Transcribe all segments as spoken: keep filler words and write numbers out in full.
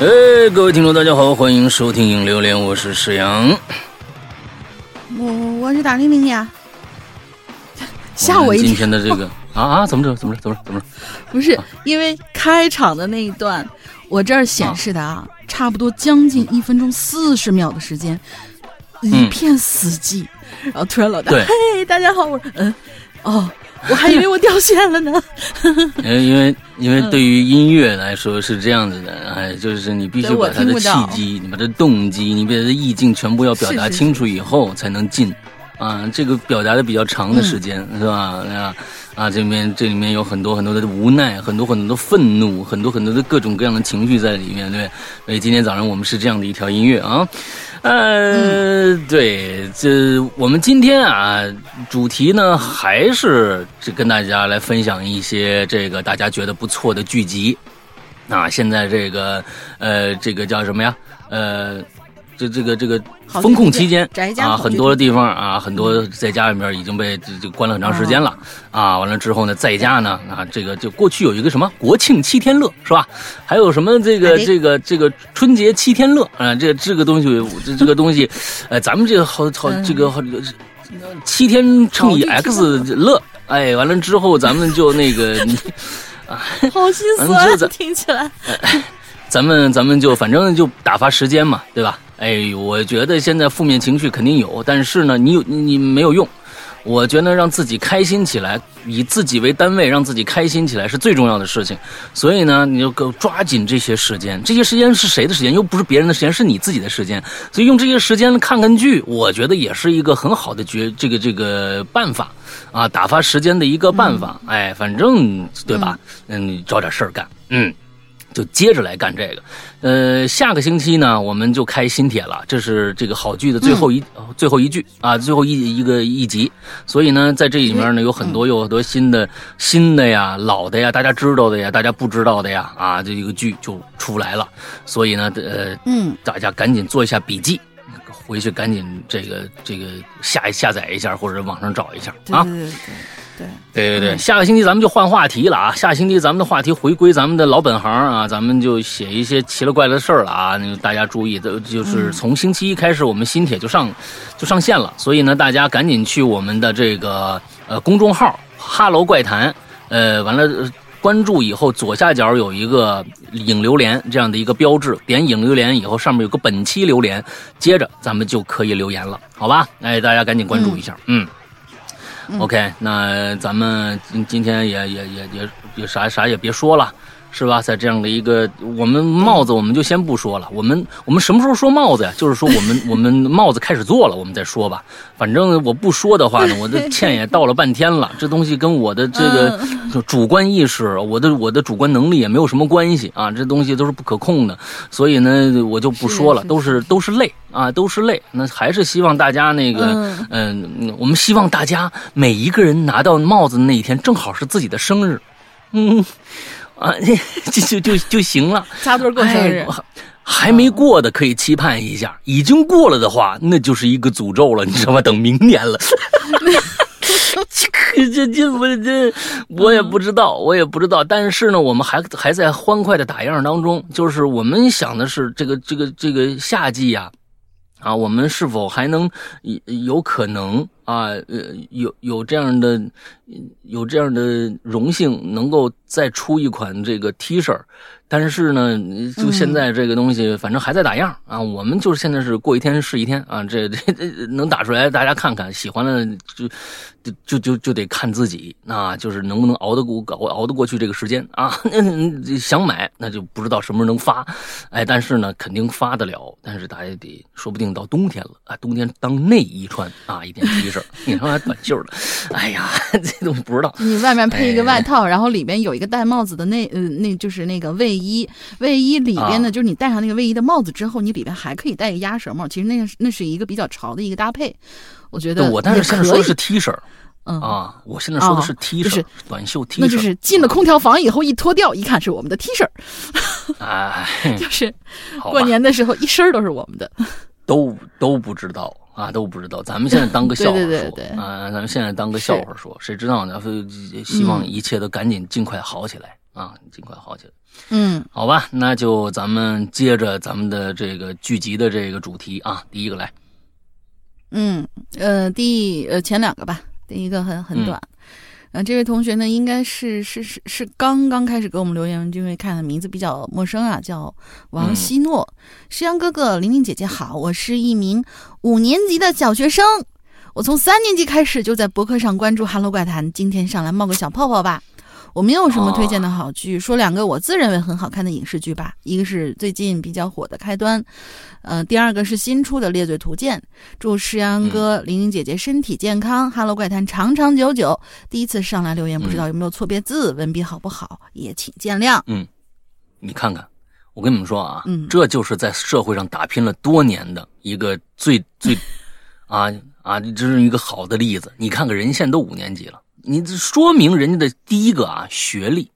哎，各位听众，大家好，欢迎收听影流连，我是石阳，我我是大玲玲呀，吓我一跳。今天的这个啊啊，怎么着？怎么着？怎么着？怎么着？不是、啊、因为开场的那一段，我这儿显示的啊，啊差不多将近一分钟四十秒的时间，一片死寂，嗯、然后突然老大，嘿，大家好，我嗯，哦。我还以为我掉线了呢因为因为对于音乐来说是这样子的、嗯、哎，就是你必须把它的契机，你把它动机，你把它的意境全部要表达清楚以后才能进，是是是啊，这个表达的比较长的时间、嗯、是吧？啊啊，这边这里面有很多很多的无奈，很多很多的愤怒，很多很多的各种各样的情绪在里面，对。所以今天早上我们是这样的一条音乐啊。呃，嗯、对，这我们今天啊，主题呢还是这跟大家来分享一些这个大家觉得不错的剧集。啊，现在这个呃，这个叫什么呀？呃，这这个这个封控期间啊，很多的地方啊，很多在家里面已经被这关了很长时间了、嗯、啊。完了之后呢，在家呢啊，这个就过去有一个什么国庆七天乐是吧？还有什么这个这个这个春节七天乐啊，这这个东西这这个东西，呃，咱们这个好好这个好七天乘以 X 乐，哎，完了之后咱们就那个啊，好心酸，听起来。咱们咱们就反正就打发时间嘛，对吧？哎，我觉得现在负面情绪肯定有，但是呢，你有你没有用。我觉得让自己开心起来，以自己为单位让自己开心起来是最重要的事情。所以呢，你就抓紧这些时间，这些时间是谁的时间？又不是别人的时间，是你自己的时间。所以用这些时间看看剧，我觉得也是一个很好的绝这个这个办法啊，打发时间的一个办法。嗯、哎，反正对吧？嗯，找点事儿干，嗯。就接着来干这个，呃，下个星期呢，我们就开新帖了，这是这个好剧的最后一、嗯、最后一句啊，最后一一个一集，所以呢，在这里面呢有很多有很多新的新的呀、老的呀、大家知道的呀、大家不知道的呀啊，这一个剧就出来了，所以呢，呃，嗯，大家赶紧做一下笔记。回去赶紧这个这个下下载一下，或者网上找一下啊！对对对对对对对，下个星期咱们就换话题了啊！下个星期咱们的话题回归咱们的老本行啊，咱们就写一些奇了怪的事儿了啊！大家注意，就是从星期一开始，我们新帖就上就上线了，所以呢，大家赶紧去我们的这个呃公众号“哈喽怪谈”，呃，完了。关注以后，左下角有一个影流连这样的一个标志，点影流连以后，上面有个本期流连，接着咱们就可以留言了，好吧？哎，大家赶紧关注一下，嗯。嗯 OK， 那咱们今天也也也也也啥啥也别说了，是吧？在这样的一个，我们帽子我们就先不说了，我们我们什么时候说帽子呀？就是说我们我们帽子开始做了，我们再说吧。反正我不说的话呢，我的歉也到了半天了，这东西跟我的这个。主观意识，我的我的主观能力也没有什么关系啊，这东西都是不可控的，所以呢，我就不说了，是是是都是都是累啊，都是累。那还是希望大家那个，嗯、呃，我们希望大家每一个人拿到帽子那一天，正好是自己的生日，嗯，啊，就就就就行了，扎堆过生日。还没过的可以期盼一下，已经过了的话，那就是一个诅咒了，你知道吗？等明年了。这这这我这我也不知道，我也不知道。但是呢，我们还还在欢快的打样当中，就是我们想的是这个这个这个夏季呀、啊，啊，我们是否还能有可能啊，呃，有有这样的有这样的荣幸，能够再出一款这个 T 恤。但是呢，就现在这个东西，反正还在打样、嗯、啊。我们就是现在是过一天是一天啊，这这能打出来，大家看看，喜欢了就就就就得看自己，啊，就是能不能熬得过熬得过去这个时间啊。想买那就不知道什么时候能发，哎，但是呢肯定发得了，但是大家得说不定到冬天了啊，冬天当内衣穿啊，一件 T 恤，你看还短袖的，哎呀，这都不知道。你外面配一个外套，哎、然后里边有一个戴帽子的那呃那就是那个卫。卫衣，卫衣里边呢，啊、就是你戴上那个卫衣的帽子之后，你里边还可以戴个鸭舌帽。其实那个那是一个比较潮的一个搭配，我觉得。我但是现在说的是 T 恤，嗯啊，我现在说的是 T 恤，哦就是、短袖 T 恤。那就是进了空调房以后一脱掉，一看是我们的 T 恤，哎，就是过年的时候一身都是我们的，都都不知道。啊，都不知道，咱们现在当个笑话说，对对对对啊，咱们现在当个笑话说，谁知道呢？希望一切都赶紧尽快好起来啊，你尽快好起来。嗯，好吧，那就咱们接着咱们的这个剧集的这个主题啊，第一个来。嗯，呃，第呃前两个吧，第一个很很短。嗯呃，这位同学呢，应该是是是是刚刚开始给我们留言，因为看的名字比较陌生啊，叫王希诺。诗阳、嗯、哥哥，玲玲姐姐好，我是一名五年级的小学生，我从三年级开始就在博客上关注哈喽怪谈，今天上来冒个小泡泡吧。我没有什么推荐的好剧，哦、说两个我自认为很好看的影视剧吧。一个是最近比较火的《开端》，呃，第二个是新出的《猎罪图鉴》。祝诗阳哥、玲玲、嗯、姐姐身体健康，哈喽怪谈长长久久。第一次上来留言，不知道有没有错别字，嗯、文笔好不好，也请见谅。嗯，你看看，我跟你们说啊，嗯、这就是在社会上打拼了多年的一个最最啊啊，这是一个好的例子。你看看，人现在都五年级了。你说明人家的第一个啊学历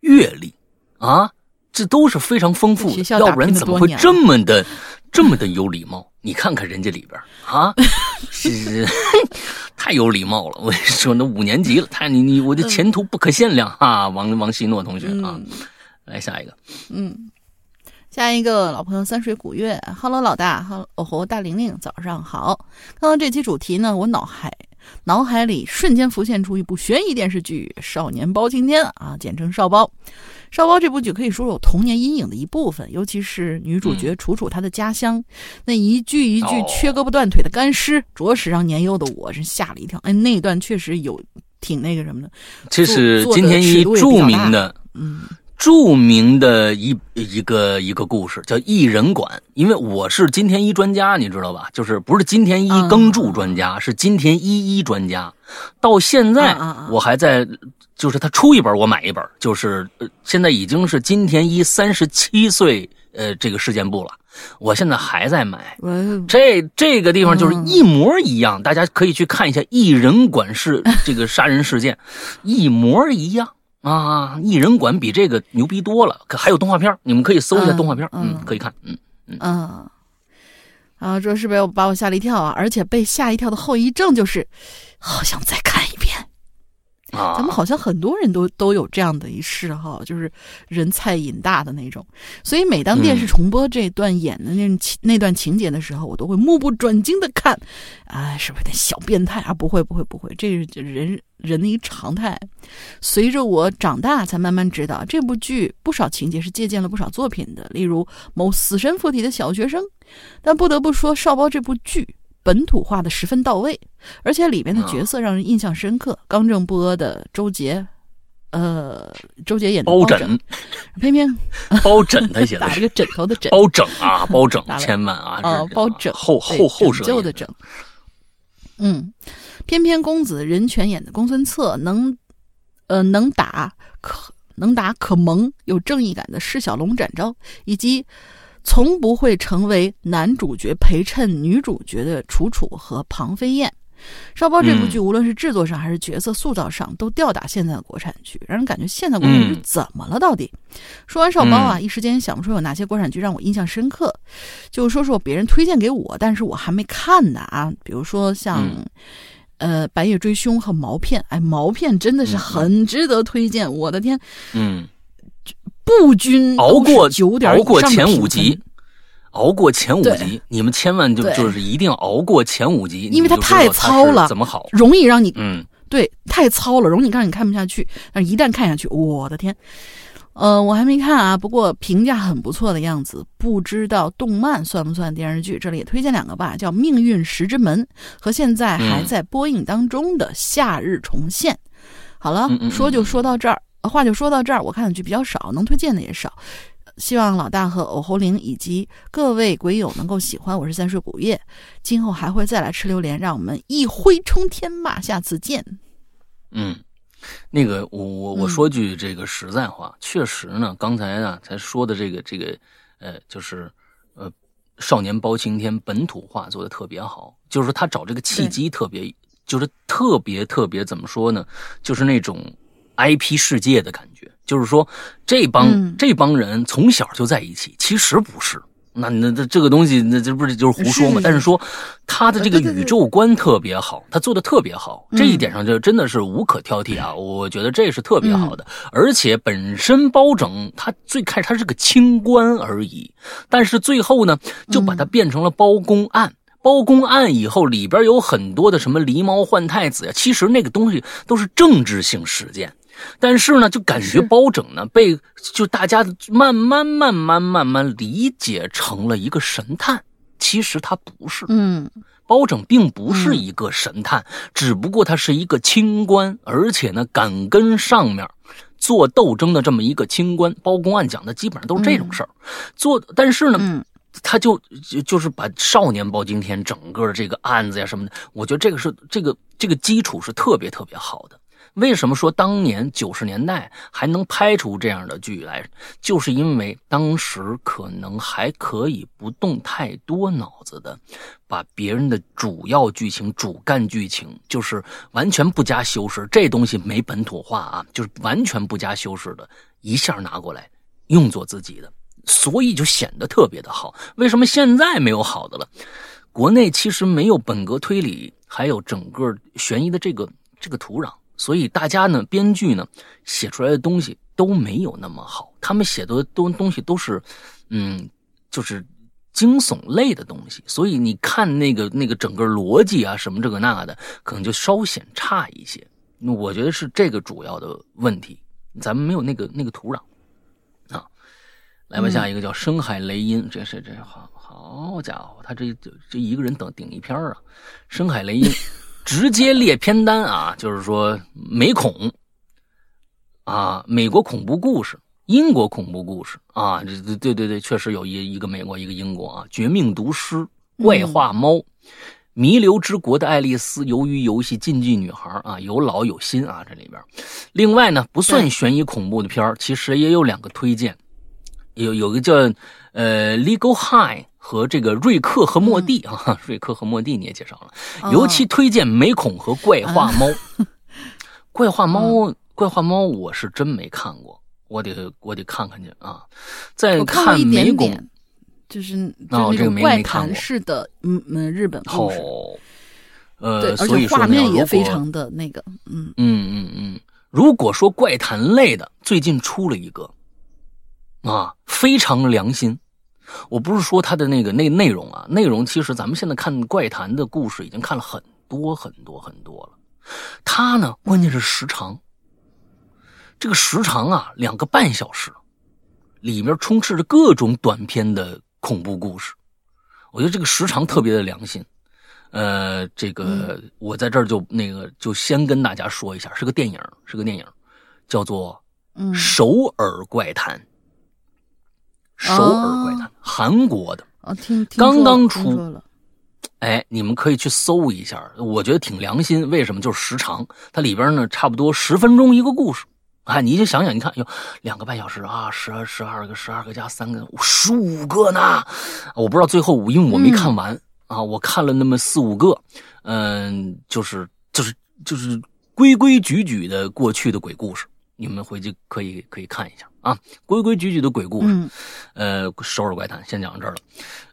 阅历啊，这都是非常丰富的，要不然怎么会这么的这么的有礼貌。你看看人家里边啊是太有礼貌了，我说那五年级了，太你你我的前途不可限量啊。王王希诺同学啊、嗯、来下一个。嗯，下一个老朋友三水古月，哈喽老大，哈喽哦吼大玲玲早上好。看到这期主题呢，我脑海脑海里瞬间浮现出一部悬疑电视剧《少年包青天》啊，简称少包。少包这部剧可以说是我童年阴影的一部分，尤其是女主角楚楚她的家乡、嗯、那一句一句缺胳膊断腿的干尸，着实让年幼的我是吓了一跳。哎，那一段确实有挺那个什么的。这是今天一著名的嗯著名的一一个一个故事，叫艺人馆。因为我是金田一专家，你知道吧？就是不是金田一耕助专家，嗯、是金田一一专家。到现在、嗯、我还在，就是他出一本我买一本，就是、呃、现在已经是金田一三十七岁呃这个事件簿了。我现在还在买，这这个地方就是一模一样，嗯、大家可以去看一下艺人馆事这个杀人事件，一模一样。啊，艺人馆比这个牛逼多了，可还有动画片，你们可以搜一下动画片，嗯，嗯可以看，嗯嗯嗯，啊，这是不是把我吓了一跳啊？而且被吓一跳的后遗症就是，好想再看一遍。啊，咱们好像很多人都都有这样的一嗜好，就是人菜瘾大的那种。所以每当电视重播这段演的那、嗯、那段情节的时候，我都会目不转睛的看，啊，是不是那小变态啊？不会不会不会，这是人。人的一常态。随着我长大才慢慢知道，这部剧不少情节是借鉴了不少作品的，例如某死神附体的小学生。但不得不说，少包这部剧本土化的十分到位，而且里面的角色让人印象深刻。刚正不阿的周杰呃周杰演的包拯，偏偏包拯他写的打了个枕头的枕，包拯啊包拯千万啊哦包拯后后后拯救的拯。嗯，偏偏公子任泉演的公孙策，能，呃，能打可能打可萌有正义感的释小龙展昭，以及从不会成为男主角陪衬女主角的楚楚和庞飞燕。少包这部剧无论是制作上还是角色塑造上、嗯、都吊打现在的国产剧，让人感觉现在国产剧怎么了到底、嗯、说完少包啊，一时间想不出有哪些国产剧让我印象深刻，就说说别人推荐给我但是我还没看的啊，比如说像、嗯呃，白夜追凶和毛片，哎，毛片真的是很值得推荐。嗯、我的天，嗯，步军熬过九点，熬过前五集，熬过前五集，你们千万就就是一定要熬过前五集，因为它太糙了，怎么好，容易让你嗯，对，太糙了，容易让你看不下去。但是一旦看下去，我的天，呃，我还没看啊，不过评价很不错的样子。不知道动漫算不算电视剧，这里也推荐两个吧，叫《命运石之门》和现在还在播映当中的《夏日重现》。嗯、好了，说就说到这儿，话就说到这儿。我看的剧比较少，能推荐的也少，希望老大和偶侯灵以及各位鬼友能够喜欢。我是三水古月，今后还会再来吃榴莲，让我们一挥冲天吧，下次见。嗯。那个，我我我说句这个实在话，嗯、确实呢，刚才呢才说的这个这个，呃，就是呃，少年包青天本土化做的特别好，就是他找这个契机特别，就是特别特别怎么说呢，就是那种 I P 世界的感觉，就是说这帮、嗯、这帮人从小就在一起，其实不是，那那这这个东西，那这不是就是胡说吗？是是是但是说他的这个宇宙观特别好，对对对他做的特别好，这一点上就真的是无可挑剔啊！嗯、我觉得这是特别好的。嗯、而且本身包拯他最开始他是个清官而已，但是最后呢就把他变成了包公案。嗯包公案以后里边有很多的什么狸猫换太子呀，其实那个东西都是政治性事件，但是呢，就感觉包拯呢被就大家慢慢慢慢慢慢理解成了一个神探，其实他不是，嗯，包拯并不是一个神探，嗯、只不过他是一个清官，而且呢敢跟上面做斗争的这么一个清官。包公案讲的基本上都是这种事儿，嗯、做但是呢。嗯他就就是把少年包青天整个这个案子呀什么的，我觉得这个是这个这个基础是特别特别好的。为什么说当年九十年代还能拍出这样的剧来，就是因为当时可能还可以不动太多脑子的把别人的主要剧情主干剧情就是完全不加修饰，这东西没本土化啊，就是完全不加修饰的一下拿过来用作自己的，所以就显得特别的好。为什么现在没有好的了？国内其实没有本格推理还有整个悬疑的这个这个土壤，所以大家呢编剧呢写出来的东西都没有那么好，他们写的都东西都是嗯就是惊悚类的东西，所以你看那个那个整个逻辑啊什么这个那的可能就稍显差一些，我觉得是这个主要的问题，咱们没有那个那个土壤。来吧，下一个叫深海雷音，这是这好好家伙，他这这一个人等顶一篇啊！深海雷音直接列片单啊，就是说美恐啊，美国恐怖故事，英国恐怖故事啊，对对对对，确实有一一个美国一个英国啊，绝命毒师、怪画猫、嗯、弥留之国的爱丽丝、鱿鱼游戏、禁忌女孩啊，有老有新啊，这里边。另外呢，不算悬疑恐怖的片其实也有两个推荐。有有个叫呃 Legal High 和这个瑞克和莫蒂、嗯、啊，瑞克和莫蒂你也介绍了，哦、尤其推荐美恐和怪画猫。嗯、怪画猫，嗯、怪画猫我是真没看过，我得我得看看去啊。再看美恐，就是就是那种怪谈式的嗯嗯日本故事，哦、呃，所以说画面也非常的那个，嗯嗯嗯嗯。如果说怪谈类的，最近出了一个。啊，非常良心。我不是说他的那个那内容啊，内容其实咱们现在看怪谈的故事已经看了很多很多很多了。他呢，关键是时长。这个时长啊，两个半小时，里面充斥着各种短篇的恐怖故事。我觉得这个时长特别的良心。呃，这个我在这儿就那个就先跟大家说一下，是个电影，是个电影，叫做《首尔怪谈》。首尔怪谈、哦、韩国的、哦、听听刚刚出了，哎，你们可以去搜一下，我觉得挺良心。为什么？就是时长，它里边呢差不多十分钟一个故事啊，你就想想，你看，哟，两个半小时啊，十二十二个，十二个加三个，十五个呢。我不知道最后，因为我没看完、嗯、啊，我看了那么四五个，嗯，就是就是就是规规矩矩的过去的鬼故事。你们回去可以可以看一下啊，规规矩矩的鬼故事，嗯、呃，首尔怪谈先讲到这儿了。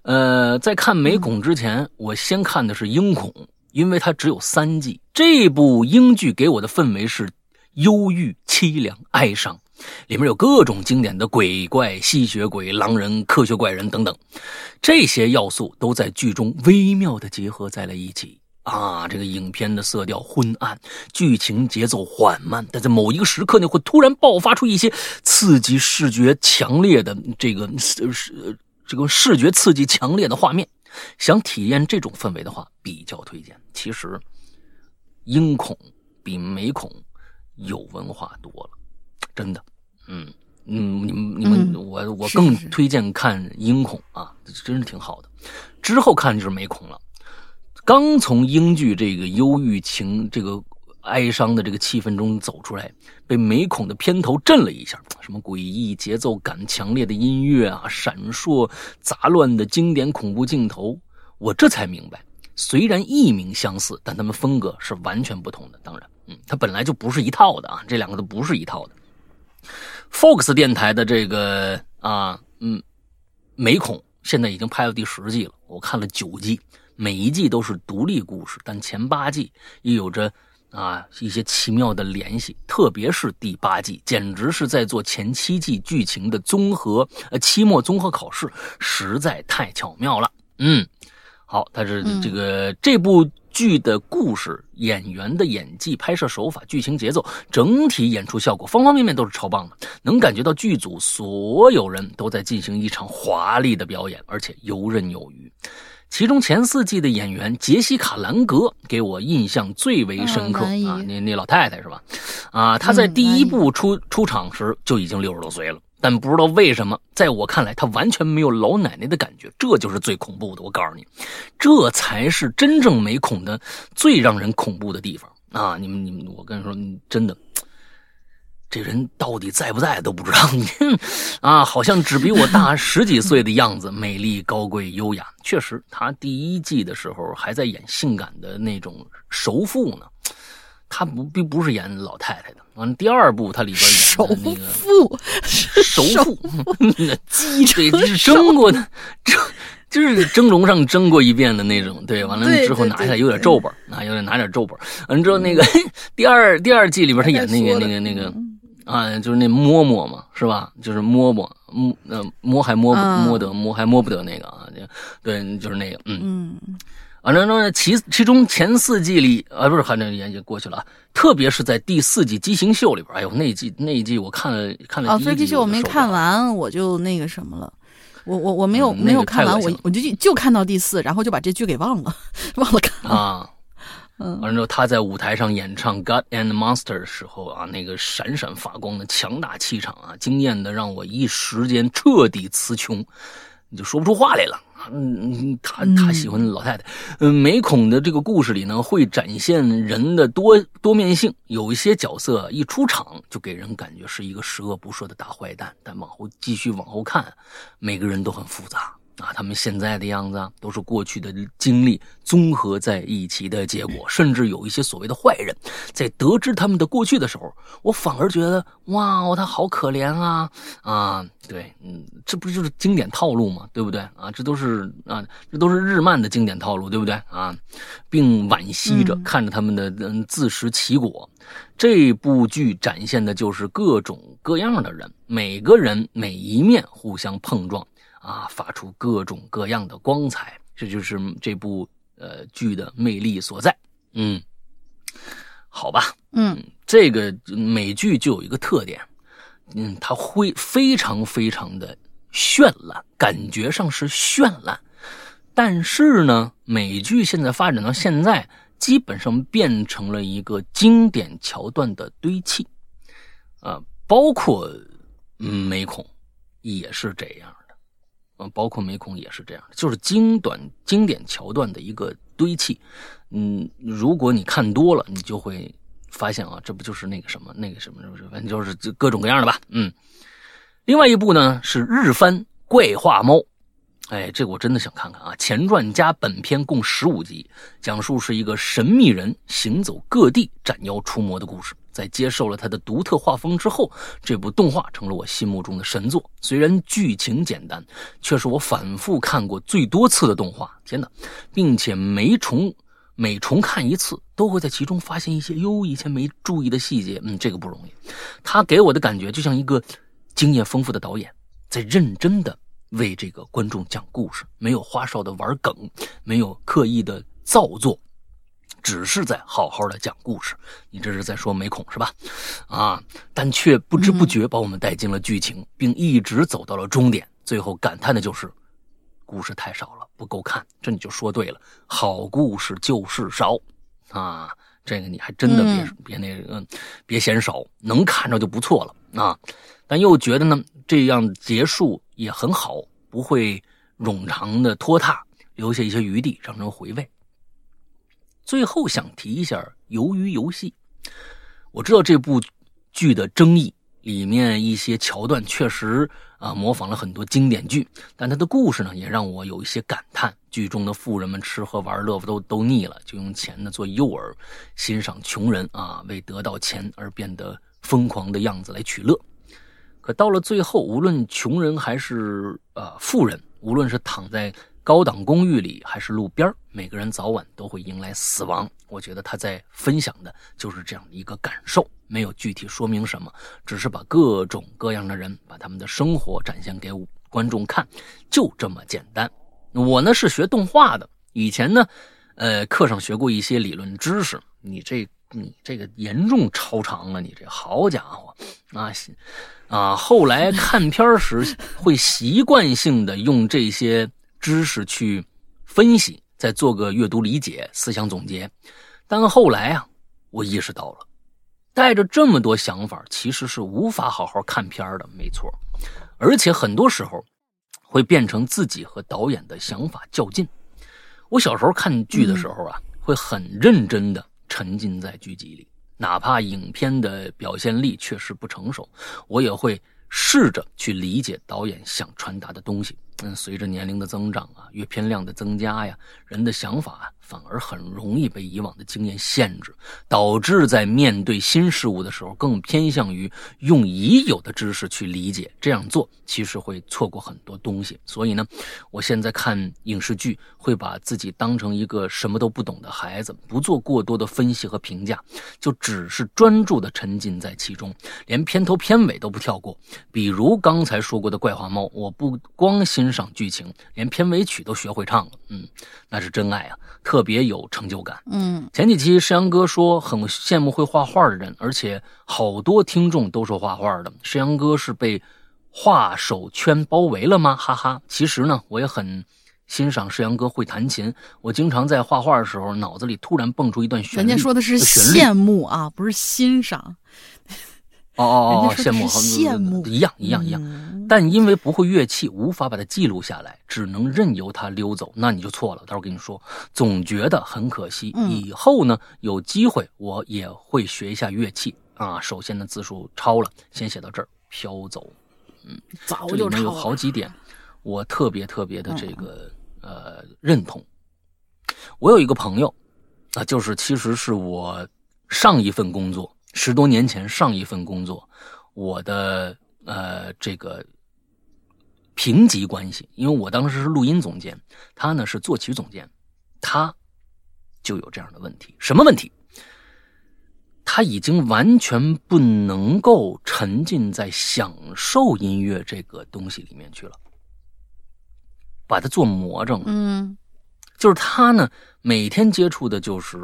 呃，在看美恐之前，我先看的是英恐，因为它只有三季。这部英剧给我的氛围是忧郁、凄凉、哀伤，里面有各种经典的鬼怪、吸血鬼、狼人、科学怪人等等，这些要素都在剧中微妙的结合在了一起。啊，这个影片的色调昏暗，剧情节奏缓慢，但在某一个时刻呢，会突然爆发出一些刺激视觉强烈的这个视这个视觉刺激强烈的画面。想体验这种氛围的话，比较推荐。其实，英恐比美恐有文化多了，真的。嗯嗯，你们你们，嗯、我我更推荐看英恐啊，真是挺好的。之后看就是美恐了。刚从英剧这个忧郁情、这个哀伤的这个气氛中走出来，被美恐的片头震了一下，什么诡异节奏感强烈的音乐啊，闪烁杂乱的经典恐怖镜头，我这才明白，虽然译名相似，但他们风格是完全不同的。当然，嗯，它本来就不是一套的啊，这两个都不是一套的。Fox 电台的这个啊，嗯，美恐。现在已经拍到第十季了，我看了九季，每一季都是独立故事，但前八季也有着啊一些奇妙的联系，特别是第八季简直是在做前七季剧情的综合呃期末综合考试，实在太巧妙了。嗯，好，它是这个、嗯、这部剧的故事、演员的演技、拍摄手法、剧情节奏、整体演出效果，方方面面都是超棒的，能感觉到剧组所有人都在进行一场华丽的表演，而且游刃有余。其中前四季的演员杰西卡·兰格给我印象最为深刻、哦、啊，那那老太太是吧？啊，她在第一部出、嗯、出场时就已经六十多岁了。但不知道为什么，在我看来她完全没有老奶奶的感觉，这就是最恐怖的，我告诉你，这才是真正没恐的最让人恐怖的地方啊！你们你们，我跟你说，真的，这人到底在不在都不知道啊，好像只比我大十几岁的样子，美丽高贵优雅。确实她第一季的时候还在演性感的那种熟妇呢，他不并不是演老太太的。完了，第二部他里边演的那个首富，鸡是蒸过的，就是蒸笼上蒸过一遍的那种。对，完了之后拿下来有点皱本啊，有点拿点皱本。完了之后那个第二第二季里边他演那个那个那个啊，就是那摸摸嘛，是吧？就是摸摸摸呃摸还摸不摸得摸还摸不得那个啊，对，就是那个嗯。反正呢，其其中前四季里啊，不是，反正也就过去了啊。特别是在第四季畸形秀里边，哎呦，那一季那一季我看了看了第一季。哦，畸形秀我没看完，我就那个什么了，我我我没有、嗯那个、没有看完，我我就就看到第四，然后就把这剧给忘了，忘了看了啊。嗯，完了之后他在舞台上演唱《God and Monster》的时候啊，那个闪闪发光的强大气场啊，惊艳的让我一时间彻底词穷，你就说不出话来了。嗯，他他喜欢老太太。嗯，美恐的这个故事里呢，会展现人的多多面性。有一些角色一出场就给人感觉是一个十恶不赦的大坏蛋，但往后继续往后看，每个人都很复杂啊，他们现在的样子啊，都是过去的经历综合在一起的结果。甚至有一些所谓的坏人，在得知他们的过去的时候，我反而觉得哇、哦，他好可怜啊啊！对，嗯，这不就是经典套路吗？对不对啊？这都是啊，这都是日漫的经典套路，对不对啊？并惋惜着看着他们的嗯自食其果。这部剧展现的就是各种各样的人，每个人每一面互相碰撞。啊，发出各种各样的光彩，这就是这部呃剧的魅力所在。嗯，好吧，嗯，这个美剧就有一个特点，嗯，它会非常非常的绚烂，感觉上是绚烂，但是呢，美剧现在发展到现在，基本上变成了一个经典桥段的堆砌，啊、呃，包括嗯美恐也是这样。嗯，包括美恐也是这样，就是经典经典桥段的一个堆砌。嗯，如果你看多了，你就会发现啊，这不就是那个什么那个什么，反正就是各种各样的吧。嗯，另外一部呢是日番《怪话猫》，哎，这个我真的想看看啊！前传加本片共十五集，讲述是一个神秘人行走各地、斩妖除魔的故事。在接受了他的独特画风之后，这部动画成了我心目中的神作。虽然剧情简单，却是我反复看过最多次的动画。天哪！并且每重每重看一次，都会在其中发现一些哟以前没注意的细节。嗯，这个不容易。他给我的感觉就像一个经验丰富的导演，在认真的为这个观众讲故事，没有花哨的玩梗，没有刻意的造作。只是在好好的讲故事，你这是在说美恐是吧？啊，但却不知不觉把我们带进了剧情，并一直走到了终点。最后感叹的就是，故事太少了，不够看。这你就说对了，好故事就是少啊！这个你还真的别、嗯、别那嗯，别嫌少，能看着就不错了啊。但又觉得呢，这样结束也很好，不会冗长的拖沓，留下一些余地让人回味。最后想提一下鱿鱼游戏，我知道这部剧的争议，里面一些桥段确实啊模仿了很多经典剧，但它的故事呢也让我有一些感叹。剧中的富人们吃喝玩乐都都腻了，就用钱呢做诱饵，欣赏穷人啊为得到钱而变得疯狂的样子来取乐。可到了最后，无论穷人还是呃富人，无论是躺在高档公寓里还是路边，每个人早晚都会迎来死亡。我觉得他在分享的就是这样的一个感受，没有具体说明什么，只是把各种各样的人，把他们的生活展现给观众看，就这么简单。我呢是学动画的，以前呢呃，课上学过一些理论知识，你这你这个严重超常了，你这好家伙啊啊！后来看片时会习惯性的用这些知识去分析，再做个阅读理解、思想总结。但后来啊，我意识到了，带着这么多想法，其实是无法好好看片的，没错。而且很多时候会变成自己和导演的想法较劲。我小时候看剧的时候啊，会很认真的沉浸在剧集里，哪怕影片的表现力确实不成熟，我也会试着去理解导演想传达的东西。嗯，随着年龄的增长啊，阅片量的增加呀，人的想法啊，反而很容易被以往的经验限制，导致在面对新事物的时候，更偏向于用已有的知识去理解。这样做其实会错过很多东西。所以呢，我现在看影视剧，会把自己当成一个什么都不懂的孩子，不做过多的分析和评价，就只是专注的沉浸在其中，连片头片尾都不跳过。比如刚才说过的《怪话猫》，我不光欣欣赏剧情，连片尾曲都学会唱了。嗯，那是真爱啊，特别有成就感。嗯，前几期石阳哥说很羡慕会画画的人，而且好多听众都说画画的。石阳哥是被画手圈包围了吗？哈哈，其实呢，我也很欣赏石阳哥会弹琴。我经常在画画的时候，脑子里突然蹦出一段旋律。人家说的是羡慕啊，不是欣赏。哦哦哦，羡慕，羡慕，一样一样一样、嗯。但因为不会乐器，无法把它记录下来，只能任由它溜走。那你就错了，待会儿跟你说。总觉得很可惜。嗯、以后呢，有机会我也会学一下乐器啊。首先呢，字数超了，先写到这儿，飘走。嗯，早就超了。这里面有好几点，我特别特别的这个、嗯、呃认同。我有一个朋友，啊，就是其实是我上一份工作。十多年前上一份工作，我的呃这个评级关系，因为我当时是录音总监，他呢是作曲总监，他就有这样的问题。什么问题？他已经完全不能够沉浸在享受音乐这个东西里面去了，把它做魔怔了。嗯，就是他呢每天接触的就是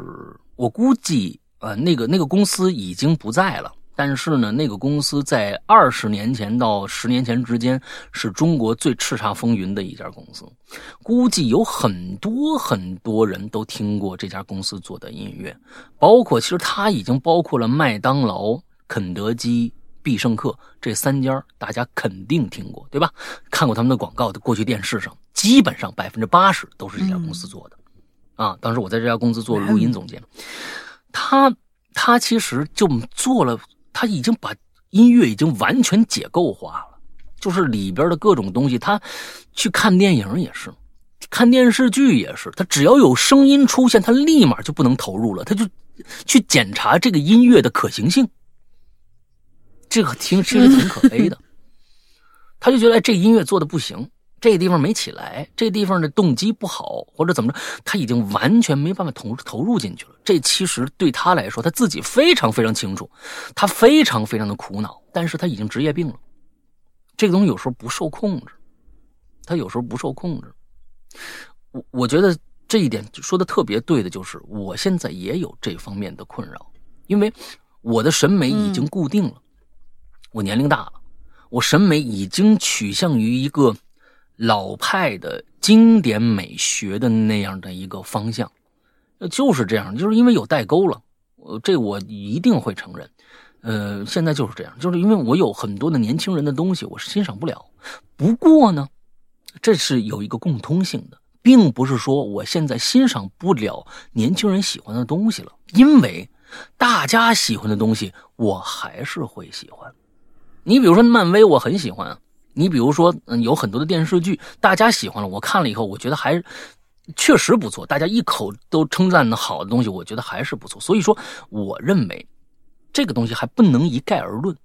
我估计。呃，那个那个公司已经不在了，但是呢，那个公司在二十年前到十年前之间是中国最叱咤风云的一家公司，估计有很多很多人都听过这家公司做的音乐，包括其实它已经包括了麦当劳、肯德基、必胜客这三家，大家肯定听过，对吧？看过他们的广告，过去电视上基本上 百分之八十 都是这家公司做的、嗯、啊。当时我在这家公司做录音总监。嗯，他他其实就做了，他已经把音乐已经完全解构化了，就是里边的各种东西，他去看电影也是，看电视剧也是，他只要有声音出现，他立马就不能投入了，他就去检查这个音乐的可行性，这个挺其实挺可悲的。他就觉得、哎、这音乐做的不行，这个地方没起来，这个地方的动机不好，或者怎么着，他已经完全没办法投投入进去了。这其实对他来说，他自己非常非常清楚，他非常非常的苦恼，但是他已经职业病了。这个东西有时候不受控制，他有时候不受控制。我我觉得这一点说的特别对的就是，我现在也有这方面的困扰，因为我的审美已经固定了，嗯、我年龄大了，我审美已经取向于一个老派的经典美学的那样的一个方向，就是这样，就是因为有代沟了，这我一定会承认。呃，现在就是这样，就是因为我有很多的年轻人的东西我是欣赏不了。不过呢，这是有一个共通性的，并不是说我现在欣赏不了年轻人喜欢的东西了，因为大家喜欢的东西我还是会喜欢。你比如说漫威我很喜欢啊，你比如说，嗯，有很多的电视剧，大家喜欢了，我看了以后，我觉得还确实不错，大家一口都称赞的好的东西，我觉得还是不错。所以说，我认为这个东西还不能一概而论，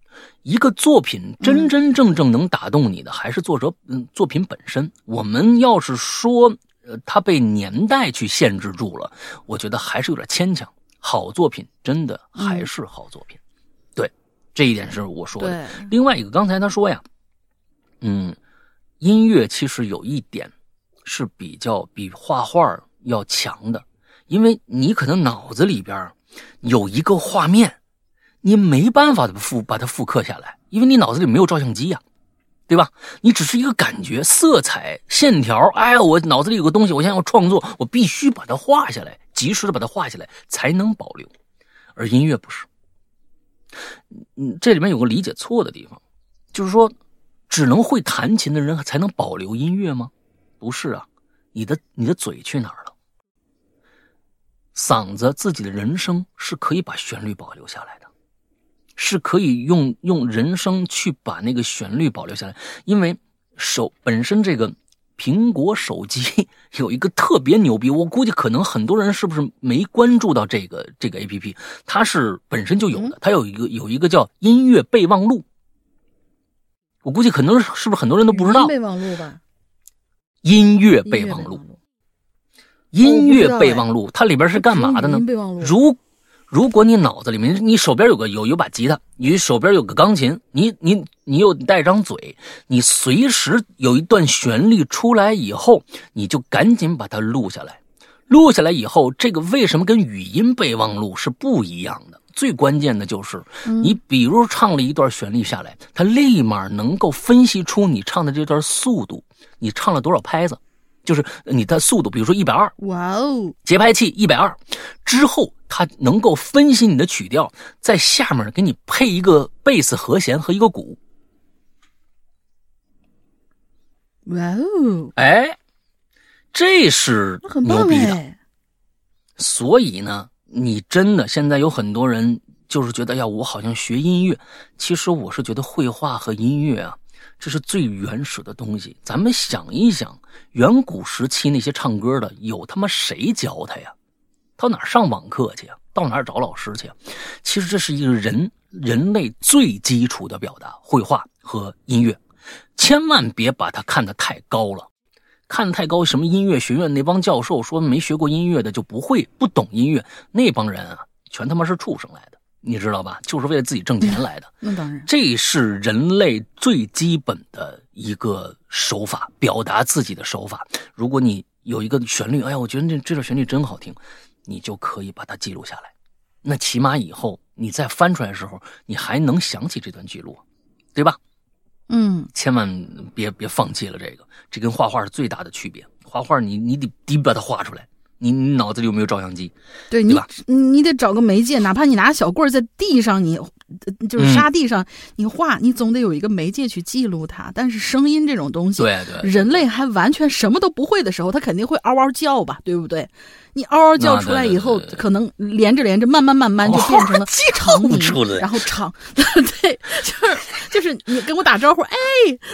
一个作品真真正正能打动你的，还是作者嗯作品本身。我们要是说呃它被年代去限制住了，我觉得还是有点牵强。好作品真的还是好作品。嗯、对，这一点是我说的。另外一个，刚才他说呀，嗯，音乐其实有一点是比较比画画要强的，因为你可能脑子里边有一个画面，你没办法复把它复刻下来，因为你脑子里没有照相机呀、啊，对吧？你只是一个感觉、色彩、线条，哎呀，我脑子里有个东西，我现在要创作，我必须把它画下来，及时的把它画下来，才能保留。而音乐不是，嗯，这里面有个理解错的地方，就是说，只能会弹琴的人才能保留音乐吗？不是啊，你的你的嘴去哪儿了？嗓子自己的人声是可以把旋律保留下来的。是可以用用人声去把那个旋律保留下来，因为手本身这个苹果手机有一个特别牛逼，我估计可能很多人是不是没关注到这个这个 A P P， 它是本身就有的，它有一个有一个叫音乐备忘录，我估计可能是不是很多人都不知道。备忘录吧，音乐备忘录，音乐备忘录，它里边是干嘛的呢？如如果你脑子里面，你手边有个有有把吉他，你手边有个钢琴，你你你又带张嘴，你随时有一段旋律出来以后，你就赶紧把它录下来。录下来以后，这个为什么跟语音备忘录是不一样的？最关键的就是，你比如唱了一段旋律下来，它立马能够分析出你唱的这段速度，你唱了多少拍子。就是你的速度，比如说一百二十，哇哦，节拍器一百二十，之后它能够分析你的曲调，在下面给你配一个贝斯和弦和一个鼓。哇哦，哎，这是牛逼的。哎、所以呢，你真的现在有很多人就是觉得呀，我好像学音乐，其实我是觉得绘画和音乐啊。这是最原始的东西，咱们想一想，远古时期那些唱歌的，有他妈谁教他呀？到哪上网课去啊？到哪找老师去啊？其实这是一个人人类最基础的表达，绘画和音乐，千万别把它看得太高了。看得太高，什么音乐学院那帮教授说没学过音乐的就不会不懂音乐，那帮人啊，全他妈是畜生来的。你知道吧？就是为了自己挣钱来的。那当然，这是人类最基本的一个手法，表达自己的手法。如果你有一个旋律，哎呀，我觉得这这首旋律真好听，你就可以把它记录下来。那起码以后你再翻出来的时候，你还能想起这段记录，对吧？嗯，千万别别放弃了这个，这跟画画是最大的区别。画画你你得得把它画出来。你你脑子里有没有照相机？对，对你你得找个媒介，哪怕你拿小棍在地上，你就是沙地上、嗯、你画，你总得有一个媒介去记录它。但是声音这种东西，对对，人类还完全什么都不会的时候，它肯定会嗷嗷叫吧，对不对？你嗷嗷叫出来以后，对对对对，可能连着连着，慢慢慢慢就变成了长鸣，然后长，对，就是就是你跟我打招呼，哎，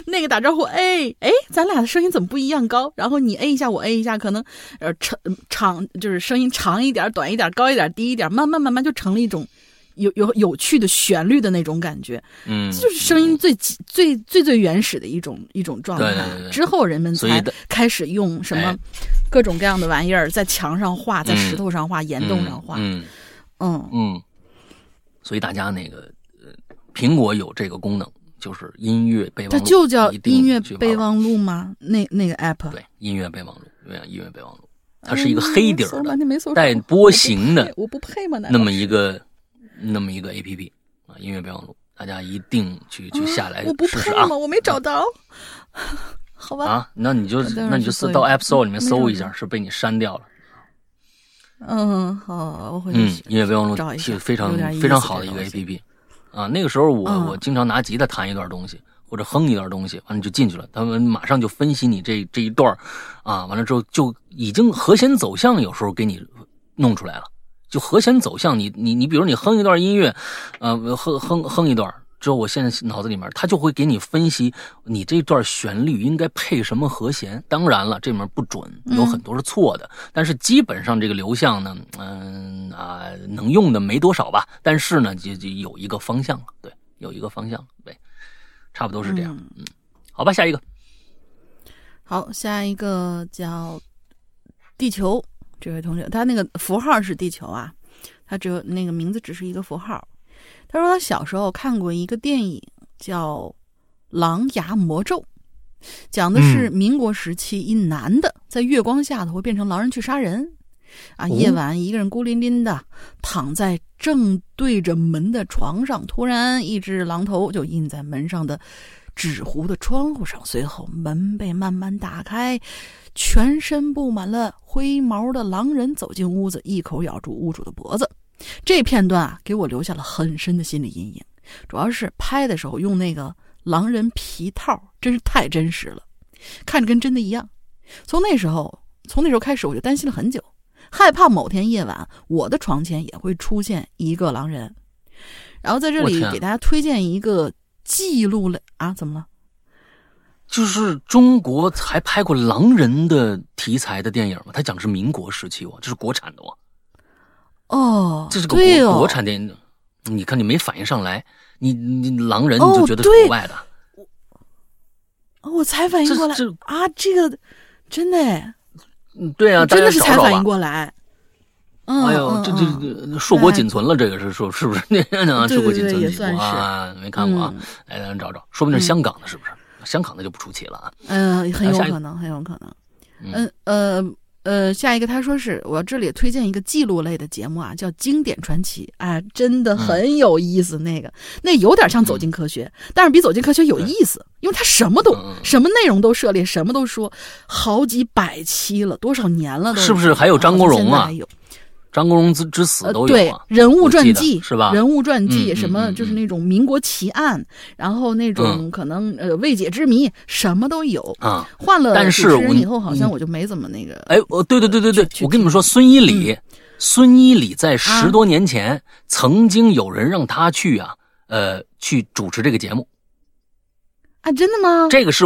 那个打招呼，哎哎，咱俩的声音怎么不一样高？然后你 A 一下，我 A 一下，可能呃长长就是声音长一点、短一点、高一点、低一点，慢慢慢慢就成了一种有有有趣的旋律的那种感觉。嗯，这就是声音最、嗯、最最最原始的一种一种状态。对对对对，之后人们才开始用什么各种各样的玩意儿，在墙上画，在石头上画，嗯、岩洞上画，嗯嗯 嗯, 嗯，所以大家那个呃，苹果有这个功能，就是音乐备忘录，它就叫音乐备忘录吗？那那个 app 对，音乐备忘录，音乐备忘录，它是一个黑底儿的、哎、带波形的，我不配吗？那么一个那么一个 app 啊，音乐备忘录，大家一定去去下来试试、啊啊。我不配吗？我没找到。好吧啊，那你就那你就到 App Store 里面搜一下，是被你删掉了。嗯，好，我回去。嗯，音乐备忘录非常非常好的一个 A P P 啊。那个时候我、嗯、我经常拿吉他弹一段东西，或者哼一段东西，完了就进去了，他们马上就分析你这这一段啊，完了之后就已经和弦走向有时候给你弄出来了，就和弦走向你你你比如你哼一段音乐，呃哼哼哼一段。之后我现在脑子里面他就会给你分析你这段旋律应该配什么和弦，当然了这里面不准，有很多是错的、嗯、但是基本上这个流向呢嗯啊、呃、能用的没多少吧，但是呢就就有一个方向了，对有一个方向呗，差不多是这样。嗯，好吧，下一个。好，下一个叫地球，这位同学，他那个符号是地球啊，他只有那个名字只是一个符号。他说他小时候看过一个电影叫《狼牙魔咒》，讲的是民国时期一男的在月光下头会变成狼人去杀人。啊，夜晚一个人孤零零的躺在正对着门的床上，突然一只狼头就印在门上的纸糊的窗户上，随后门被慢慢打开，全身布满了灰毛的狼人走进屋子，一口咬住屋主的脖子。这片段啊，给我留下了很深的心理阴影，主要是拍的时候用那个狼人皮套，真是太真实了，看着跟真的一样。从那时候从那时候开始，我就担心了很久，害怕某天夜晚我的床前也会出现一个狼人。然后在这里给大家推荐一个记录了啊，怎么了？就是中国还拍过狼人的题材的电影吗？他讲的是民国时期哦，这是国产的哦。哦，这是个 国,、哦、国产电影，你看你没反应上来，你你狼人你就觉得是国外的。哦、我我才反应过来啊，这个真的哎。嗯，对啊，真的是才反应过来。嗯，哎呦，嗯、这这硕果仅存了，哎、这个是说是不是？那那硕果仅存，也算是啊，没看过啊。来、嗯，咱、哎、找找，说不定是香港的，是不是？嗯、香港的就不出奇了啊。嗯、呃，很有可能，很有可能。嗯呃呃，下一个他说是我这里推荐一个记录类的节目啊，叫《经典传奇》，哎，真的很有意思。嗯、那个那有点像《走进科学》，嗯、但是比《走进科学》有意思。嗯，因为他什么都、嗯、什么内容都涉猎，什么都说，好几百期了，多少年了都，是不是？还有张国荣啊，还有张国荣之之死都有、啊呃、对，人物传记是吧？人物传记、嗯、什么、嗯、就是那种民国奇案，嗯、然后那种可能、嗯、呃未解之谜，什么都有啊。换了主持人以后，好像我就没怎么那个。哎，我对对对对对，我跟你们说，孙一礼，嗯、孙一礼在十多年前、啊、曾经有人让他去啊，呃，去主持这个节目。啊，真的吗？这个是，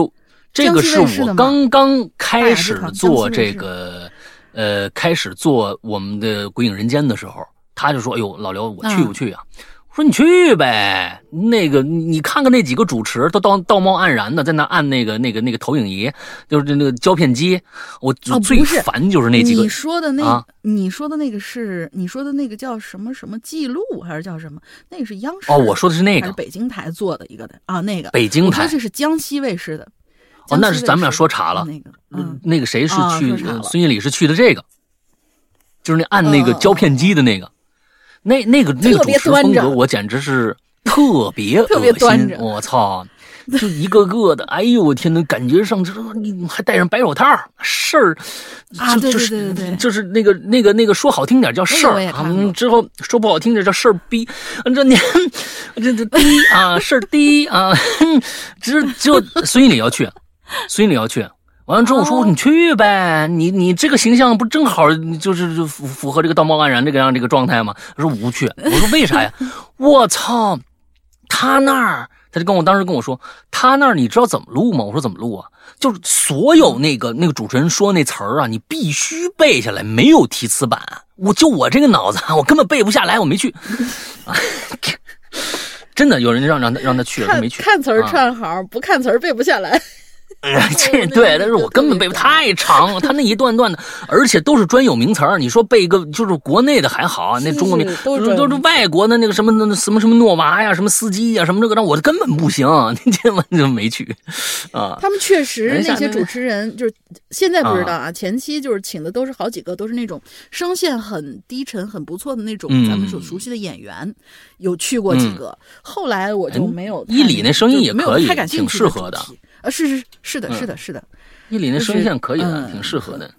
这个是我刚刚开始做这个，呃，开始做我们的《鬼影人间》的时候，他就说：“哎呦，老刘，我去不去啊？”嗯、我说：“你去呗。那个，你看看那几个主持都道道貌岸然的，在那按那个那个那个投影仪，就是那个胶片机。我最烦就是那几个。哦、你说的那、啊，你说的那个是，你说的那个叫什么什么记录还是叫什么？那个是央视哦，我说的是那个，还是北京台做的一个的啊，那个北京台，我说这是江西卫视的。”哦，那是咱们俩说岔了。那个、嗯，那个谁是去、啊、孙经理是去的这个，就是那按那个胶片机的那个，呃、那那个那个主持风格，我简直是特别特别端着，我操，就一个个的，哎呦我天哪，感觉上这你还戴上白手套事儿啊，对对对对，就是那个那个那个说好听点叫事儿、那个嗯，之后说不好听点叫事儿逼，这你这这低啊事儿低啊，只就孙经理要去。所以你要去，完了之后我说你去呗，你你这个形象不正好就是符符合这个道貌岸然这个样这个状态吗？他说我不去，我说为啥呀？我操，他那儿他就跟我当时跟我说，他那儿你知道怎么录吗？我说怎么录啊？就是所有那个那个主持人说那词儿啊，你必须背下来，没有提词板。我就我这个脑子，我根本背不下来，我没去。真的有人让让他让他去了，他没去。看词儿串行，啊、不看词儿背不下来。这对，但是我根本背太长了，他那一段段的，而且都是专有名词儿。你说背一个就是国内的还好，那中国名都是都是外国的那个什么什么什么诺娃呀，什么司机呀，什么这个让我根本不行，那这完就没去啊。他们确实那些主持人就是现在不知道啊，前期就是请的都是好几个都是那种声线很低沉、很不错的那种咱们所熟悉的演员，有去过几个。后来我就没有伊里那声音也可以，挺适合的。呃，是是是的，是的，是的，伊里那声线可以的，挺适合的，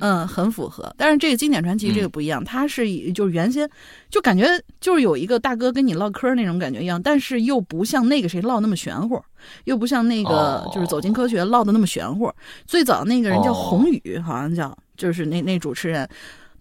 嗯，很符合。但是这个经典传奇这个不一样，它是就是原先就感觉就是有一个大哥跟你唠嗑那种感觉一样，但是又不像那个谁唠那么玄乎，又不像那个就是走进科学唠的那么玄乎。最早那个人叫洪宇，好像叫就是那那主持人，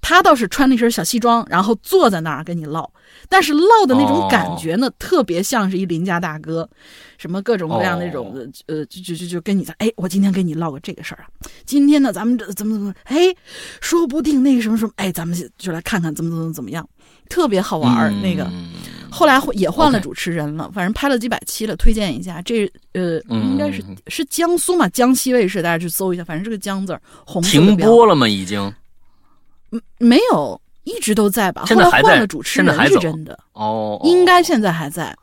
他倒是穿那身小西装，然后坐在那儿跟你唠，但是唠的那种感觉呢， oh. 特别像是一邻家大哥，什么各种各样那种的， oh. 呃，就就就就跟你在，哎，我今天跟你唠个这个事儿啊，今天呢，咱们怎么怎么，哎，说不定那个什么什么，哎，咱们就来看看怎么怎么怎么样，特别好玩、嗯、那个。后来也换了主持人了， okay. 反正拍了几百期了，推荐一下。这呃，嗯、应该是是江苏嘛，江西卫视，大家去搜一下，反正这个江字儿红色的标。停播了吗？已经？没有，一直都在吧。现在还在。后来换了主持人是真的哦，应该现在还在。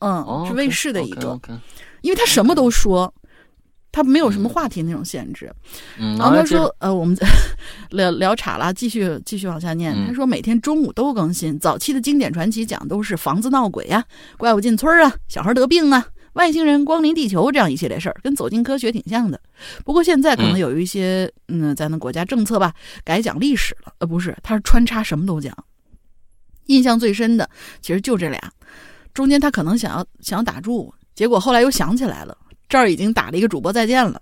嗯，哦、是卫视的一个， okay, okay, okay, 因为他什么都说。他没有什么话题那种限制，嗯、然后他说：“嗯、呃，我们聊聊岔了，继续继续往下念。嗯”他说：“每天中午都更新，早期的经典传奇讲都是房子闹鬼啊、怪物进村啊、小孩得病啊、外星人光临地球这样一系列事儿，跟走进科学挺像的。不过现在可能有一些，嗯，嗯咱的国家政策吧，改讲历史了。呃，不是，他是穿插什么都讲。印象最深的其实就这俩，中间他可能想要想要打住，结果后来又想起来了。”这儿已经打了一个主播再见了，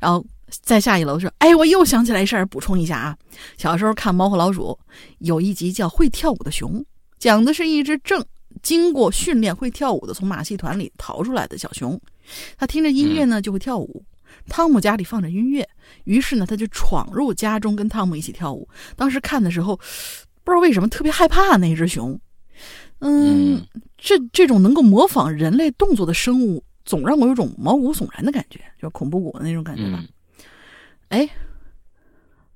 然后再下一楼说：“哎，我又想起来一事儿，补充一下啊。小时候看《猫和老鼠》，有一集叫《会跳舞的熊》，讲的是一只正经过训练会跳舞的从马戏团里逃出来的小熊。他听着音乐呢就会跳舞。汤姆家里放着音乐，于是呢他就闯入家中跟汤姆一起跳舞。当时看的时候，不知道为什么特别害怕那只熊。嗯，这这种能够模仿人类动作的生物。”总让我有种毛骨悚然的感觉，就是恐怖谷的那种感觉吧。哎、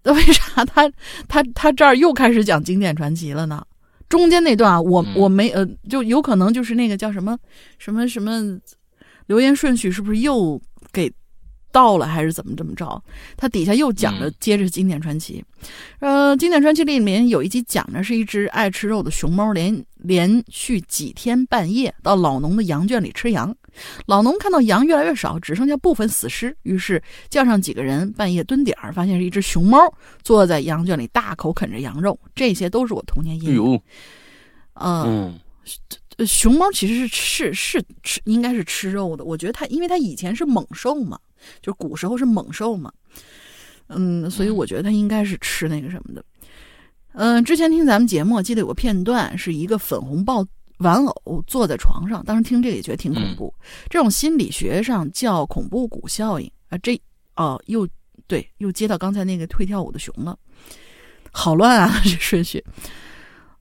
嗯，为啥他他他这儿又开始讲经典传奇了呢？中间那段啊，我、嗯、我没呃，就有可能就是那个叫什么什么什么留言顺序是不是又给到了，还是怎么怎么着？他底下又讲了，嗯、接着经典传奇。呃，经典传奇里面有一集讲的是一只爱吃肉的熊猫连连续几天半夜到老农的羊圈里吃羊。老农看到羊越来越少，只剩下部分死尸，于是叫上几个人半夜蹲点儿，发现是一只熊猫坐在羊圈里大口啃着羊肉。这些都是我童年阴影。呃、嗯，熊猫其实是是是吃，应该是吃肉的。我觉得它，因为它以前是猛兽嘛，就是古时候是猛兽嘛，嗯，所以我觉得它应该是吃那个什么的。嗯、呃，之前听咱们节目，记得有个片段，是一个粉红豹。玩偶坐在床上，当时听这个也觉得挺恐怖。嗯、这种心理学上叫恐怖谷效应啊，这哦、呃、又对，又接到刚才那个会跳舞的熊了，好乱啊这顺序。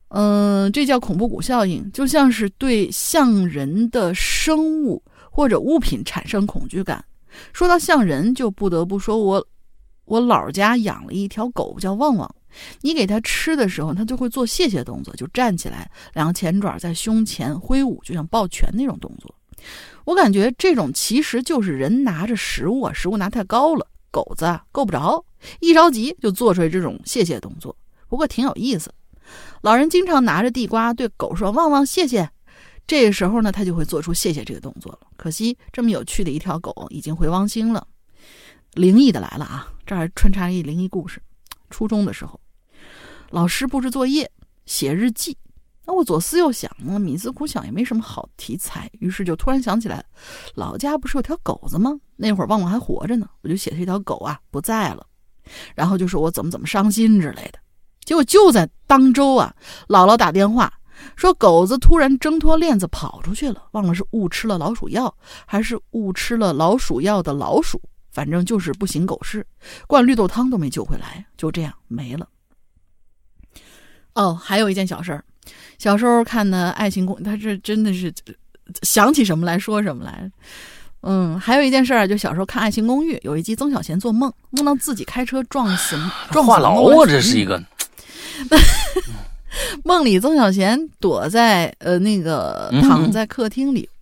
嗯、呃，这叫恐怖谷效应，就像是对像人的生物或者物品产生恐惧感。说到像人，就不得不说我我老家养了一条狗叫旺旺。你给它吃的时候，它就会做谢谢动作，就站起来，两个前爪在胸前挥舞，就像抱拳那种动作。我感觉这种其实就是人拿着食物啊，食物拿太高了，狗子啊够不着，一着急就做出来这种谢谢动作。不过挺有意思，老人经常拿着地瓜对狗说：“旺旺，谢谢。”这个时候呢，它就会做出谢谢这个动作了。可惜这么有趣的一条狗已经回汪星了。灵异的来了啊，这还穿插一灵异故事。初中的时候，老师布置作业写日记，那我左思右想呢，冥思苦想也没什么好题材，于是就突然想起来，老家不是有条狗子吗？那会儿旺旺还活着呢，我就写这条狗啊不在了，然后就说我怎么怎么伤心之类的。结果就在当周啊，姥姥打电话说狗子突然挣脱链子跑出去了，忘了是误吃了老鼠药还是误吃了老鼠药的老鼠，反正就是不行狗事，灌绿豆汤都没救回来，就这样没了。哦，还有一件小事儿，小时候看的《爱情公寓》，他这真的是想起什么来说什么来。嗯，还有一件事儿，就小时候看《爱情公寓》，有一集曾小贤做梦，梦到自己开车撞死撞死。话痨啊，这是一个。梦里曾小贤躲在呃那个躺在客厅里。嗯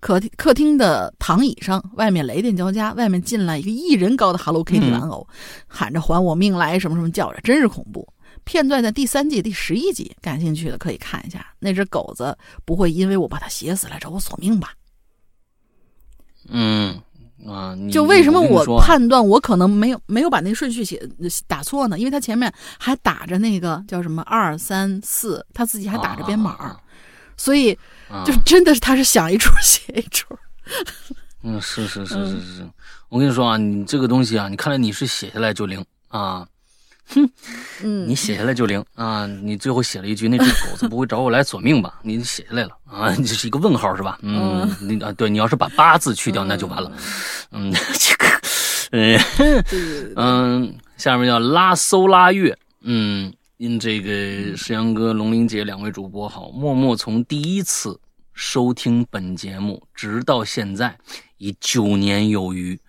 客厅客厅的躺椅上，外面雷电交加，外面进来一个一人高的 Hello Kitty 玩偶，嗯、喊着还我命来什么什么叫着，真是恐怖。片段在第三季第十一集，感兴趣的可以看一下。那只狗子不会因为我把它写死来找我索命吧？嗯啊，就为什么我判断我可能没有没有把那个顺序写打错呢？因为他前面还打着那个叫什么二三四，他自己还打着编码。啊所以，就真的是他是想一出写一出。嗯，是是是是是，我跟你说啊，你这个东西啊，你看来你是写下来就灵啊，哼，嗯，你写下来就灵啊，你最后写了一句那只狗子不会找我来索命吧？你写下来了啊，这是一个问号是吧？嗯，嗯你啊，对你要是把八字去掉那就完了。嗯，这个，嗯，下面叫拉搜拉月，嗯。因这个石阳哥、龙鳞姐两位主播好，默默从第一次收听本节目直到现在已九年有余，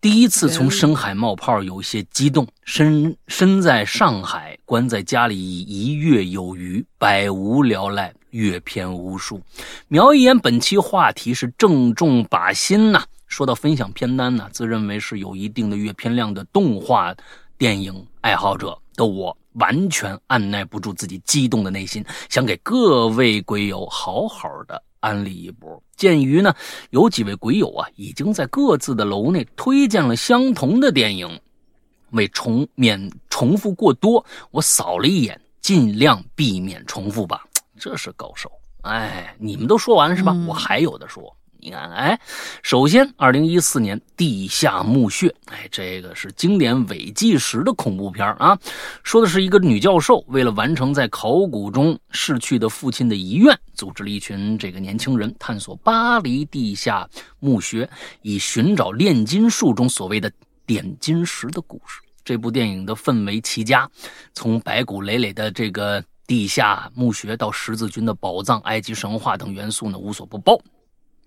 第一次从深海冒泡，有些激动，身身在上海，关在家里已一月有余，百无聊赖，阅片无数。瞄一眼本期话题是正中靶心呐、啊。说到分享片单呢、啊，自认为是有一定的阅片量的动画电影爱好者的我，完全按耐不住自己激动的内心，想给各位鬼友好好的安利一波。鉴于呢有几位鬼友啊已经在各自的楼内推荐了相同的电影，为重免重复过多，我扫了一眼，尽量避免重复吧，这是高手。哎，你们都说完了是吧、嗯、我还有的说。你看，哎，首先二零一四年地下墓穴，哎，这个是经典伪纪实的恐怖片啊，说的是一个女教授为了完成在考古中逝去的父亲的遗愿，组织了一群这个年轻人探索巴黎地下墓穴，以寻找炼金术中所谓的点金石的故事。这部电影的氛围极佳，从白骨累累的这个地下墓穴到十字军的宝藏、埃及神话等元素呢无所不包，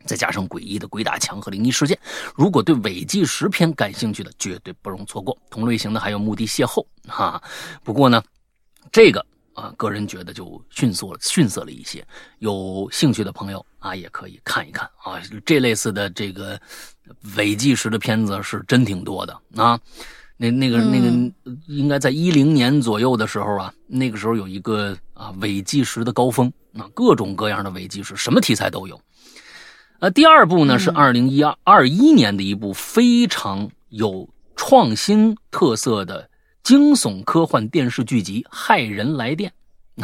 再加上诡异的鬼打墙和灵异事件，如果对伪纪实片感兴趣的绝对不容错过。同类型的还有墓地邂逅哈，不过呢这个啊个人觉得就逊色了逊色了一些，有兴趣的朋友啊也可以看一看啊，这类似的这个伪纪实的片子是真挺多的啊。那那个那个应该在一零年左右的时候啊，那个时候有一个啊伪纪实的高峰啊，各种各样的伪纪实什么题材都有。呃，第二部呢是二零二一年的一部非常有创新特色的惊悚科幻电视剧集《骇人来电》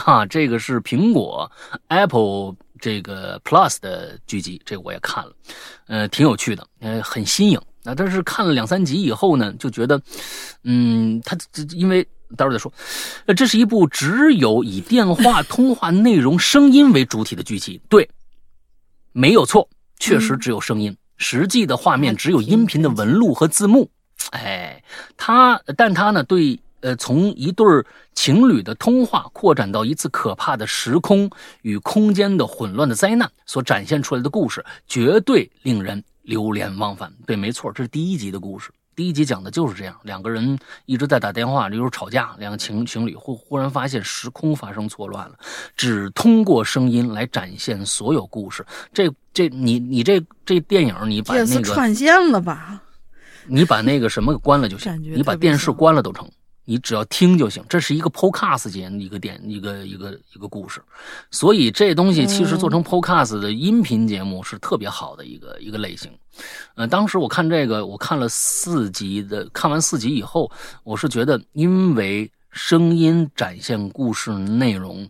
啊，这个是苹果 Apple 这个 Plus 的剧集，这个我也看了，呃，挺有趣的，呃，很新颖。那、啊、但是看了两三集以后呢，就觉得，嗯，它因为待会儿再说，呃，这是一部只有以电话通话内容、声音为主体的剧集，对，没有错。确实只有声音，实际的画面只有音频的纹路和字幕。哎，他，但他呢，对，呃，从一对情侣的通话扩展到一次可怕的时空与空间的混乱的灾难，所展现出来的故事，绝对令人流连忘返。对，没错，这是第一集的故事。第一集讲的就是这样，两个人一直在打电话，就是吵架，两个情情侣忽忽然发现时空发生错乱了，只通过声音来展现所有故事。这这你你这这电影你把那个串线了吧，你把那个什么关了就行，你把电视关了都成，你只要听就行。这是一个 podcast 节一个电一个一个一个故事，所以这东西其实做成 podcast 的音频节目是特别好的一个一个类型。呃，当时我看这个，我看了四集的，看完四集以后，我是觉得，因为声音展现故事内容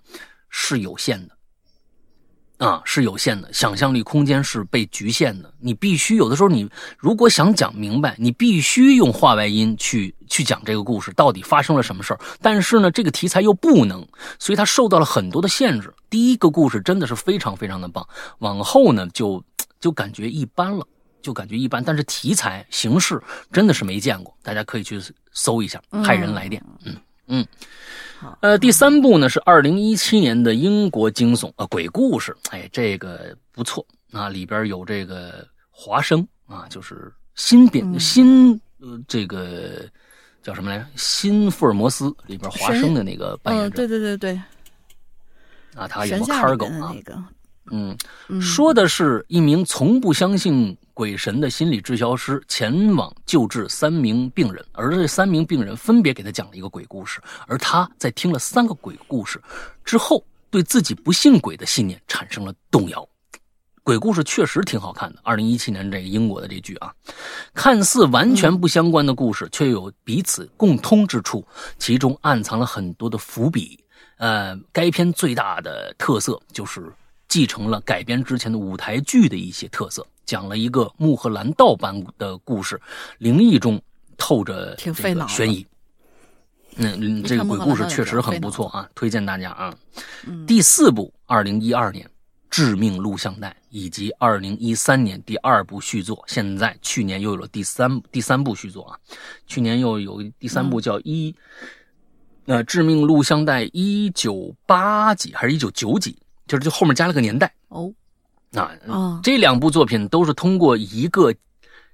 是有限的。啊，是有限的，想象力空间是被局限的。你必须有的时候，你如果想讲明白，你必须用话外音去去讲这个故事到底发生了什么事儿。但是呢，这个题材又不能，所以它受到了很多的限制。第一个故事真的是非常非常的棒，往后呢就就感觉一般了，就感觉一般。但是题材形式真的是没见过，大家可以去搜一下《骇人来电》。嗯。嗯，呃，第三部呢是二零一七年的英国惊悚啊鬼故事，哎，这个不错啊，里边有这个华生啊，就是新变新呃这个叫什么来着？新福尔摩斯里边华生的那个扮演者，嗯、对对对对，啊，他演过Cargo啊，那个、嗯，嗯说的是一名从不相信鬼神的心理治疗师前往救治三名病人，而这三名病人分别给他讲了一个鬼故事，而他在听了三个鬼故事之后，对自己不信鬼的信念产生了动摇。鬼故事确实挺好看的，二零一七年这个英国的这剧啊，看似完全不相关的故事，却有彼此共通之处，其中暗藏了很多的伏笔。呃，该片最大的特色就是继承了改编之前的舞台剧的一些特色。讲了一个穆赫兰道般的故事，灵异中透着这个悬疑。嗯，这个鬼故事确实很不错啊，推荐大家啊。嗯、第四部二零一二年致命录像带，以及二零一三年第二部续作，现在去年又有了第三第三部续作啊。去年又有第三部叫一、呃致命录像带一九八几还是一九九几，就是就后面加了个年代哦。啊、哦、这两部作品都是通过一个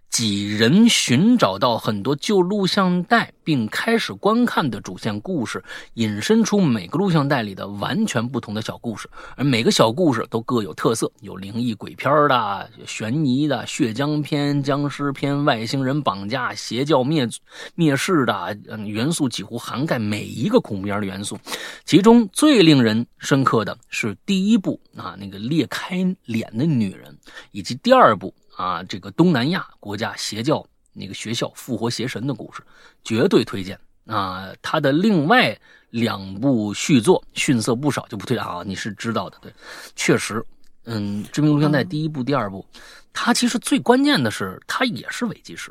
几人寻找到很多旧录像带并开始观看的主线故事，引申出每个录像带里的完全不同的小故事，而每个小故事都各有特色，有灵异鬼片的、悬疑的、血浆片、僵尸片、外星人绑架、邪教灭灭世的、呃、元素几乎涵盖每一个恐怖片的元素。其中最令人深刻的是第一部啊，那个裂开脸的女人，以及第二部啊，这个东南亚国家邪教那个学校复活邪神的故事，绝对推荐啊！他的另外两部续作逊色不少，就不推荐啊，你是知道的，对，确实，嗯，《致命录像带》第一部、第二部，它其实最关键的是，它也是伪纪实，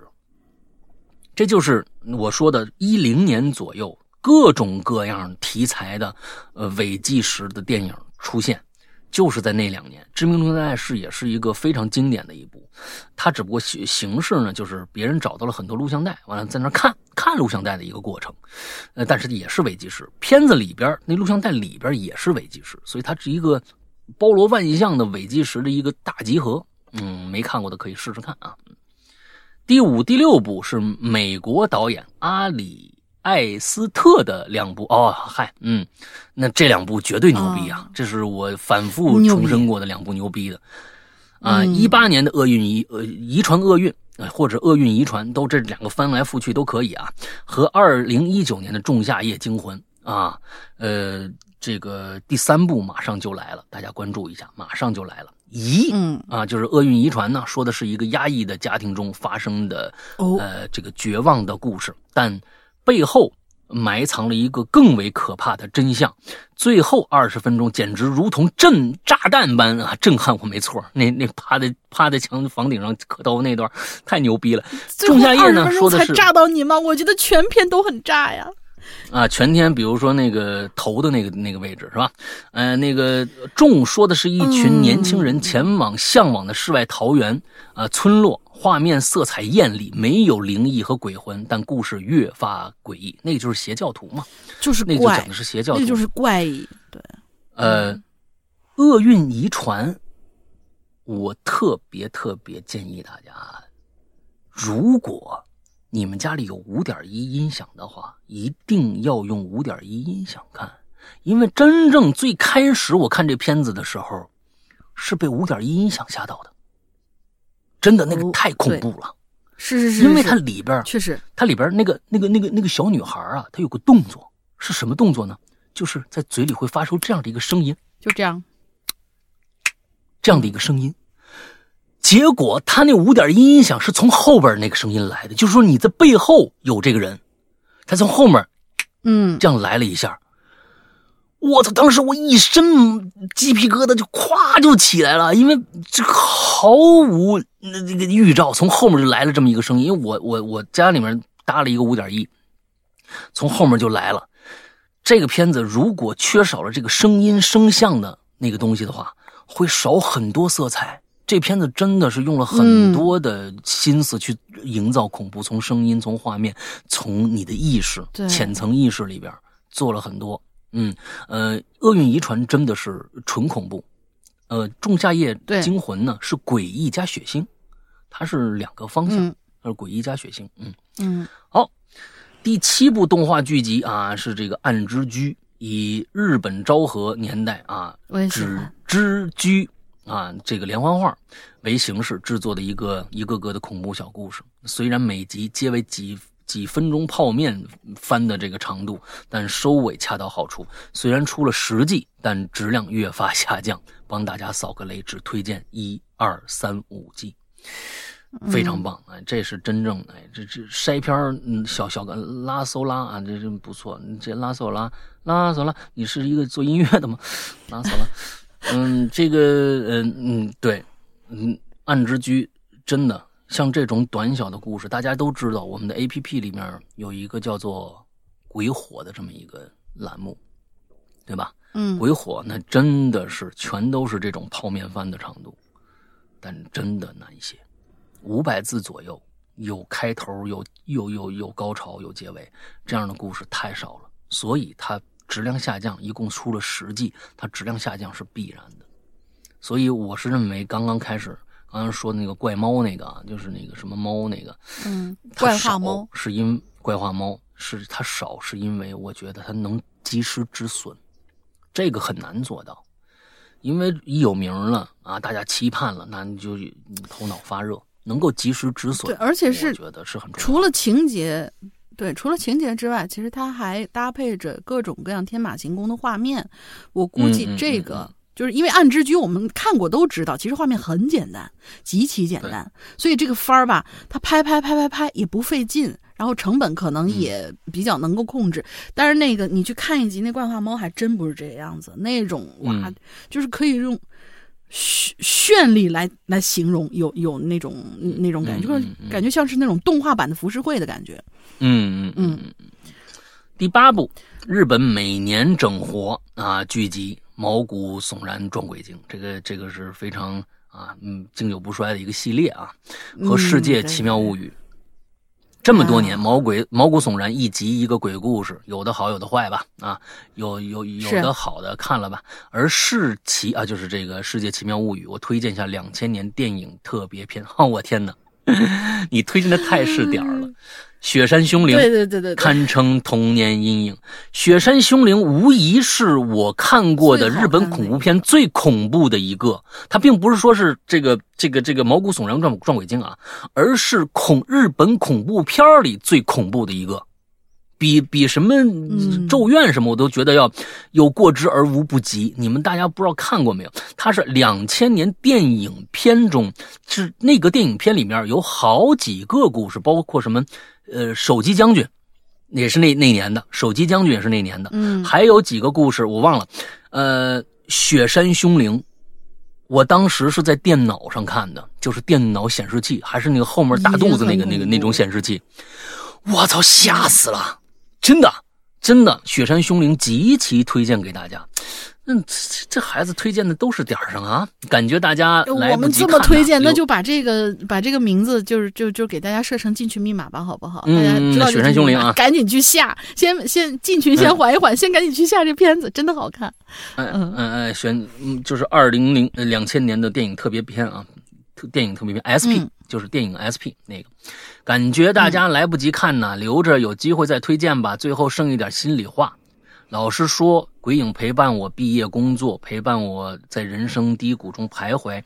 这就是我说的一零年左右各种各样题材的呃伪纪实的电影出现。就是在那两年，《致命录像带》是也是一个非常经典的一部，它只不过形式呢，就是别人找到了很多录像带，完了在那看看录像带的一个过程，呃，但是也是伪纪实。片子里边那录像带里边也是伪纪实，所以它是一个包罗万象的伪纪实的一个大集合。嗯，没看过的可以试试看啊。第五、第六部是美国导演阿里艾斯特的两部哦，嗨，嗯，那这两部绝对牛逼啊！哦、这是我反复重申过的两部牛逼的啊。一八、嗯呃、年的厄运遗呃遗传厄运、呃、或者厄运遗传，都这两个翻来覆去都可以啊。和二零一九年的仲夏夜惊魂啊，呃，这个第三部马上就来了，大家关注一下，马上就来了。咦，嗯啊，就是厄运遗传呢，说的是一个压抑的家庭中发生的、哦、呃这个绝望的故事，但背后埋藏了一个更为可怕的真相，最后二十分钟简直如同震炸弹般啊，震撼我没错。那那趴在趴在墙房顶上磕头那段太牛逼了。仲夏夜呢说的是才炸到你吗？我觉得全片都很炸呀。啊，全天比如说那个头的那个那个位置是吧？呃，那个仲说的是一群年轻人前往向往的世外桃源啊、呃、村落。画面色彩艳丽，没有灵异和鬼魂，但故事越发诡异。那个就是邪教徒嘛，就是怪，那个、就讲的是邪教徒，那就是怪异。对，呃，厄运遗传，我特别特别建议大家，如果你们家里有 五点一 音响的话，一定要用 五点一 音响看，因为真正最开始我看这片子的时候，是被 五点一 音响吓到的。真的那个太恐怖了、哦、是是 是, 是因为它里边确实它里边那个那个那个那个小女孩啊，她有个动作是什么动作呢？就是在嘴里会发出这样的一个声音，就这样这样的一个声音，结果她那 五点一 音响是从后边那个声音来的，就是说你在背后有这个人，她从后面嗯这样来了一下、嗯、我操，当时我一身鸡皮疙瘩就咵就起来了，因为这毫无那这个预兆，从后面就来了这么一个声音。因为我我我家里面搭了一个 五点一， 从后面就来了。这个片子如果缺少了这个声音声像的那个东西的话，会少很多色彩。这片子真的是用了很多的心思去营造恐怖、嗯、从声音从画面从你的意识浅层意识里边做了很多。嗯呃厄运遗传真的是纯恐怖。呃仲夏夜惊魂呢是诡异加血腥。它是两个方向，它、嗯、是诡异加血腥，嗯嗯，好，第七部动画剧集啊是这个《暗之居》，以日本昭和年代啊纸之居啊这个连环画为形式制作的一个一个个的恐怖小故事，虽然每集皆为几几分钟泡面翻的这个长度，但收尾恰到好处。虽然出了十季，但质量越发下降。帮大家扫个雷，只推荐一二三五季。非常棒啊、哎！这是真正哎，这这筛片嗯，小小个拉索拉啊，这真不错。这拉索拉拉索拉，你是一个做音乐的吗？拉索拉，嗯，这个嗯嗯对，嗯，暗之居真的像这种短小的故事，大家都知道，我们的 A P P 里面有一个叫做“鬼火”的这么一个栏目，对吧？嗯，鬼火那真的是全都是这种泡面番的长度，但真的难写。五百字左右，有开头，有有有有高潮，有结尾，这样的故事太少了。所以它质量下降，一共出了十季，它质量下降是必然的。所以我是认为刚刚开始刚刚说的那个怪猫那个啊，就是那个什么猫那个，嗯，怪画猫是因怪画猫是它少，是因为我觉得它能及时止损，这个很难做到，因为一有名了啊，大家期盼了，那你就头脑发热，能够及时止损，对，而且是我觉得是很重要的。除了情节，对，除了情节之外，其实它还搭配着各种各样天马行空的画面。我估计这个、嗯嗯嗯、就是因为《暗之居》我们看过都知道，其实画面很简单，极其简单，所以这个番儿吧，它拍拍拍拍拍也不费劲。然后成本可能也比较能够控制、嗯、但是那个你去看一集那怪画猫还真不是这个样子，那种哇、嗯、就是可以用绚丽来来形容，有有那种那种感觉、嗯嗯嗯、感觉像是那种动画版的浮世绘的感觉。嗯嗯嗯。第八部，日本每年整活啊剧集毛骨悚然撞鬼经，这个这个是非常啊嗯经久不衰的一个系列啊，和世界奇妙物语。嗯，这么多年，毛鬼毛骨悚然，一集一个鬼故事，有的好，有的坏吧，啊，有有有的好的看了吧。而世奇啊，就是这个《世界奇妙物语》，我推荐一下两千年电影特别篇。哦，我天哪，你推荐的太是点儿了。雪山凶铃，对对对对，堪称童年阴影。雪山凶铃无疑是我看过的日本恐怖片最恐怖的一个。它并不是说是这个这个这个毛骨悚然撞撞鬼经啊，而是恐日本恐怖片里最恐怖的一个，比比什么咒怨什么我都觉得要有过之而无不及。你们大家不知道看过没有？它是两千年电影片中，是那个电影片里面有好几个故事，包括什么。呃，手机将军也是那那年的，手机将军也是那年的，嗯，还有几个故事我忘了，呃，雪山凶铃，我当时是在电脑上看的，就是电脑显示器，还是那个后面大肚子那个那个那种显示器，我操，吓死了，真的真的，雪山凶铃极其推荐给大家。嗯，这孩子推荐的都是点儿上啊，感觉大家来不及看。我们这么推荐，那就把这个把这个名字就是就就给大家设成进群密码吧，好不好？嗯、大家知道雪山凶铃啊，赶紧去下，先先进群先缓一缓、嗯，先赶紧去下这片子，真的好看。嗯嗯嗯，选、嗯嗯、就是二零零两千年的电影特别篇啊，电影特别篇 S P、嗯、就是电影 S P 那个，感觉大家来不及看呢，留着有机会再推荐吧。最后剩一点心里话。老实说，鬼影陪伴我毕业工作，陪伴我在人生低谷中徘徊，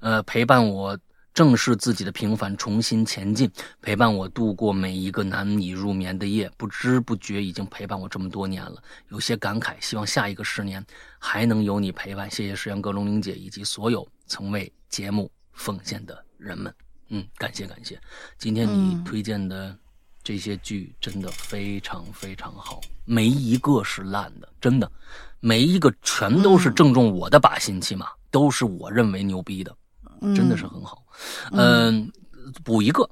呃，陪伴我正视自己的平凡，重新前进，陪伴我度过每一个难以入眠的夜，不知不觉已经陪伴我这么多年了，有些感慨，希望下一个十年还能有你陪伴。谢谢石阳哥、龙玲姐以及所有曾为节目奉献的人们。嗯，感谢感谢。今天你推荐的这些剧真的非常非常好。没一个是烂的，真的，每一个全都是正中我的靶心，起码都是我认为牛逼的，真的是很好。嗯，呃、补一个，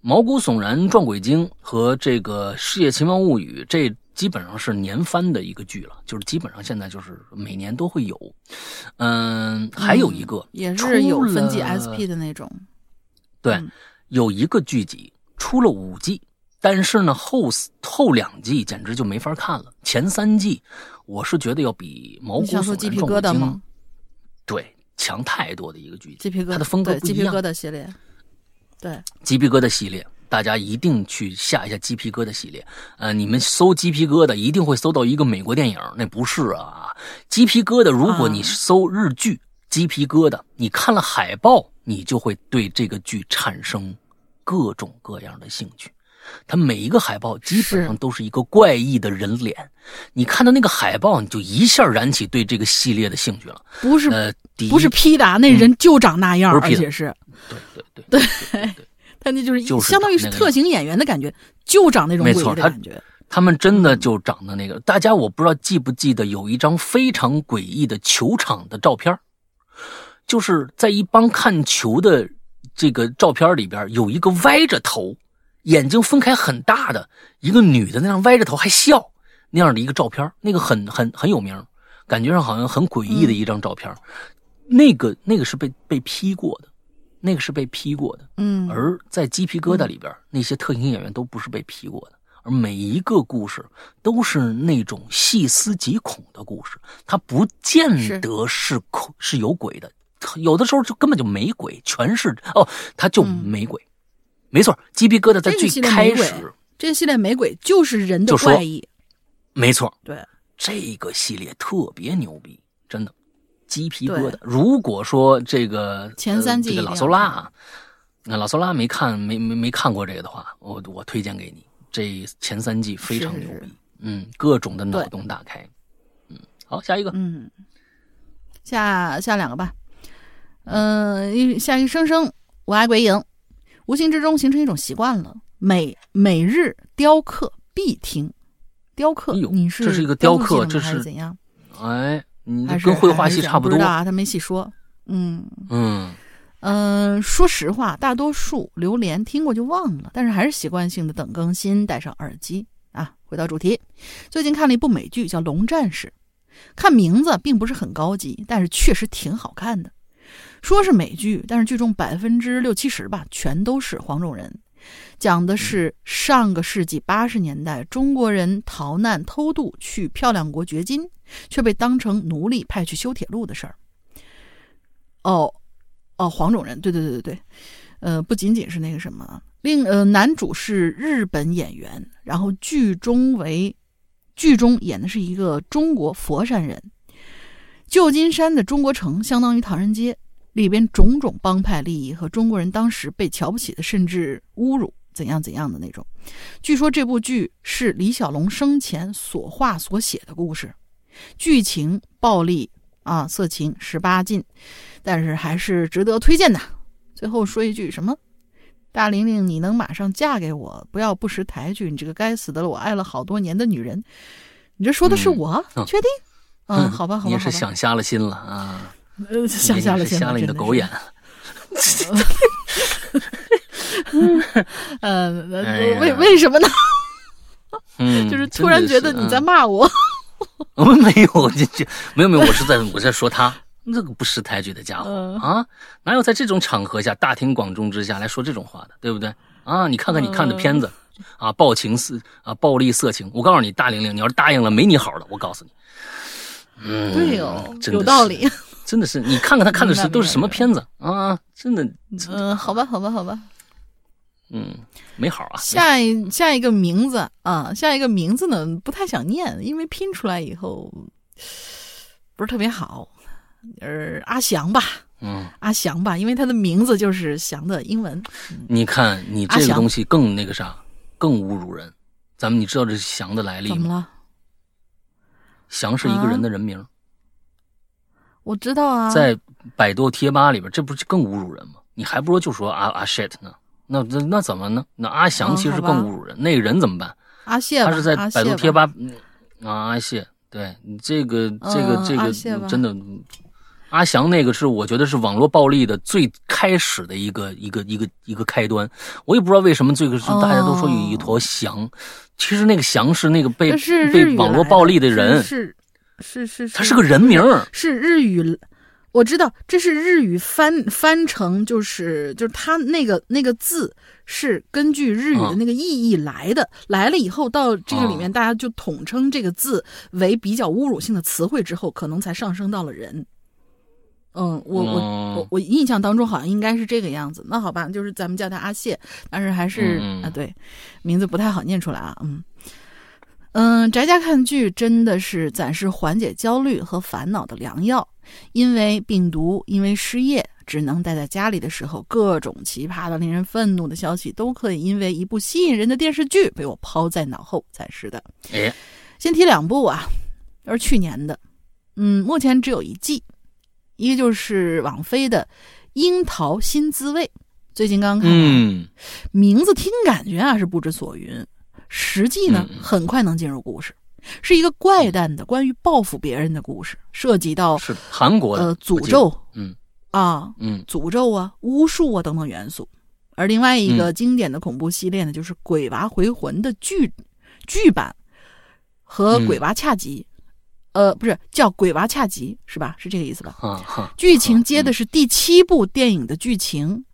毛骨悚然撞鬼经和这个世界奇妙物语，这基本上是年番的一个剧了，就是基本上现在就是每年都会有。嗯，还有一个、嗯、也是有分季 S P 的那种，对、嗯，有一个剧集出了五季。但是呢，后后两季简直就没法看了。前三季，我是觉得要比毛骨悚然撞鬼经，你想说鸡皮疙瘩吗？对，强太多的一个剧集。鸡皮疙瘩，它的风格不一样。鸡皮疙瘩系列，对，鸡皮疙瘩系列，大家一定去下一下鸡皮疙瘩系列。呃，你们搜鸡皮疙瘩，一定会搜到一个美国电影，那不是啊。鸡皮疙瘩，如果你搜日剧、啊、鸡皮疙瘩，你看了海报，你就会对这个剧产生各种各样的兴趣。它每一个海报基本上都是一个怪异的人脸，你看到那个海报，你就一下燃起对这个系列的兴趣了。不是，呃、不是 P 的、啊，那人就长那样，嗯、而且是，对对对对，他那就是相当于是特型演员的感觉，就长那种诡异的感觉。他们真的就长得那个。大家我不知道记不记得有一张非常诡异的球场的照片，就是在一帮看球的这个照片里边，有一个歪着头。眼睛分开很大的一个女的那样歪着头还笑那样的一个照片，那个很很很有名，感觉上好像很诡异的一张照片。嗯、那个那个是被被批过的，那个是被批过的。嗯，而在鸡皮疙瘩里边，那些特型演员都不是被批过的，而每一个故事都是那种细思极恐的故事，它不见得是恐 是, 是有鬼的，有的时候就根本就没鬼，全是哦，它就没鬼。嗯、没错，鸡皮疙瘩在最开始，这系列没鬼就是人的怪异，没错，对，这个系列特别牛逼，真的。鸡皮疙瘩。如果说这个前三季、呃、这个老苏拉，那老苏拉没看没没没看过这个的话，我我推荐给你，这前三季非常牛逼，是是嗯，各种的脑洞大开，嗯，好，下一个，嗯，下下两个吧，嗯、呃，下一声声，我爱鬼影，无形之中形成一种习惯了，每每日雕刻必听，雕刻，你是这是一个雕刻，这是怎样？哎。你跟绘画系差不多，不啊，他没细说。嗯嗯嗯、呃，说实话，大多数榴莲听过就忘了，但是还是习惯性的等更新，戴上耳机啊。回到主题，最近看了一部美剧叫《龙战士》，看名字并不是很高级，但是确实挺好看的。说是美剧，但是剧中百分之六七十吧，全都是黄种人。讲的是上个世纪八十年代中国人逃难偷渡去漂亮国掘金，却被当成奴隶派去修铁路的事儿。哦哦，黄种人，对对对对对，呃，不仅仅是那个什么，另呃，男主是日本演员，然后剧中为剧中演的是一个中国佛山人。旧金山的中国城相当于唐人街。里边种种帮派利益和中国人当时被瞧不起的甚至侮辱怎样怎样的那种。据说这部剧是李小龙生前所画所写的故事，剧情暴力啊，色情十八禁，但是还是值得推荐的。最后说一句什么，大玲玲你能马上嫁给我，不要不识抬举，你这个该死的了，我爱了好多年的女人。你这说的是我、嗯、确定？嗯，嗯好吧好吧，你也是想瞎了心了啊。呃，想瞎了，瞎了你的狗眼。嗯，呃，为为什么呢？嗯，就是突然觉得你在骂我。我们没有，这这没有没有，我是在我在说他那个不识抬举的家伙啊，哪有在这种场合下大庭广众之下来说这种话的，对不对？啊，你看看你看的片子啊，暴情色啊，暴力色情，我告诉你，大玲玲，你要是答应了，没你好的，我告诉你。嗯，对哦，有道理。真的是，你看看他看的是都是什么片子啊！真的，嗯，好吧，好吧，好吧，嗯，没好啊。下一下一个名字啊，下一个名字呢不太想念，因为拼出来以后不是特别好。呃，阿翔吧，嗯，阿翔吧，因为他的名字就是翔的英文。嗯、你看，你这个东西更那个啥，更侮辱人。咱们你知道这翔的来历吗？怎么了？翔是一个人的人名。啊我知道啊，在百度贴吧里边，这不是更侮辱人吗？你还不如就说啊啊 shit 呢，那那那怎么呢？那阿翔其实更侮辱人，嗯、那个人怎么办？阿谢吧，他是在百度贴吧啊阿谢，对你这个这个这个、嗯、真的，阿翔那个是我觉得是网络暴力的最开始的一个一个一个一个开端。我也不知道为什么最个是大家都说有一坨翔，哦、其实那个翔是那个被被网络暴力的人。是是是是，它是个人名，是日语，我知道这是日语翻翻成就是就是它那个那个字是根据日语的那个意义来的，嗯、来了以后到这个里面大家就统称这个字为比较侮辱性的词汇之后，可能才上升到了人。嗯，我我我我印象当中好像应该是这个样子。那好吧，就是咱们叫他阿谢，但是还是、嗯、啊对，名字不太好念出来啊，嗯。嗯，宅家看剧真的是暂时缓解焦虑和烦恼的良药，因为病毒，因为失业，只能待在家里的时候，各种奇葩的令人愤怒的消息都可以因为一部吸引人的电视剧被我抛在脑后才是的。哎、先提两部啊，而去年的嗯，目前只有一季，一个就是网飞的樱桃新滋味，最近刚看、嗯、名字听感觉啊是不知所云，实际呢很快能进入故事、嗯、是一个怪诞的关于报复别人的故事，涉及到是韩国的呃诅咒嗯啊嗯诅咒啊巫术啊等等元素。而另外一个经典的恐怖系列呢就是鬼娃回魂的剧剧版和鬼娃恰吉、嗯、呃不是叫鬼娃恰吉是吧，是这个意思吧、啊啊、剧情接的是第七部电影的剧情、嗯、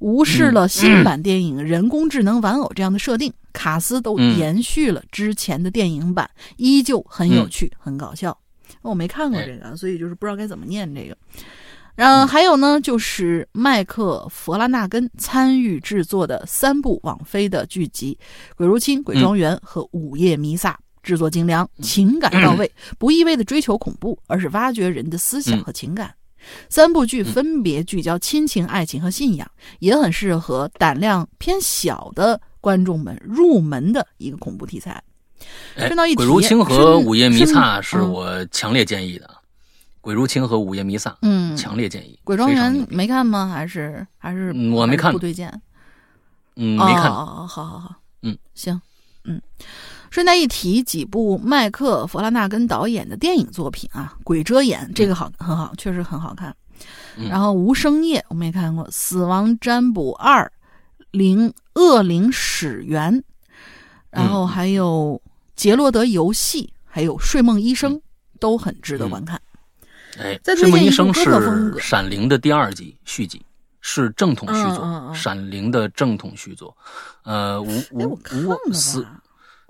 无视了新版电影人工智能玩偶这样的设定，卡斯都延续了之前的电影版，嗯、依旧很有趣、嗯、很搞笑。我没看过这个，所以就是不知道该怎么念这个。然后还有呢，就是麦克·弗拉纳根参与制作的三部网飞的剧集《鬼入侵》《鬼庄园》和《午夜弥撒》，制作精良，情感到位，不一味的追求恐怖，而是挖掘人的思想和情感。三部剧分别聚焦亲情、爱情和信仰，也很适合胆量偏小的观众们入门的一个恐怖题材。顺道一提，《鬼入侵》和《午夜弥撒》是我强烈建议的。鬼入侵和午夜弥撒，嗯，强烈建议。鬼庄园没看吗？还是还是、嗯、我没看，不对劲。嗯，没看。哦，好好好，嗯，行，嗯。顺带一提几部麦克·弗拉纳根导演的电影作品啊，《鬼遮眼》这个好、嗯、很好，确实很好看。嗯、然后《无声夜》我没看过，《死亡占卜二》《恶灵始源》，然后还有《杰洛德游戏》，还有《睡梦医生》，嗯、都很值得观看。嗯哎，睡梦医生是《闪灵》的第二集续集，是正统续作，嗯嗯嗯《闪灵》的正统续作。呃，无无无死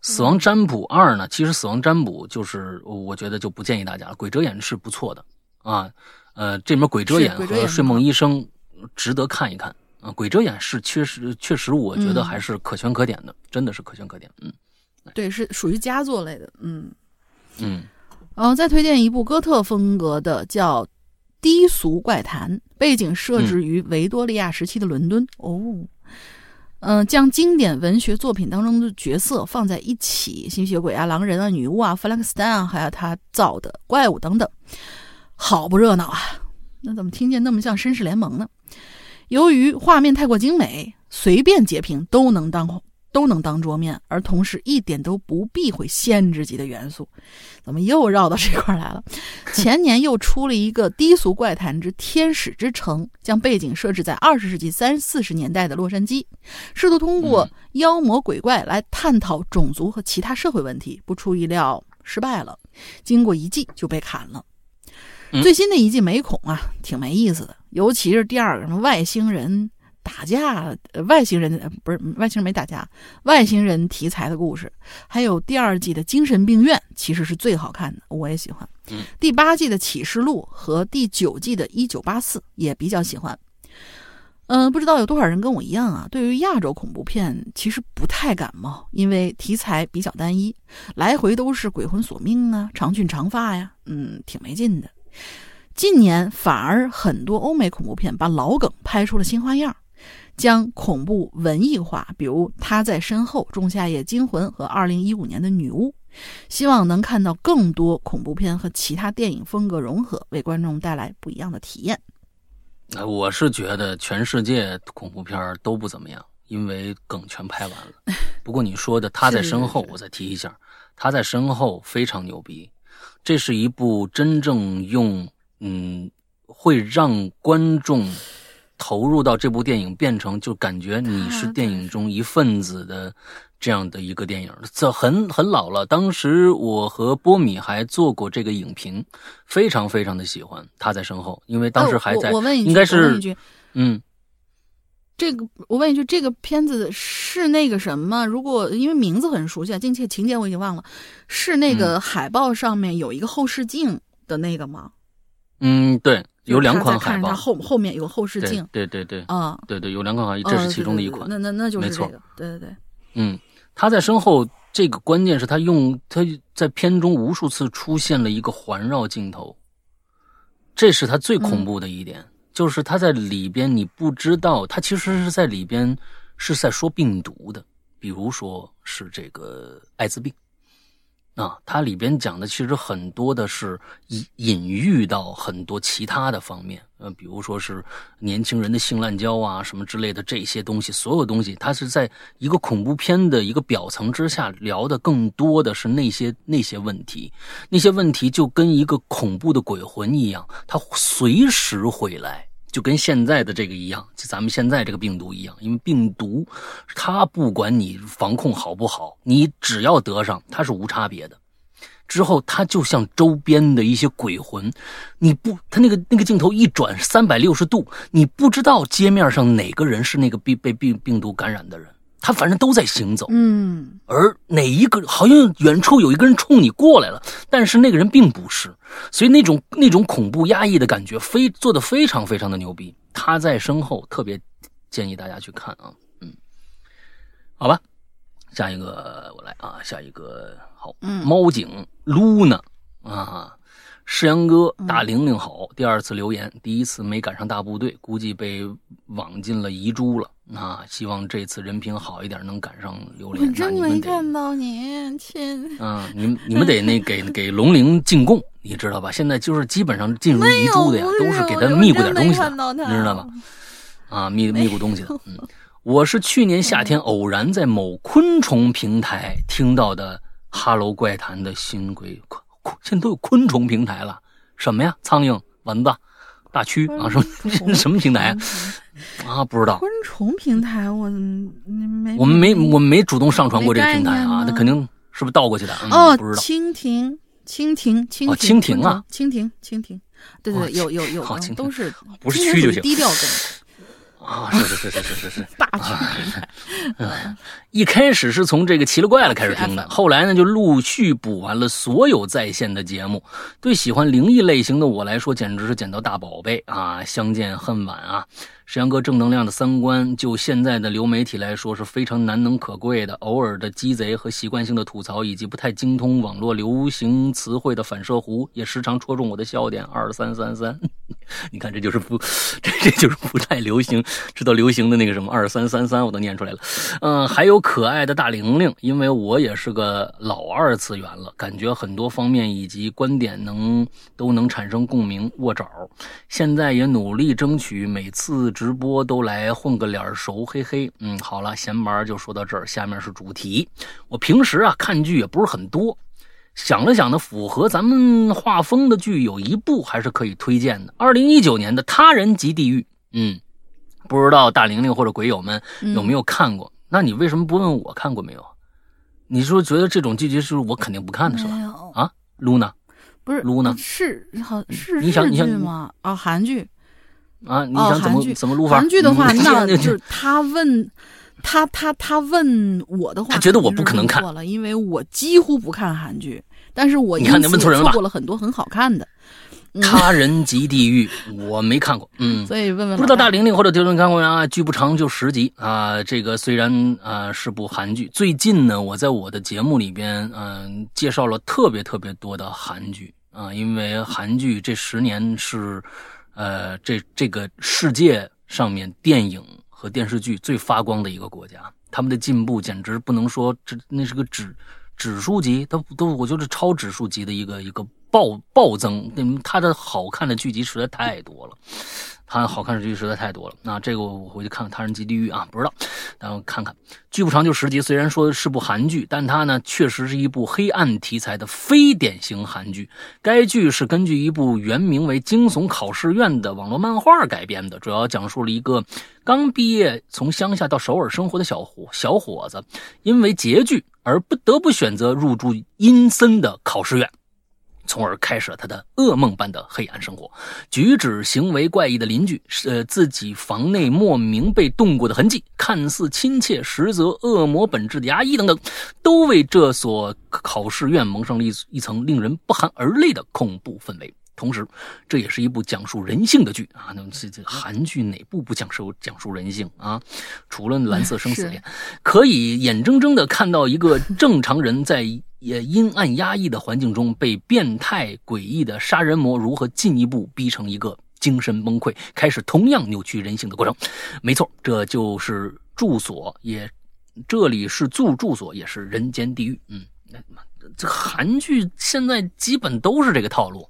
死亡占卜二呢？其实死亡占卜就是我觉得就不建议大家了。鬼遮眼是不错的啊，呃，这里面鬼遮眼和睡梦医生值得看一看啊。鬼遮眼是确实确实，我觉得还是可圈可点的，嗯、真的是可圈可点。嗯，对，是属于佳作类的。嗯嗯。嗯、哦，再推荐一部哥特风格的叫《低俗怪谈》，背景设置于维多利亚时期的伦敦。嗯、哦，嗯、呃，将经典文学作品当中的角色放在一起，吸血鬼啊、狼人啊、女巫啊、弗兰克斯坦啊，还有他造的怪物等等，好不热闹啊！那怎么听见那么像《绅士联盟》呢？由于画面太过精美，随便截屏都能当。都能当桌面，而同时一点都不避讳限制级的元素。怎么又绕到这块来了？前年又出了一个《低俗怪谈之天使之城》，将背景设置在二十世纪三四十年代的洛杉矶，试图通过妖魔鬼怪来探讨种族和其他社会问题。不出意料，失败了。经过一季就被砍了。最新的一季美恐啊，挺没意思的，尤其是第二个什么外星人。打架，外星人不是外星人没打架，外星人题材的故事，还有第二季的精神病院其实是最好看的，我也喜欢。第八季的启示录和第九季的一九八四也比较喜欢。嗯，不知道有多少人跟我一样啊，对于亚洲恐怖片其实不太感冒，因为题材比较单一，来回都是鬼魂索命啊、长裙长发呀，嗯，挺没劲的。近年反而很多欧美恐怖片把老梗拍出了新花样。将恐怖文艺化，比如他在身后、仲夏夜惊魂和二零一五年的女巫，希望能看到更多恐怖片和其他电影风格融合，为观众带来不一样的体验。我是觉得全世界恐怖片都不怎么样，因为梗全拍完了。不过你说的他在身后我再提一下，他在身后非常牛逼，这是一部真正用嗯会让观众投入到这部电影，变成就感觉你是电影中一份子的这样的一个电影，这很很老了。当时我和波米还做过这个影评，非常非常的喜欢。他在身后，因为当时还在，哎、我, 我问一句，应该是我问一句，嗯，这个我问一句，这个片子是那个什么？如果因为名字很熟悉啊，并且情节我已经忘了，是那个海报上面有一个后视镜的那个吗？嗯，对。有两款海报，他后后面有后视镜，对对对，啊，对对，有两款海报，这是其中的一款，哦、对对对那那那就是这个，对对对，嗯，他在身后，这个关键是他用他在片中无数次出现了一个环绕镜头，这是他最恐怖的一点，嗯、就是他在里边你不知道，他其实是在里边是在说病毒的，比如说是这个艾滋病。啊，它里边讲的其实很多的是隐喻到很多其他的方面，呃，比如说是年轻人的性滥交啊什么之类的这些东西，所有东西，它是在一个恐怖片的一个表层之下聊的更多的是那些那些问题，那些问题就跟一个恐怖的鬼魂一样，它随时会来。就跟现在的这个一样，就咱们现在这个病毒一样，因为病毒它不管你防控好不好，你只要得上它是无差别的，之后它就像周边的一些鬼魂，你不它那个那个镜头一转三百六十度，你不知道街面上哪个人是那个被被病毒感染的人，他反正都在行走，嗯，而哪一个好像远处有一个人冲你过来了，但是那个人并不是，所以那种那种恐怖压抑的感觉非做得非常非常的牛逼。他在身后，特别建议大家去看啊，嗯，好吧，下一个我来啊，下一个好，嗯，猫警露娜啊。世阳哥打玲玲好，第二次留言，第一次没赶上大部队，估计被网进了遗珠了啊！希望这次人品好一点，能赶上榴莲。我真没看到你，亲啊！你们你们得那给给龙玲进贡，你知道吧？现在就是基本上进入遗珠的呀，都是给他密过点东西的，你知道吧？啊，密密过东西的。嗯，我是去年夏天偶然在某昆虫平台听到的《哈喽怪谈》的新规。现在都有昆虫平台了，什么呀？苍蝇、蚊子、大蛆啊，什么什么平台啊？不知道。昆虫平台，我没我们没我们没主动上传过这个平台啊，那肯定是不是倒过去的？嗯、哦，不知道。蜻蜓，蜻蜓，蜻蜓，哦，蜻蜓啊，蜻蜓，蜻蜓，对对，有有有，好，都是不是蛆就行，低调跟。啊，是是是是是是是，大群、啊。一开始是从这个奇了怪了开始听的，后来呢就陆续补完了所有在线的节目。对喜欢灵异类型的我来说，简直是捡到大宝贝啊！相见恨晚啊！石阳哥正能量的三观，就现在的流媒体来说是非常难能可贵的。偶尔的鸡贼和习惯性的吐槽，以及不太精通网络流行词汇的反射弧，也时常戳中我的笑点。二三三三，你看这就是不，这这就是不太流行，知道流行的那个什么二三三三，我都念出来了。嗯，还有可爱的大玲玲，因为我也是个老二次元了，感觉很多方面以及观点能都能产生共鸣。握爪，现在也努力争取每次直播都来混个脸熟，嘿嘿。嗯，好了，闲玩就说到这儿，下面是主题。我平时啊看剧也不是很多，想了想呢，符合咱们画风的剧有一部还是可以推荐的，二零一九年的他人及地狱。嗯，不知道大玲玲或者鬼友们有没有看过、嗯、那你为什么不问我看过没有？你说觉得这种剧集是我肯定不看的是吧？啊，露娜不是露娜是好是日剧吗？啊、哦、韩剧啊，你想怎么、哦、怎么撸法？韩剧的话，那就是他问他他他问我的话，他觉得我不可能看了，因为我几乎不看韩剧，但是我因此错过了很多很好看的。他人及地狱我没看过，嗯，所以问问不知道大玲玲或者丢人看过啊？剧不长就十集啊、呃，这个虽然啊、呃、是部韩剧，最近呢我在我的节目里边嗯、呃、介绍了特别特别多的韩剧啊、呃，因为韩剧这十年是。呃，这这个世界上面电影和电视剧最发光的一个国家，他们的进步简直不能说，这那是个指指数级，它都我觉得超指数级的一个一个暴暴增。它的好看的剧集实在太多了，它好看的剧集实在太多了。那这个我回去看看《他人及地狱》啊，不知道，然后看看。剧不长就十集，虽然说是部韩剧，但它呢确实是一部黑暗题材的非典型韩剧。该剧是根据一部原名为《惊悚考试院》的网络漫画改编的，主要讲述了一个刚毕业从乡下到首尔生活的小伙小伙子，因为拮据而不得不选择入住阴森的考试院。从而开始了他的噩梦般的黑暗生活，举止行为怪异的邻居，呃，自己房内莫名被动过的痕迹，看似亲切，实则恶魔本质的压抑等等，都为这所考试院蒙上了一一层令人不寒而栗的恐怖氛围。同时，这也是一部讲述人性的剧啊！那这这韩剧哪部不讲述讲述人性啊？除了《蓝色生死恋》，可以眼睁睁地看到一个正常人在也阴暗压抑的环境中，被变态诡异的杀人魔如何进一步逼成一个精神崩溃，开始同样扭曲人性的过程。没错，这就是住所，也这里是住住所，也是人间地狱。嗯，这韩剧现在基本都是这个套路。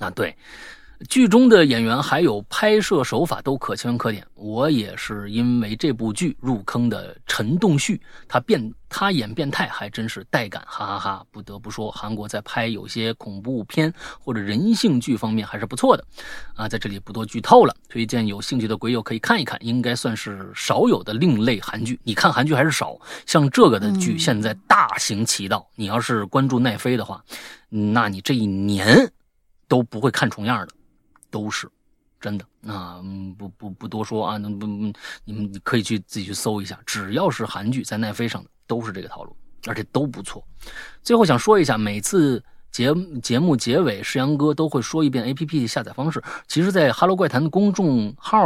啊，对，剧中的演员还有拍摄手法都可圈可点。我也是因为这部剧入坑的陈栋旭，他变他演变态还真是带感，哈哈哈哈！不得不说，韩国在拍有些恐怖片或者人性剧方面还是不错的啊。在这里不多剧透了，推荐有兴趣的鬼友可以看一看，应该算是少有的另类韩剧。你看韩剧还是少，像这个的剧现在大行其道。嗯、你要是关注奈飞的话，那你这一年。都不会看重样的，都是真的，那、嗯、不不不多说啊，不不，你们可以去自己去搜一下，只要是韩剧在奈飞上的都是这个套路，而且都不错。最后想说一下，每次节节目结尾，世阳哥都会说一遍 A P P 下载方式。其实，在《哈喽怪谈》的公众号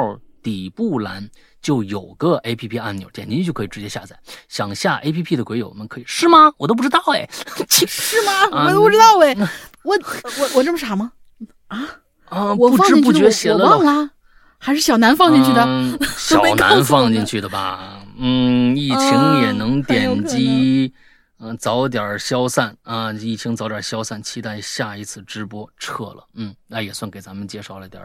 底部栏就有个 A P P 按钮，点进去就可以直接下载。想下 A P P 的鬼友们可以，是吗？我都不知道哎，是吗？我都不知道哎，嗯、我我我这么傻吗？啊啊！我不知不觉写了，我忘了，还是小南放进去的，嗯、小南放进去的吧？嗯，疫情也能点击。啊嗯、呃，早点消散啊！疫情早点消散，期待下一次直播。撤了，嗯，那、啊、也算给咱们介绍了点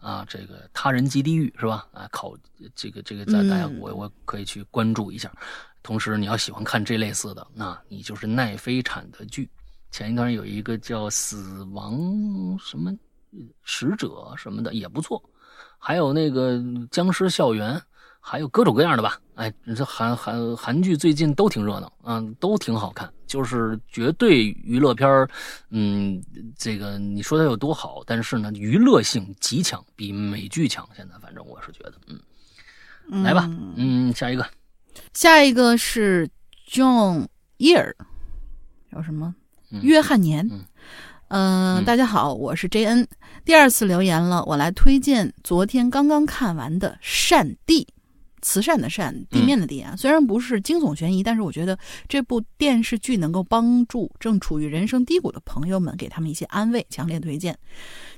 啊，这个他人及地狱是吧？啊，考这个这个，大家我我可以去关注一下。嗯、同时，你要喜欢看这类似的，那你就是奈飞产的剧。前一段有一个叫《死亡什么使者》什么的，也不错。还有那个《僵尸校园》。还有各种各样的吧，哎，这韩韩韩剧最近都挺热闹，嗯，都挺好看，就是绝对娱乐片儿，嗯，这个你说它有多好，但是呢，娱乐性极强，比美剧强。现在反正我是觉得，嗯，嗯来吧，嗯，下一个，下一个是 John Year， 叫什么？嗯、约翰年。嗯呃、嗯，大家好，我是 J N， 第二次留言了，我来推荐昨天刚刚看完的《善地》。慈善的善，地面的地啊，虽然不是惊悚悬疑，但是我觉得这部电视剧能够帮助正处于人生低谷的朋友们，给他们一些安慰，强烈推荐。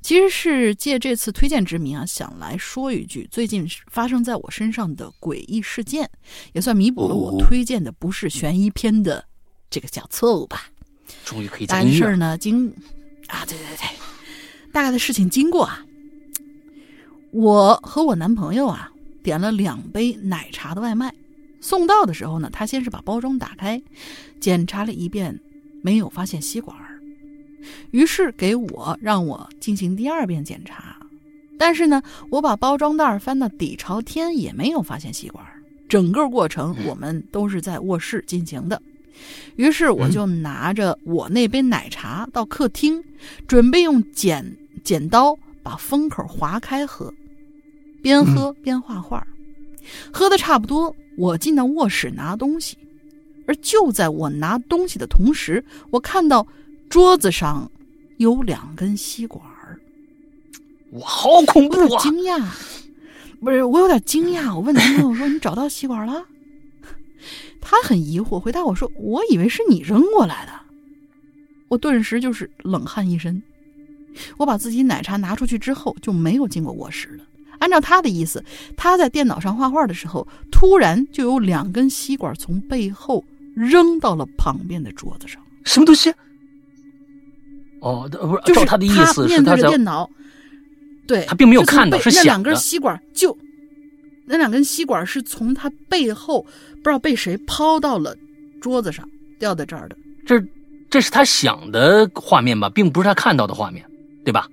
其实是借这次推荐之名啊，想来说一句最近发生在我身上的诡异事件，也算弥补了我推荐的不是悬疑片的这个小错误吧。终于可以讲音乐了。但是呢，经啊，对对对，大概的事情经过啊，我和我男朋友啊。点了两杯奶茶的外卖，送到的时候呢，他先是把包装打开，检查了一遍，没有发现吸管，于是给我让我进行第二遍检查。但是呢，我把包装袋翻到底朝天，也没有发现吸管。整个过程我们都是在卧室进行的，于是我就拿着我那杯奶茶到客厅，准备用剪剪刀把封口划开喝。边喝边画画、嗯、喝得差不多，我进到卧室拿东西，而就在我拿东西的同时，我看到桌子上有两根吸管。哇，好恐怖啊！我惊讶，不是，我有点惊讶，我问男朋友，我说你找到吸管了？他很疑惑，回答我说我以为是你扔过来的。我顿时就是冷汗一身，我把自己奶茶拿出去之后就没有进过卧室了。按照他的意思，他在电脑上画画的时候，突然就有两根吸管从背后扔到了旁边的桌子上。什么东西？哦，不是，就是他的意思是他面对着电脑，对，他并没有看到，是那两根吸管就那两根吸管是从他背后不知道被谁抛到了桌子上，掉在这儿的。这这是他想的画面吧，并不是他看到的画面，对吧？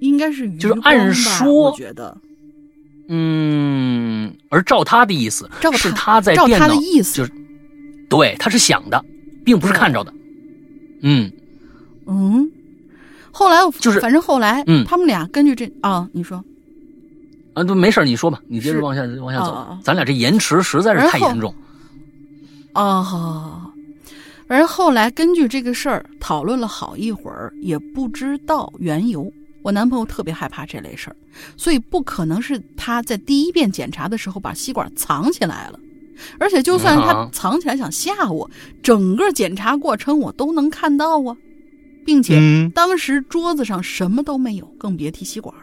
应该是就是按说，我觉得，嗯，而照他的意思，照他是他在电脑，照他的意思就是，对，他是想的，并不是看着的，嗯嗯。后来就是，反正后来，嗯，他们俩根据这啊，你说啊，都没事，你说吧，你接着往下往下走、啊，咱俩这延迟实在是太严重。啊，好好好。而后来根据这个事儿讨论了好一会儿，也不知道缘由。我男朋友特别害怕这类事儿，所以不可能是他在第一遍检查的时候把吸管藏起来了，而且就算他藏起来想吓我，整个检查过程我都能看到啊，并且当时桌子上什么都没有，更别提吸管。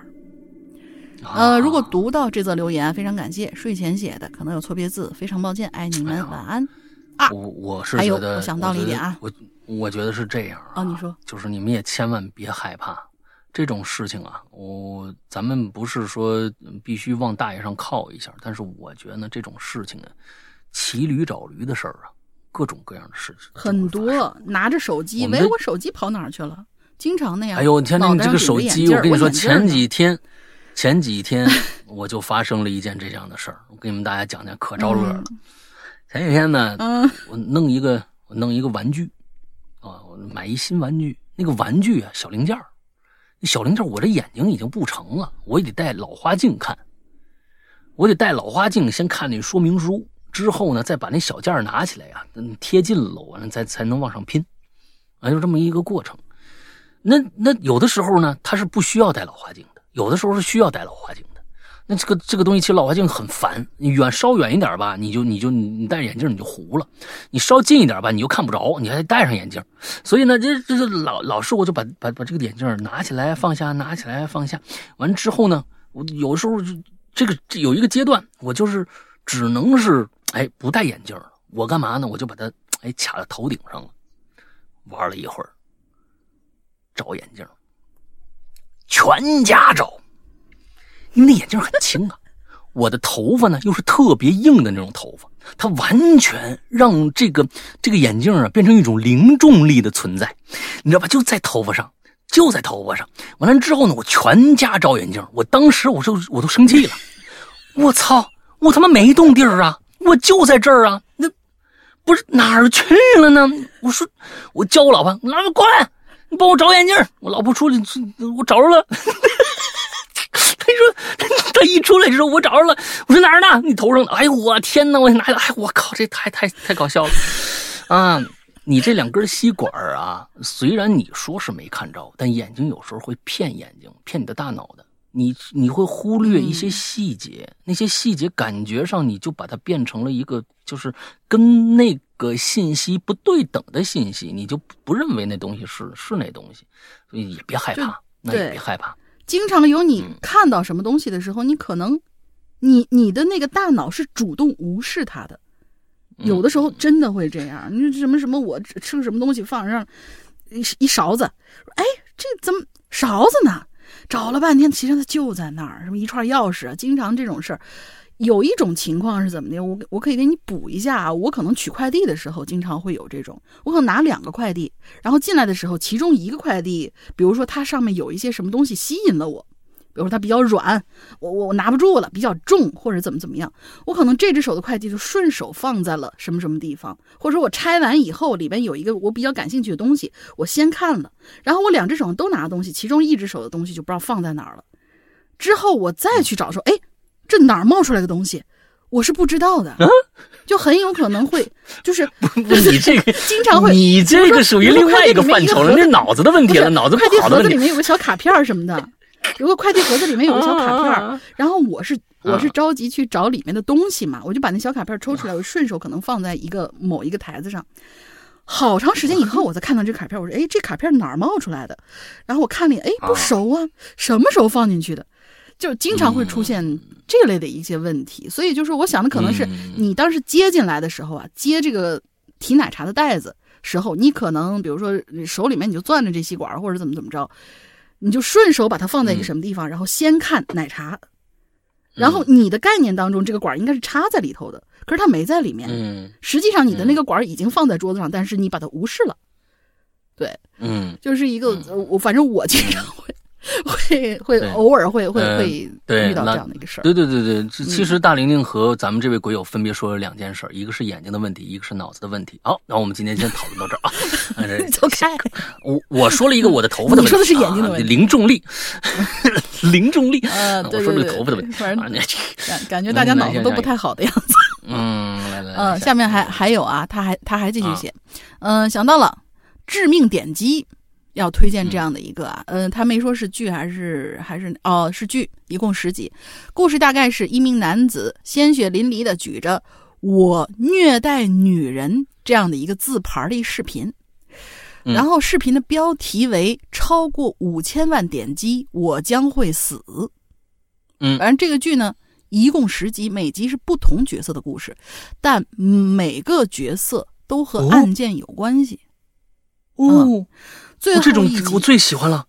呃，如果读到这则留言，非常感谢，睡前写的，可能有错别字，非常抱歉，爱你们，晚安啊。我我是觉得，我想到了一点啊，我我觉得是这样啊，你说，就是你们也千万别害怕。这种事情啊，我咱们不是说必须往大爷上靠一下，但是我觉得呢，这种事情啊，骑驴找驴的事儿啊，各种各样的事情很多。拿着手机，喂，我手机跑哪儿去了？经常那样。哎呦，你看你这个手机，我跟你说，前几天，前几天我就发生了一件这样的事儿，我给你们大家讲讲，可招惹了。嗯、前几天呢，嗯、我弄一个，我弄一个玩具啊，我买一新玩具，那个玩具啊，小零件。小灵头，我这眼睛已经不成了，我也得戴老花镜看，我得戴老花镜先看那说明书，之后呢再把那小件拿起来啊贴近了我才才能往上拼，啊，就这么一个过程。那那有的时候呢它是不需要戴老花镜的，有的时候是需要戴老花镜的。那这个这个东西其实老花镜很烦，你远稍远一点吧，你就你就你戴眼镜你就糊了，你稍近一点吧你就看不着，你还戴上眼镜。所以呢这这是老老师我就把把把这个眼镜拿起来放下拿起来放下。完之后呢我有时候就这个有一个阶段我就是只能是哎不戴眼镜了。我干嘛呢，我就把它哎卡到头顶上了。玩了一会儿。找眼镜，全家找，因为那眼镜很轻啊。我的头发呢，又是特别硬的那种头发，它完全让这个这个眼镜啊变成一种零重力的存在，你知道吧？就在头发上，就在头发上。完了之后呢，我全家找眼镜，我当时我就我都生气了，我操，我他妈没动地儿啊，我就在这儿啊，那不是哪儿去了呢？我说，我叫我老婆，老婆过来。你帮我找眼镜，我老婆出来，我找着了。他说，他一出来就说我找着了。我说哪儿呢？你头上的。哎呦我天哪！我拿来，哎我靠，这太太太搞笑了啊！你这两根吸管啊，虽然你说是没看着，但眼睛有时候会骗眼睛，骗你的大脑的。你你会忽略一些细节，嗯，那些细节感觉上你就把它变成了一个，就是跟那个信息不对等的信息，你就不认为那东西是是那东西，所以也别害怕，那也别害怕。经常有你看到什么东西的时候，嗯，你可能你你的那个大脑是主动无视它的，有的时候真的会这样。你说什么什么我吃个什么东西放上一一勺子，哎这怎么勺子呢？找了半天，其实它就在那儿，什么一串钥匙啊，经常这种事儿。有一种情况是怎么的？我我可以给你补一下啊，我可能取快递的时候经常会有这种，我可能拿两个快递，然后进来的时候，其中一个快递，比如说它上面有一些什么东西吸引了我，比如说它比较软，我我我拿不住了，比较重或者怎么怎么样，我可能这只手的快递就顺手放在了什么什么地方，或者说我拆完以后里边有一个我比较感兴趣的东西，我先看了，然后我两只手都拿东西，其中一只手的东西就不知道放在哪儿了，之后我再去找说，哎。这哪儿冒出来的东西，我是不知道的，啊，就很有可能会就是不不，你这个经常会，你这个属于另外一个范畴了，那脑子的问题了，脑子不好的问题。快递盒子里面有个小卡片什么的，如果快递盒子里面有个小卡片，啊，然后我是我是着急去找里面的东西嘛，啊，我就把那小卡片抽出来，我顺手可能放在一个某一个台子上。好长时间以后我才看到这卡片，我说哎，这卡片哪儿冒出来的？然后我看了，哎，不熟啊，啊什么时候放进去的？就经常会出现这类的一些问题，嗯，所以就是我想的可能是你当时接进来的时候啊，嗯，接这个提奶茶的袋子时候，你可能比如说手里面你就攥着这吸管或者怎么怎么着，你就顺手把它放在一个什么地方，嗯，然后先看奶茶，然后你的概念当中这个管应该是插在里头的，可是它没在里面，嗯，实际上你的那个管已经放在桌子上，但是你把它无视了，对，嗯，就是一个，嗯，我反正我经常会。会会偶尔会会会遇到这样的一个事儿，对对对对，其实大玲玲和咱们这位鬼友分别说了两件事，嗯，一个是眼睛的问题，一个是脑子的问题。好，那我们今天先讨论到这儿啊。你走开！我我说了一个我的头发的问题，你说的是眼睛的问题，啊，零重力，零重力啊，对对对，我说这个头发的问题，反正感感觉大家脑子都不太好的样子。嗯，来来，嗯，下面还还有啊，他还他还继续写，嗯，想到了致命点击。要推荐这样的一个啊，嗯，呃、他没说是剧还是还是哦，是剧，一共十集。故事大概是一名男子鲜血淋漓的举着我虐待女人这样的一个字牌的一视频，嗯，然后视频的标题为超过五千万点击我将会死。嗯，反正这个剧呢一共十集，每集是不同角色的故事，但每个角色都和案件有关系。哦。嗯哦最后这种我最喜欢了，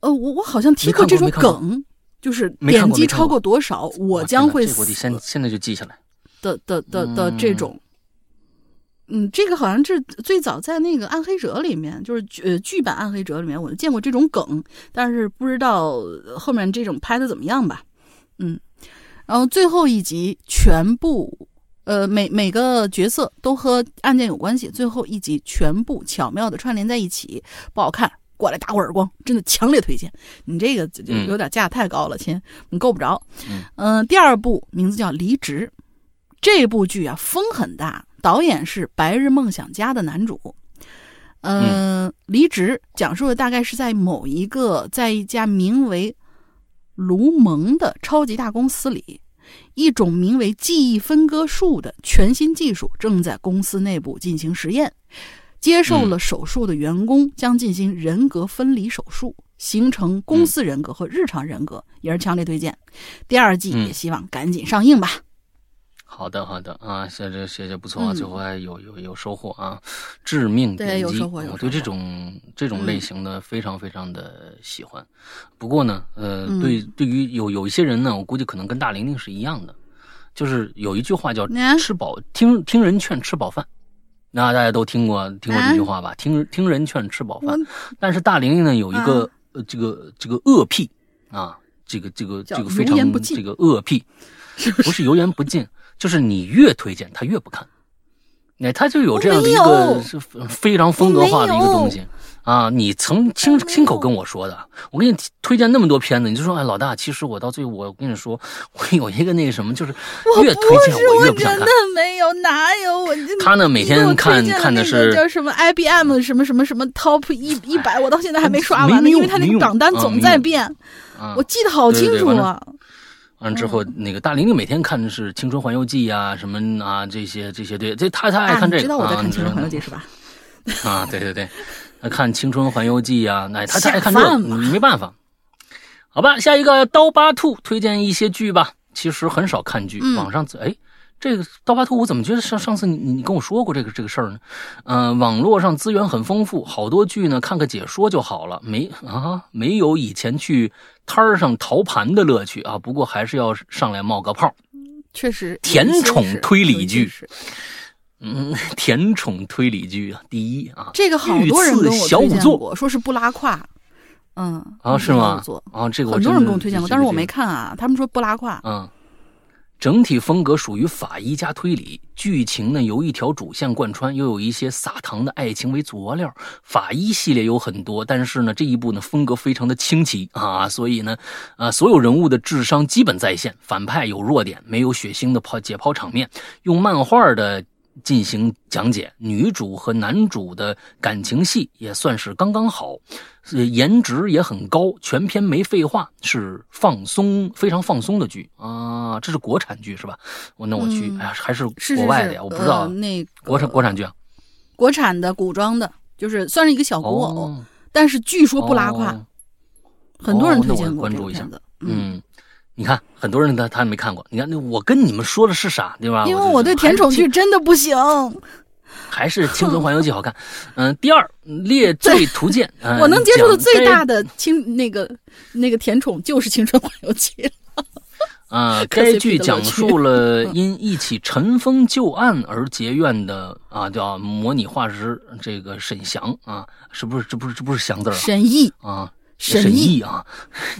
呃，我我好像提过这种梗，就是点击超过多少，我将会死。我得现现在就记下来的的的的这种，嗯，这个好像是最早在那个《暗黑者》里面，就是呃剧版《暗黑者》里面，我见过这种梗，但是不知道后面这种拍的怎么样吧，嗯，然后最后一集全部。呃，每每个角色都和案件有关系，最后一集全部巧妙的串联在一起，不好看，过来打我耳光，真的强烈推荐。你这个有点价太高了，亲、嗯，你够不着。嗯、呃，第二部名字叫《离职》，这部剧啊风很大，导演是《白日梦想家》的男主。呃、嗯，《离职》讲述的大概是在某一个在一家名为卢蒙的超级大公司里，一种名为记忆分割术的全新技术正在公司内部进行实验。接受了手术的员工将进行人格分离手术，形成公司人格和日常人格，也是强烈推荐。第二季也希望赶紧上映吧。好的，好的啊，谢谢谢谢，不错啊，最后还有有有收获啊！致命点击，对，有收获，有收获。我对这种这种类型的非常非常的喜欢。嗯、不过呢，呃，嗯、对对于有有一些人呢，我估计可能跟大玲玲是一样的，就是有一句话叫“吃饱、嗯、听听人劝吃饱饭”。那大家都听过听过这句话吧？嗯、听听人劝吃饱饭。但是大玲玲呢，有一个、嗯、呃这个这个恶癖啊，这个这个这个非常这个恶癖，是不是油盐不进？就是你越推荐他越不看，那他就有这样的一个非常风格化的一个东西啊！你曾亲亲口跟我说的，我给你推荐那么多片子，你就说哎，老大，其实我到最后我跟你说，我有一个那个什么，就是越推荐我越不想看。我不是，我真的没有，哪有我？他呢每天看看的是叫什么 I B M 什么什么什么 Top 一一百，我到现在还没刷完呢，因为他那个榜单总在变，啊、我记得好清楚啊。对对对，完之后，那个大玲玲每天看的是《青春环游记》啊，什么啊，这些这些，对，这他他爱看这个。啊、你知道我在看《青春环游记》是吧？啊，对对对，看《青春环游记》啊，那他他爱看这个，没办法。好吧，下一个刀疤兔推荐一些剧吧。其实很少看剧，网上哎，这个刀疤兔我怎么觉得上上次你你跟我说过这个这个事儿呢？嗯、呃，网络上资源很丰富，好多剧呢，看个解说就好了，没啊，没有以前去摊上淘盘的乐趣啊，不过还是要上来冒个泡。确实，甜宠推理剧，嗯，甜宠推理剧啊，第一啊，这个好多人跟我推荐过，说是不拉胯，嗯，啊是吗？啊，这个很多人跟我推荐过，但是我没看啊，他们说不拉胯，嗯。整体风格属于法医加推理，剧情呢由一条主线贯穿，又有一些撒糖的爱情为佐料。法医系列有很多，但是呢这一部呢风格非常的清奇啊，所以呢啊所有人物的智商基本在线，反派有弱点，没有血腥的抛解剖场面，用漫画的进行讲解，女主和男主的感情戏也算是刚刚好，颜值也很高，全篇没废话，是放松，非常放松的剧啊！这是国产剧是吧？我那我去，哎、嗯、呀，还是国外的呀？是是是，我不知道、呃、那个、国产国产剧啊，国产的古装的，就是算是一个小古偶，哦、但是据说不拉胯，哦、很多人推荐过这个片子，嗯。嗯，你看，很多人他他没看过。你看，我跟你们说的是啥，对吧？因为我对甜宠剧真的不行，还是《青春环游记》好看。嗯、呃，第二，列罪图鉴，呃、我能接受的最大的青那个那个甜宠就是《青春环游记》了。啊、呃，该剧讲述了因一起尘封旧案而结怨的啊，叫模拟画师这个沈翔啊，是不是？这不是这不是翔字啊？沈毅啊。沈毅啊，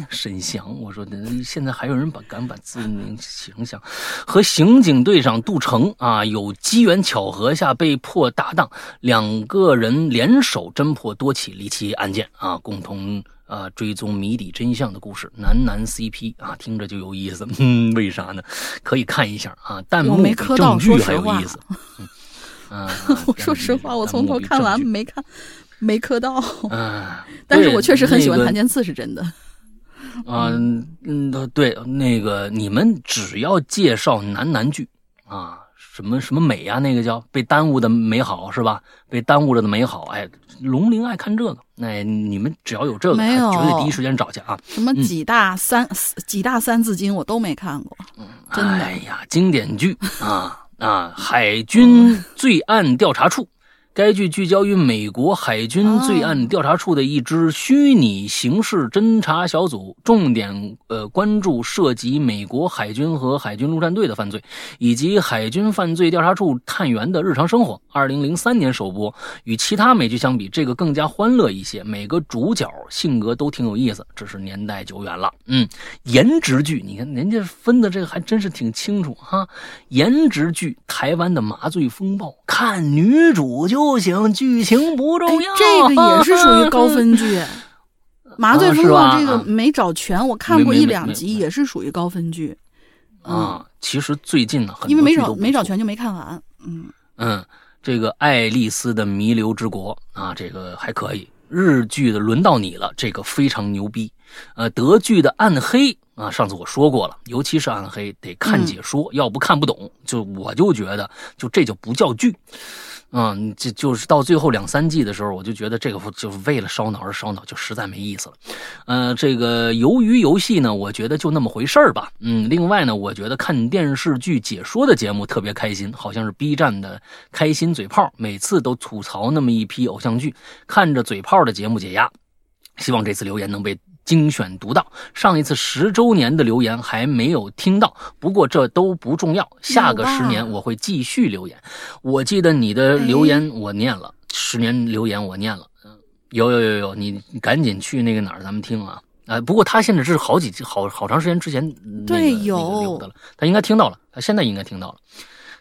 沈翔，我说现在还有人把敢把自己名起成翔，和刑警队长杜成啊，有机缘巧合下被迫搭档，两个人联手侦破多起离奇案件啊，共同啊追踪谜底真相的故事，男男 C P 啊，听着就有意思，嗯，为啥呢？可以看一下啊，弹幕比证据还有意思。嗯，啊、我说实话，我从头看完没看。没磕到，嗯、呃，但是我确实很喜欢檀健次，是真的。嗯、那个呃、嗯，对，那个你们只要介绍男男剧啊，什么什么美啊，那个叫被耽误的美好是吧？被耽误了的美好，哎，龙玲爱看这个，那、哎、你们只要有这个，没有，绝对第一时间找去啊。什么几大三、嗯、几大三字经我都没看过，真的。哎呀，经典剧啊啊，海军罪案调查处。该剧聚焦于美国海军罪案调查处的一支虚拟刑事侦查小组，重点呃关注涉及美国海军和海军陆战队的犯罪，以及海军犯罪调查处探员的日常生活。二零零三年首播，与其他美剧相比，这个更加欢乐一些，每个主角性格都挺有意思，只是年代久远了。嗯，颜值剧，你看人家分的这个还真是挺清楚哈。颜值剧，台湾的麻醉风暴，看女主就不行，剧情不重要。这个也是属于高分剧。麻醉夫妇这个没找全、啊、我看过一两集，也是属于高分剧。嗯，其实最近呢，因为没找没找全就没看完。嗯嗯，这个《爱丽丝的弥留之国》啊，这个还可以。日剧的《轮到你了》这个非常牛逼。呃，德剧的《暗黑》啊，上次我说过了，尤其是《暗黑》得看解说、嗯，要不看不懂。就我就觉得，就这就不叫剧。嗯，这就是到最后两三季的时候，我就觉得这个就是为了烧脑而烧脑，就实在没意思了。呃，这个鱿鱼游戏呢，我觉得就那么回事儿吧。嗯，另外呢，我觉得看电视剧解说的节目特别开心，好像是 B 站的开心嘴炮，每次都吐槽那么一批偶像剧，看着嘴炮的节目解压。希望这次留言能被精选读到，上一次十周年的留言还没有听到，不过这都不重要，下个十年我会继续留言。我记得你的留言我念了、哎、十年留言我念了，有有有有，你赶紧去那个哪儿咱们听啊、呃、不过他现在是好几好好长时间之前、那个、对有、那个、留的了，他应该听到了，他现在应该听到了。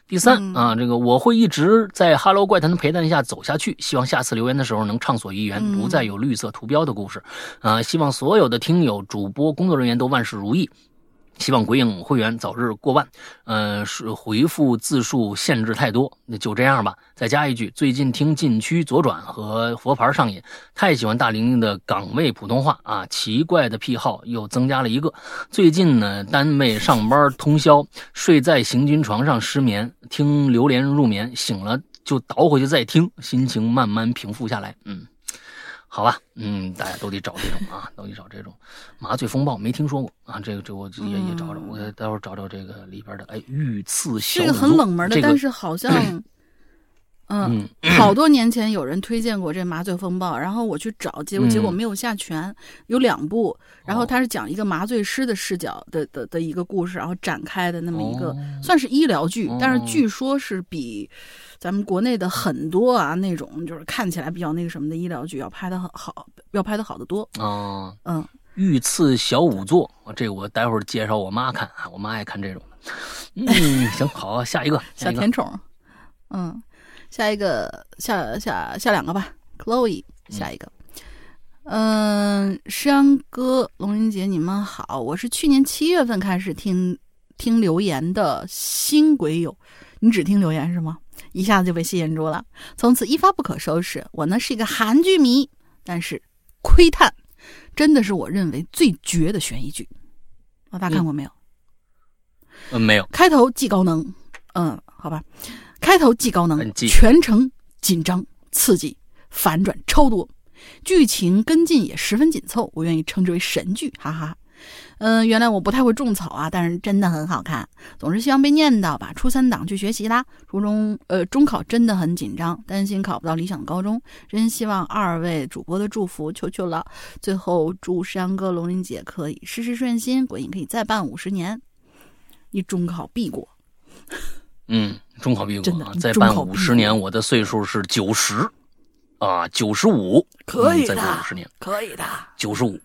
第三、嗯、啊，这个我会一直在哈喽怪谈的陪伴下走下去，希望下次留言的时候能畅所欲言、嗯、不再有绿色图标的故事啊！希望所有的听友主播工作人员都万事如意，希望鬼影会员早日过万，呃，是回复字数限制太多，那就这样吧。再加一句，最近听禁区左转和佛牌上瘾，太喜欢大玲玲的岗位普通话啊，奇怪的癖好又增加了一个。最近呢，单位上班通宵，睡在行军床上失眠，听榴莲入眠，醒了就倒回去再听，心情慢慢平复下来。嗯，好吧，嗯，大家都得找这种啊，都得找这种麻醉风暴，没听说过啊，这个这个、我也也找找，我待会儿找找这个里边的，哎，御赐小这个很冷门的，这个、但是好像，嗯，嗯好多年前有人推荐过这麻醉风暴，然后我去找，结果结果没有下全、嗯，有两部，然后它是讲一个麻醉师的视角的、哦、的的一个故事，然后展开的那么一个、哦、算是医疗剧、哦，但是据说是比。咱们国内的很多啊，那种就是看起来比较那个什么的医疗剧，要拍的很好，要拍的好得多。嗯嗯，御赐小仵作，这个我待会儿介绍我妈看啊，我妈爱看这种的。嗯，行，好，下一个，下一个小甜宠。嗯，下一个，下下下两个吧 ，Chloe， 下一个。嗯，诗阳哥、龙云姐，你们好，我是去年七月份开始听听留言的新鬼友，你只听留言是吗？一下子就被吸引住了，从此一发不可收拾。我呢是一个韩剧迷，但是窥探真的是我认为最绝的悬疑剧。老大看过没有？嗯，没有。开头既高能，嗯，好吧，开头既高能，全程紧张、刺激、反转超多，剧情跟进也十分紧凑，我愿意称之为神剧，哈哈。嗯、呃，原来我不太会种草啊，但是真的很好看。总是希望被念叨吧，初三党去学习啦。初中呃，中考真的很紧张，担心考不到理想高中。真希望二位主播的祝福，求求了。最后祝山哥、龙林姐可以事事顺心，鬼影可以再办五十年。你中考必过。嗯，中考必过，真的再办五十年，我的岁数是九十啊，九十五，可以的，再办五十年，可以的，九十五。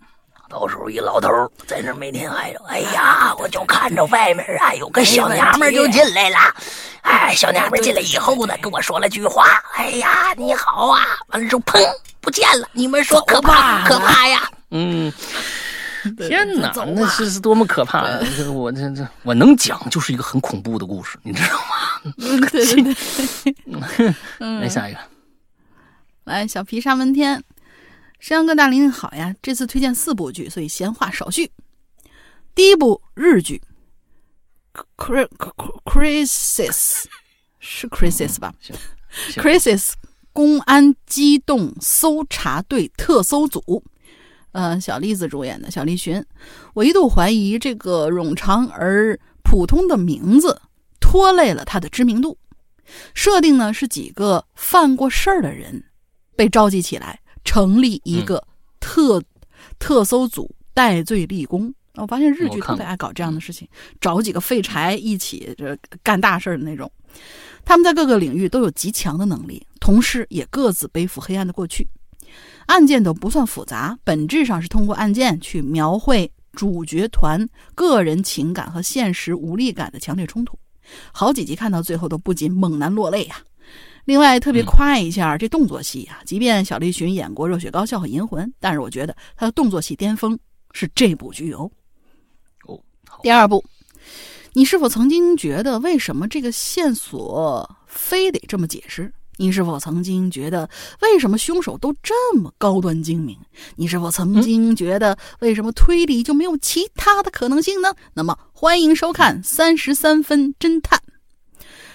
到时候一老头在那每天喊着，哎呀，我就看着外面啊有个小娘们就进来了，哎，小娘们进来以后呢，跟我说了句话，哎呀，你好啊，完了之后砰不见了，你们说可怕可怕呀？嗯，天哪，那是是多么可怕！我这这我能讲就是一个很恐怖的故事，你知道吗？对对对，来下一个，来小皮沙门天。山羊哥大玲玲好呀，这次推荐四部剧，所以闲话少叙。第一部日剧 Crisis 是 Crisis 吧、嗯、Crisis 公安机动搜查队特搜组，呃，小栗子主演的小栗旬。我一度怀疑这个冗长而普通的名字拖累了他的知名度。设定呢是几个犯过事儿的人被召集起来成立一个特、嗯、特搜组戴罪立功。我发现日剧特别爱搞这样的事情，找几个废柴一起这干大事的那种。他们在各个领域都有极强的能力，同时也各自背负黑暗的过去。案件都不算复杂，本质上是通过案件去描绘主角团个人情感和现实无力感的强烈冲突。好几集看到最后都不禁猛然落泪啊。另外特别夸一下这动作戏啊，即便小栗旬演过《热血高校》和《银魂》，但是我觉得他的动作戏巅峰是这部《焗油》。哦，第二部，你是否曾经觉得为什么这个线索非得这么解释？你是否曾经觉得为什么凶手都这么高端精明？你是否曾经觉得为什么推理就没有其他的可能性呢？嗯、那么欢迎收看《三十三分侦探》，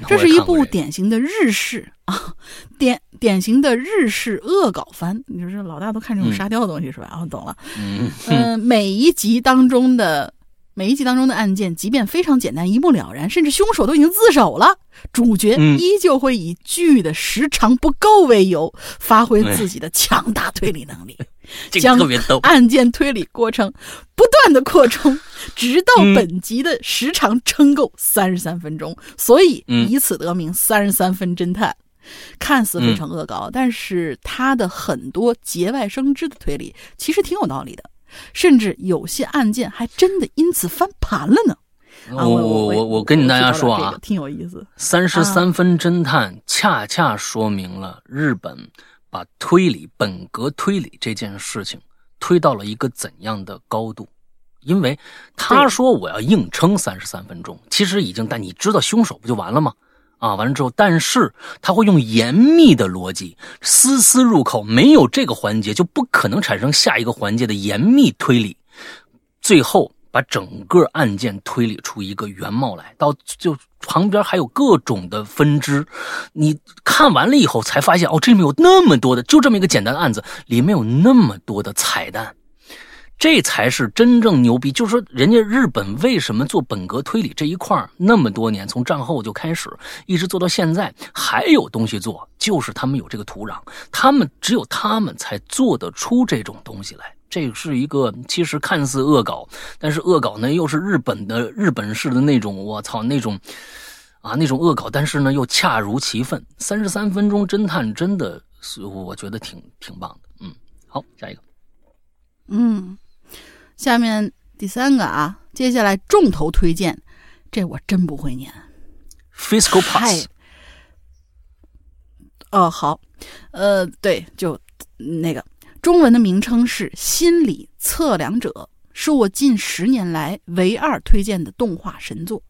这是一部典型的日式啊，典典型的日式恶搞番。你说老大都看这种沙雕的东西是吧？我、嗯哦、懂了。嗯、呃，每一集当中的。每一集当中的案件，即便非常简单，一目了然，甚至凶手都已经自首了，主角依旧会以剧的时长不够为由，发挥自己的强大推理能力，嗯、将案件推理过程不断的扩充，直到本集的时长撑够三十三分钟，嗯、所以以此得名"三十三分侦探"。看似非常恶搞，嗯、但是他的很多节外生枝的推理其实挺有道理的。甚至有些案件还真的因此翻盘了呢。啊、我我我我跟大家说啊，这个、挺有意思。三十三分侦探恰恰说明了日本把推理、本格推理这件事情推到了一个怎样的高度，因为他说我要硬撑三十三分钟，其实已经但你知道凶手不就完了吗？啊，完了之后，但是他会用严密的逻辑，丝丝入扣，没有这个环节就不可能产生下一个环节的严密推理，最后把整个案件推理出一个原貌来，到就旁边还有各种的分支，你看完了以后才发现，哦，这里面有那么多的，就这么一个简单的案子，里面有那么多的彩蛋。这才是真正牛逼，就是说人家日本为什么做本格推理这一块那么多年，从战后就开始一直做到现在还有东西做，就是他们有这个土壤，他们只有他们才做得出这种东西来。这是一个其实看似恶搞，但是恶搞呢又是日本的日本式的那种我操那种啊那种恶搞，但是呢又恰如其分。三十三分钟侦探真的我觉得挺挺棒的。嗯，好，下一个。嗯，下面第三个啊，接下来重头推荐，这我真不会念。Fiscal Pass。哦，好，呃，对，就那个中文的名称是《心理测量者》，是我近十年来唯二推荐的动画神作。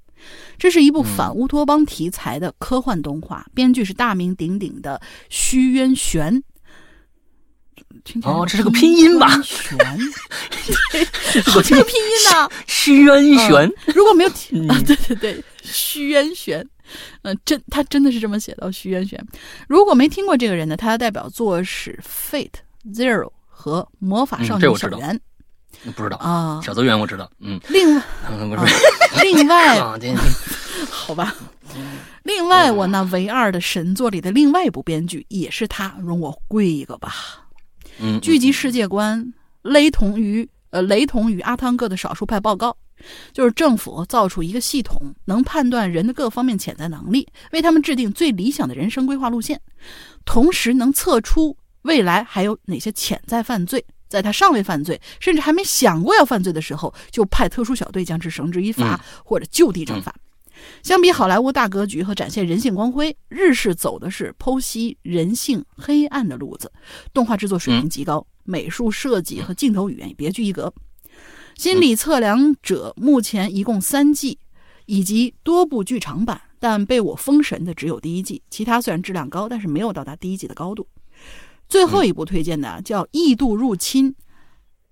这是一部反乌托邦题材的科幻动画，嗯、编剧是大名鼎鼎的虚渊玄。哦，这是个拼音吧？玄，好这个拼音呢、啊？虚渊玄、呃，如果没有听、嗯啊，对对对，虚渊玄，嗯、呃，真他真的是这么写到虚渊玄。如果没听过这个人呢，他的代表作是《Fate Zero》和《魔法少女小圆》。嗯，不知道啊，小泽圆我知道，嗯，另外，嗯、不是啊、另外，啊、好吧，另外我那唯二的神作里的另外一部编剧也是他，容我跪一个吧。嗯，剧集世界观雷同于呃雷同于阿汤哥的少数派报告，就是政府造出一个系统，能判断人的各方面潜在能力，为他们制定最理想的人生规划路线，同时能测出未来还有哪些潜在犯罪。在他尚未犯罪，甚至还没想过要犯罪的时候，就派特殊小队将之绳之以法、嗯、或者就地正法、嗯。相比好莱坞大格局和展现人性光辉，日式走的是剖析人性黑暗的路子。动画制作水平极高，嗯、美术设计和镜头语言也别具一格。心理测量者目前一共三季，以及多部剧场版，但被我封神的只有第一季，其他虽然质量高，但是没有到达第一季的高度。最后一部推荐的、啊嗯、叫《异度入侵》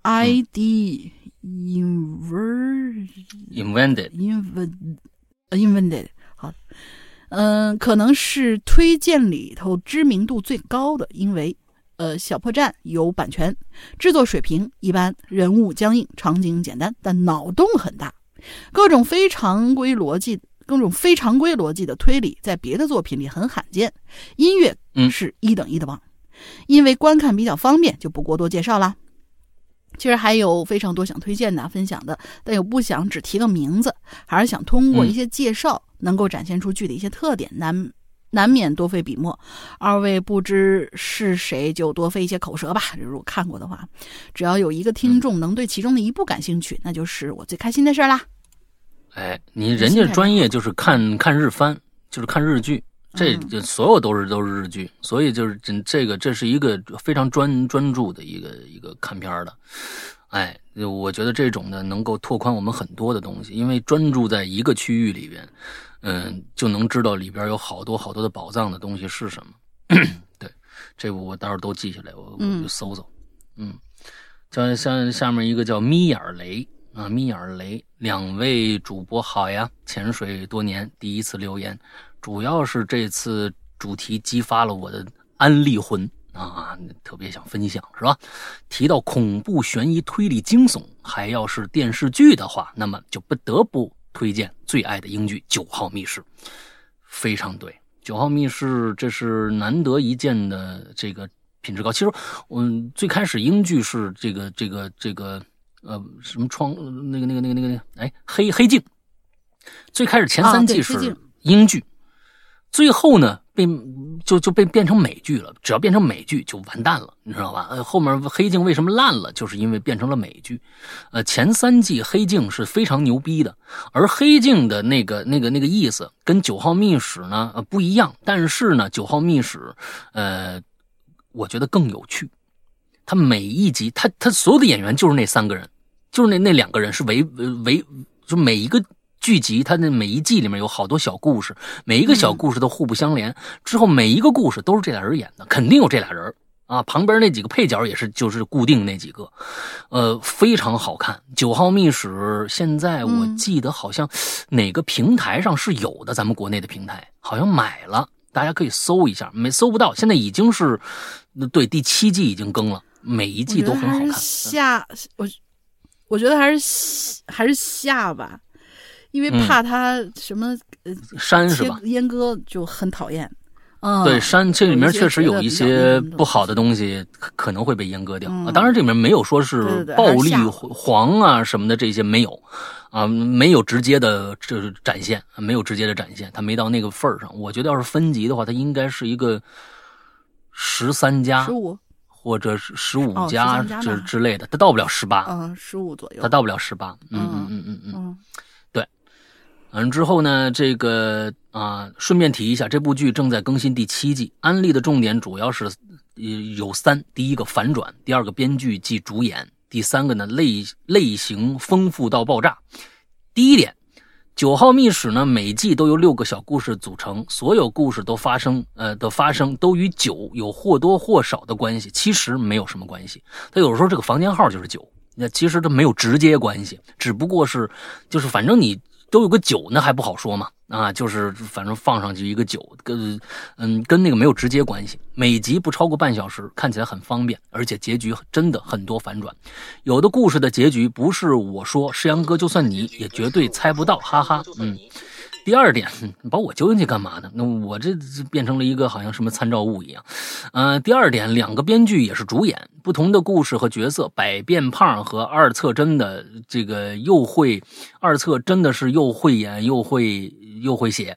，I D invented invented 好，嗯、呃，可能是推荐里头知名度最高的，因为呃，小破站有版权，制作水平一般，人物僵硬，场景简单，但脑洞很大，各种非常规逻辑。各种非常规逻辑的推理在别的作品里很罕见。音乐是一等一的棒、嗯、因为观看比较方便就不过多介绍啦。其实还有非常多想推荐的分享的，但又不想只提个名字，还是想通过一些介绍能够展现出剧的一些特点、嗯、难难免多费笔墨，二位不知是谁就多费一些口舌吧。如果看过的话，只要有一个听众能对其中的一部感兴趣、嗯、那就是我最开心的事啦。哎，你人家专业就是看看日番，就是看日剧，这所有都是都是日剧，所以就是这个这是一个非常专专注的一个一个看片的。哎，我觉得这种呢能够拓宽我们很多的东西，因为专注在一个区域里边，嗯，就能知道里边有好多好多的宝藏的东西是什么。对，这部我待会儿都记下来，我我就搜搜。嗯，叫像下面一个叫眯眼雷。啊，眯眼雷，两位主播好呀！潜水多年，第一次留言，主要是这次主题激发了我的安利魂啊，特别想分享，是吧？提到恐怖、悬疑、推理、惊悚，还要是电视剧的话，那么就不得不推荐最爱的英剧《九号密室》，非常对，《九号密室》这是难得一见的这个品质高。其实，嗯，最开始英剧是这个、这个、这个。呃，什么窗那个那个那个那个那个，哎，黑黑镜，最开始前三季是英剧，啊、最后呢被就就被变成美剧了。只要变成美剧就完蛋了，你知道吧？呃，后面黑镜为什么烂了，就是因为变成了美剧。呃，前三季黑镜是非常牛逼的，而黑镜的那个那个那个意思跟九号密室呢、呃、不一样，但是呢，九号密室，呃，我觉得更有趣。他每一集，他他所有的演员就是那三个人。就是那那两个人是为为就每一个剧集，它的每一季里面有好多小故事，每一个小故事都互不相连。嗯、之后每一个故事都是这俩人演的，肯定有这俩人啊。旁边那几个配角也是就是固定那几个，呃，非常好看。九号密室现在我记得好像哪个平台上是有的，嗯、咱们国内的平台好像买了，大家可以搜一下，没搜不到。现在已经是对第七季已经更了，每一季都很好看。下我。我觉得还是还是下吧，因为怕他什么、嗯、山是吧？阉割就很讨厌。嗯，对，山这里面确实有一些不好的东西可能会被阉割掉、嗯、啊。当然，这里面没有说是暴力黄啊什么的这些没有啊，没有直接的这展现，没有直接的展现，它没到那个份儿上。我觉得要是分级的话，它应该是一个十三加十五。或者十五加之之类的，他、哦、到不了十八，嗯，十五左右，他到不了十八，嗯嗯嗯嗯嗯，对，嗯之后呢，这个啊、呃，顺便提一下，这部剧正在更新第七季，安利的重点主要是有三，第一个反转，第二个编剧即主演，第三个呢类类型丰富到爆炸。第一点，九号密室呢每季都由六个小故事组成，所有故事都发生呃的发生都与九有或多或少的关系，其实没有什么关系。他有时候这个房间号就是九，那其实它没有直接关系，只不过是就是反正你都有个九，那还不好说嘛。啊，就是反正放上去一个九，跟嗯跟那个没有直接关系。每集不超过半小时，看起来很方便，而且结局真的很多反转。有的故事的结局不是我说，是阳哥就算你也绝对猜不到，哈哈。嗯。第二点，把我揪进去干嘛呢？那我这变成了一个好像什么参照物一样。呃，第二点，两个编剧也是主演，不同的故事和角色，百变胖和二册真的这个又会，二册真的是又会演又会又会写。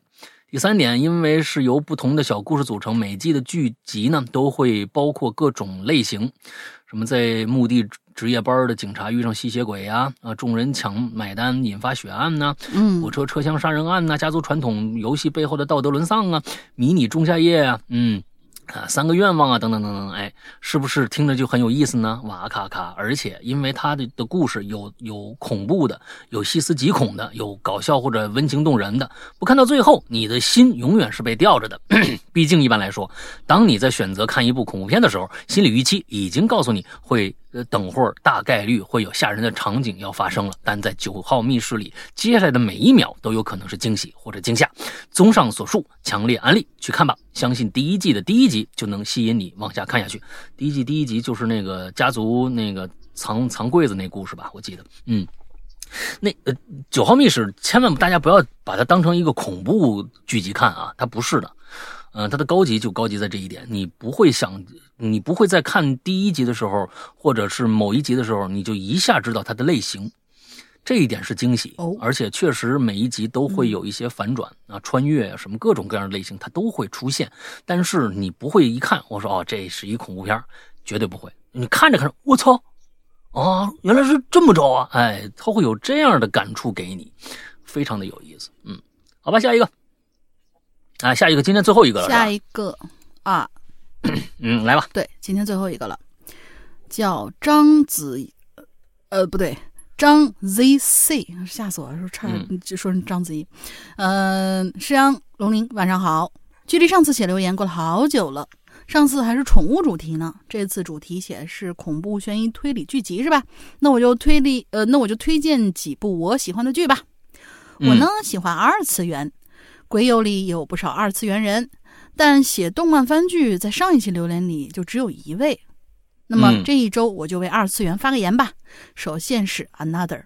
第三点，因为是由不同的小故事组成，每季的剧集呢都会包括各种类型，什么在墓地值夜班的警察遇上吸血鬼啊，啊，众人抢买单引发血案呐、啊，嗯，火车车厢杀人案呐、啊，家族传统游戏背后的道德沦丧啊，迷你仲夏夜啊，嗯，啊，三个愿望啊，等等等等，哎，是不是听着就很有意思呢？哇咔咔！而且因为他的的故事有有恐怖的，有细思极恐的，有搞笑或者温情动人的，不看到最后，你的心永远是被吊着的。毕竟一般来说，当你在选择看一部恐怖片的时候，心理预期已经告诉你会。呃，等会儿大概率会有吓人的场景要发生了，但在九号密室里，接下来的每一秒都有可能是惊喜或者惊吓。综上所述，强烈安利去看吧，相信第一季的第一集就能吸引你往下看下去。第一季第一集就是那个家族那个藏藏柜子那故事吧，我记得，嗯。那呃，九号密室千万大家不要把它当成一个恐怖剧集看啊，它不是的。嗯、呃，它的高级就高级在这一点，你不会想，你不会在看第一集的时候，或者是某一集的时候，你就一下知道它的类型，这一点是惊喜。哦、而且确实每一集都会有一些反转、嗯、啊、穿越啊什么各种各样的类型，它都会出现。但是你不会一看，我说哦，这是一恐怖片，绝对不会。你看着看着，我操，啊，原来是这么着啊！哎，它会有这样的感触给你，非常的有意思。嗯，好吧，下一个。啊，下一个，今天最后一个了。下一个啊，嗯，来吧。对，今天最后一个了，叫张子，呃，不对，张 Z C， 吓死我了，说差点、嗯、说成章子怡。嗯、呃，诗阳龙鳞，晚上好。距离上次写留言过了好久了，上次还是宠物主题呢，这次主题写是恐怖悬疑推理剧集是吧？那我就推理，呃，那我就推荐几部我喜欢的剧吧。我呢、嗯、喜欢二次元。鬼友里有不少二次元人，但写动漫番剧在上一期留言里就只有一位。那么这一周我就为二次元发个言吧。嗯、首先是 Another、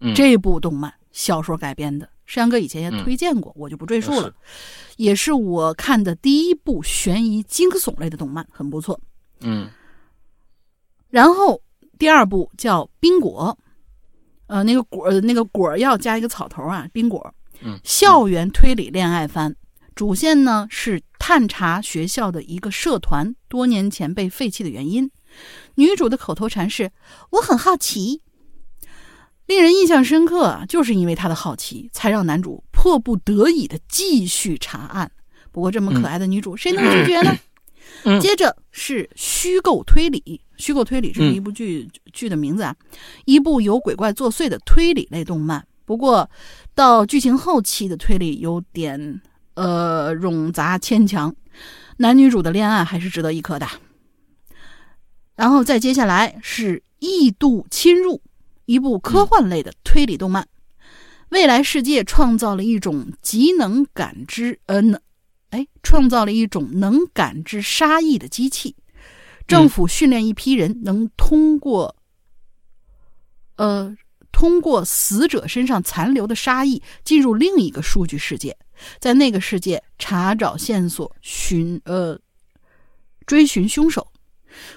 嗯、这部动漫小说改编的，诗阳哥以前也推荐过、嗯，我就不赘述了。也是我看的第一部悬疑惊悚类的动漫，很不错。嗯。然后第二部叫《冰果》，呃，那个果那个果要加一个草头啊，冰果。校园推理恋爱番，主线呢是探查学校的一个社团多年前被废弃的原因。女主的口头禅是我很好奇，令人印象深刻啊，就是因为她的好奇才让男主迫不得已的继续查案。不过这么可爱的女主、嗯、谁能拒绝呢、嗯、接着是虚构推理。虚构推理是一部剧、嗯、剧的名字啊，一部由鬼怪作祟的推理类动漫。不过到剧情后期的推理有点呃冗杂牵强，男女主的恋爱还是值得一颗的。然后再接下来是异度侵入，一部科幻类的推理动漫、嗯、未来世界创造了一种极能感知呃能哎创造了一种能感知杀意的机器，政府训练一批人能通过、嗯、呃通过死者身上残留的杀意进入另一个数据世界，在那个世界查找线索，寻呃追寻凶手。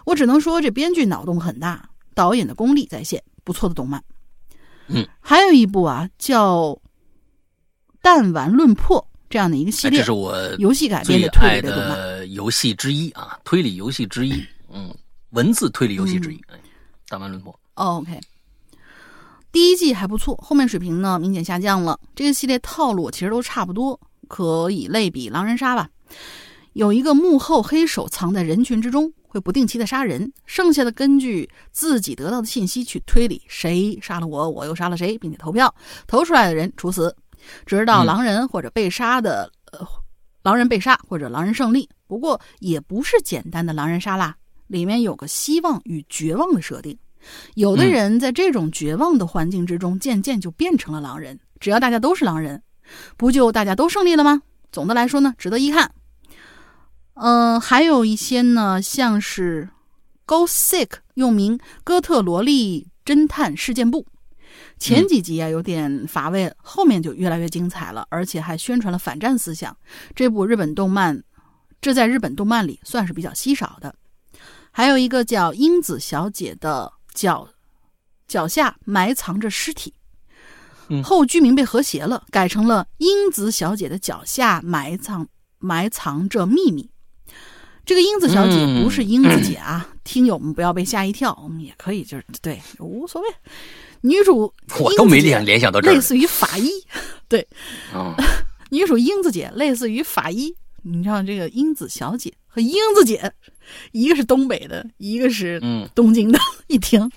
我只能说这编剧脑洞很大，导演的功力在线，不错的动漫。嗯，还有一部啊叫弹丸论破，这样的一个系列，这是我游戏改编的推理类动漫，最爱的游戏之一啊，推理游戏之一，嗯，文字推理游戏之一，嗯、弹丸论破。哦、OK。第一季还不错，后面水平呢明显下降了。这个系列套路其实都差不多，可以类比狼人杀吧。有一个幕后黑手藏在人群之中，会不定期的杀人，剩下的根据自己得到的信息去推理谁杀了我，我又杀了谁，并且投票，投出来的人处死，直到狼人或者被杀的、嗯呃、狼人被杀或者狼人胜利。不过也不是简单的狼人杀啦，里面有个希望与绝望的设定。有的人在这种绝望的环境之中渐渐就变成了狼人，只要大家都是狼人，不就大家都胜利了吗？总的来说呢，值得一看。呃，还有一些呢，像是 Go Sick 又名哥特萝莉侦探事件部，前几集啊有点乏味，后面就越来越精彩了，而且还宣传了反战思想。这部日本动漫，这在日本动漫里算是比较稀少的。还有一个叫英子小姐的脚脚下埋藏着尸体，后剧名被和谐了，改成了英子小姐的脚下埋藏埋藏着秘密。这个英子小姐不是英子姐啊、嗯、听友们不要被吓一跳，我们也可以就是对无所谓。女主我都没联想到这儿，类似于法医，对、哦、女主英子姐类似于法医。你知道这个英子小姐和英子姐，一个是东北的，一个是东京的，嗯、一听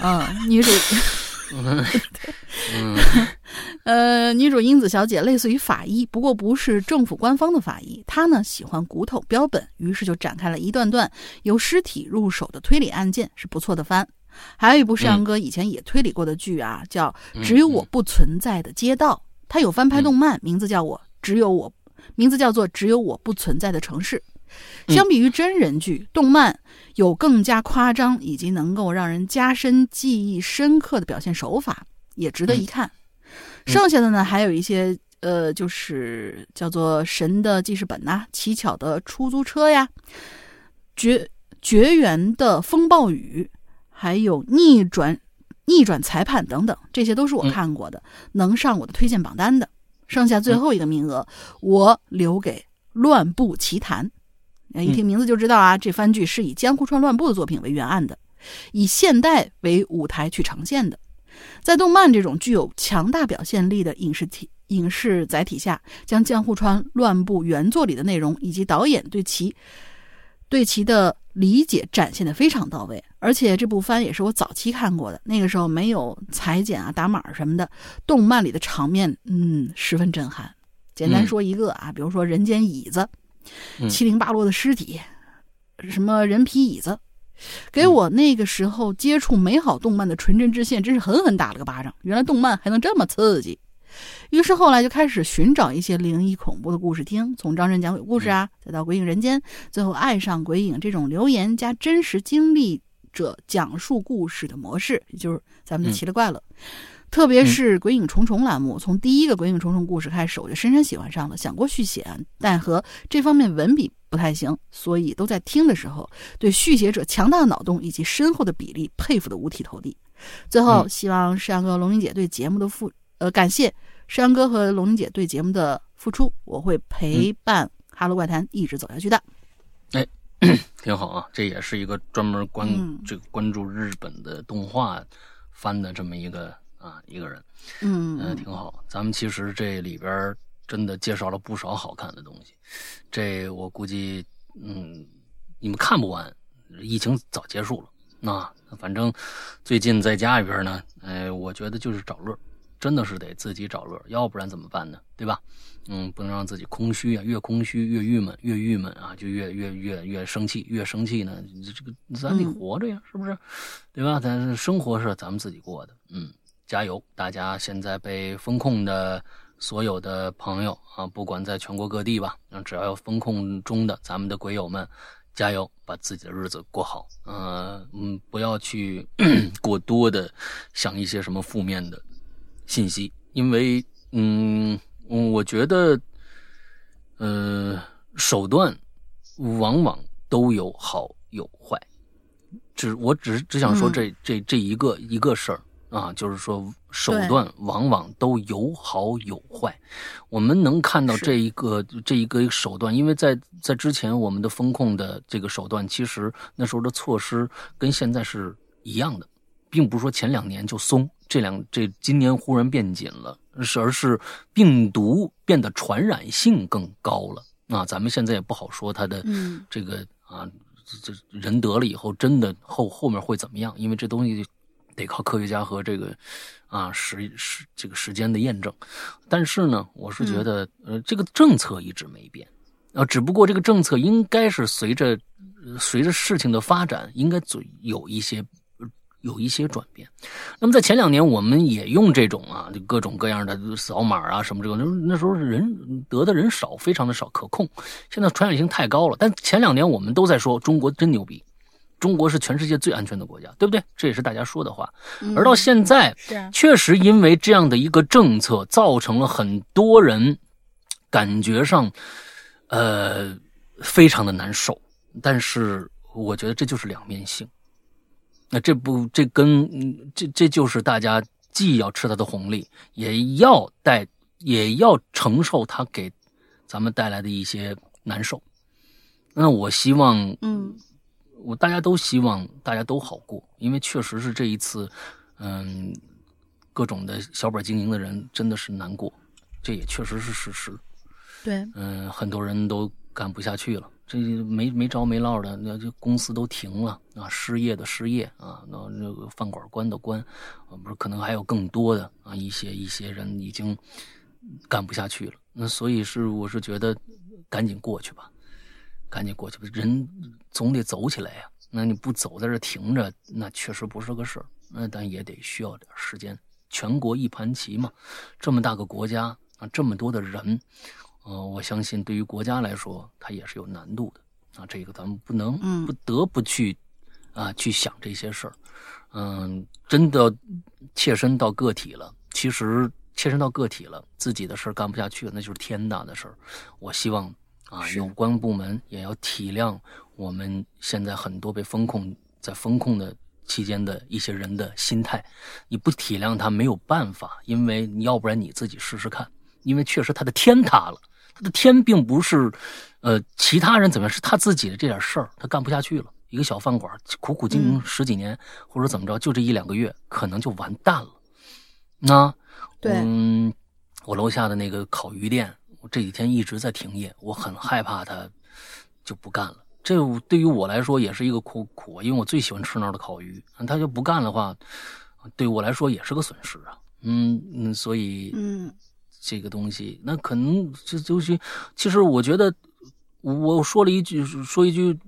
啊，女主，嗯、呃，女主英子小姐类似于法医，不过不是政府官方的法医。她呢喜欢骨头标本，于是就展开了一段段由尸体入手的推理案件，是不错的番。还有一部诗阳哥以前也推理过的剧啊，叫《只有我不存在的街道》，它有翻拍动漫，名字叫我只有我，名字叫做《只有我不存在的城市》。相比于真人剧，动漫有更加夸张以及能够让人加深记忆深刻的表现手法，也值得一看。剩下的呢，还有一些呃，就是叫做《神的记事本》呐、啊，《乞巧的出租车》呀，绝绝缘的风暴雨，还有逆转逆转裁判等等，这些都是我看过的，能上我的推荐榜单的。剩下最后一个名额，我留给《乱步奇谭》。一听名字就知道啊，这番剧是以江户川乱步的作品为原案的，以现代为舞台去呈现的。在动漫这种具有强大表现力的影视体影视载体下，将江户川乱步原作里的内容以及导演对其对其的理解展现得非常到位。而且这部番也是我早期看过的，那个时候没有裁剪啊、打码什么的，动漫里的场面嗯十分震撼。简单说一个啊，嗯、比如说人间椅子、嗯、七零八落的尸体，什么人皮椅子，给我那个时候接触美好动漫的纯真之线真是狠狠打了个巴掌，原来动漫还能这么刺激。于是后来就开始寻找一些灵异恐怖的故事听，从张震讲鬼故事啊，再到鬼影人间，最后爱上鬼影这种留言加真实经历者讲述故事的模式，也就是咱们的奇了怪了。嗯、特别是鬼影重重栏目，从第一个鬼影重重故事开始我就深深喜欢上了，想过续写，但和这方面文笔不太行，所以都在听的时候对续写者强大的脑洞以及深厚的比例佩服的五体投地。最后希望山哥龙玲姐对节目的付呃，感谢山哥和龙玲姐对节目的付出，我会陪伴哈喽怪谈一直走下去的。哎，挺好啊，这也是一个专门关、嗯、这个关注日本的动画番的这么一个啊一个人，嗯、呃，挺好。咱们其实这里边真的介绍了不少好看的东西，这我估计嗯你们看不完，疫情早结束了。那反正最近在家里边呢，哎，我觉得就是找乐。真的是得自己找乐，要不然怎么办呢？对吧？嗯，不能让自己空虚啊，越空虚越郁闷，越郁闷啊，就越越越越生气，越生气呢，这个咱得活着呀，是不是？对吧？咱生活是咱们自己过的，嗯，加油！大家现在被封控的所有的朋友啊，不管在全国各地吧，只要有封控中的咱们的鬼友们，加油，把自己的日子过好，呃，嗯，不要去过多的想一些什么负面的信息，因为嗯我觉得呃手段往往都有好有坏，只我只只想说这、嗯、这这一个一个事儿啊，就是说手段往往都有好有坏。我们能看到这一个这一个手段，因为在在之前我们的风控的这个手段，其实那时候的措施跟现在是一样的，并不是说前两年就松，这两这今年忽然变紧了，而是病毒变得传染性更高了。啊，咱们现在也不好说它的这个、嗯、啊，这人得了以后真的后后面会怎么样？因为这东西得靠科学家和这个啊时时这个时间的验证。但是呢，我是觉得、嗯、呃，这个政策一直没变。啊，只不过这个政策应该是随着、呃、随着事情的发展，应该有一些。有一些转变。那么在前两年我们也用这种啊各种各样的扫码啊什么这个，那时候人得的人少，非常的少，可控。现在传染性太高了，但前两年我们都在说中国真牛逼，中国是全世界最安全的国家，对不对？这也是大家说的话。而到现在、嗯、确实因为这样的一个政策造成了很多人感觉上呃非常的难受，但是我觉得这就是两面性。那这不，这跟这这就是大家既要吃它的红利，也要带，也要承受它给咱们带来的一些难受。那我希望，嗯，我大家都希望大家都好过，因为确实是这一次，嗯，各种的小本经营的人真的是难过，这也确实是事实。对，嗯，很多人都干不下去了。这没没着没落的，那这公司都停了啊，失业的失业啊，那这个饭馆关的关，啊，不是可能还有更多的啊，一些一些人已经干不下去了。那所以是我是觉得赶紧过去吧，赶紧过去吧，人总得走起来呀、啊。那你不走在这停着，那确实不是个事儿。那但也得需要点时间。全国一盘棋嘛，这么大个国家啊，这么多的人。呃，我相信对于国家来说，它也是有难度的啊。这个咱们不能、嗯、不得不去啊去想这些事儿。嗯，真的切身到个体了，其实切身到个体了，自己的事儿干不下去了，那就是天大的事儿。我希望啊，有关部门也要体谅我们现在很多被封控，在封控的期间的一些人的心态。你不体谅他没有办法，因为你要不然你自己试试看，因为确实他的天塌了。他的天并不是，呃，其他人怎么样，是他自己的这点事儿，他干不下去了。一个小饭馆苦苦经营十几年，嗯、或者怎么着，就这一两个月，可能就完蛋了。那，对，嗯，我楼下的那个烤鱼店我这几天一直在停业，我很害怕它就不干了。这对于我来说也是一个苦苦，因为我最喜欢吃那儿的烤鱼，它就不干的话对我来说也是个损失啊。嗯嗯，所以嗯，这个东西那可能就就是，其实我觉得我说了一句说一句，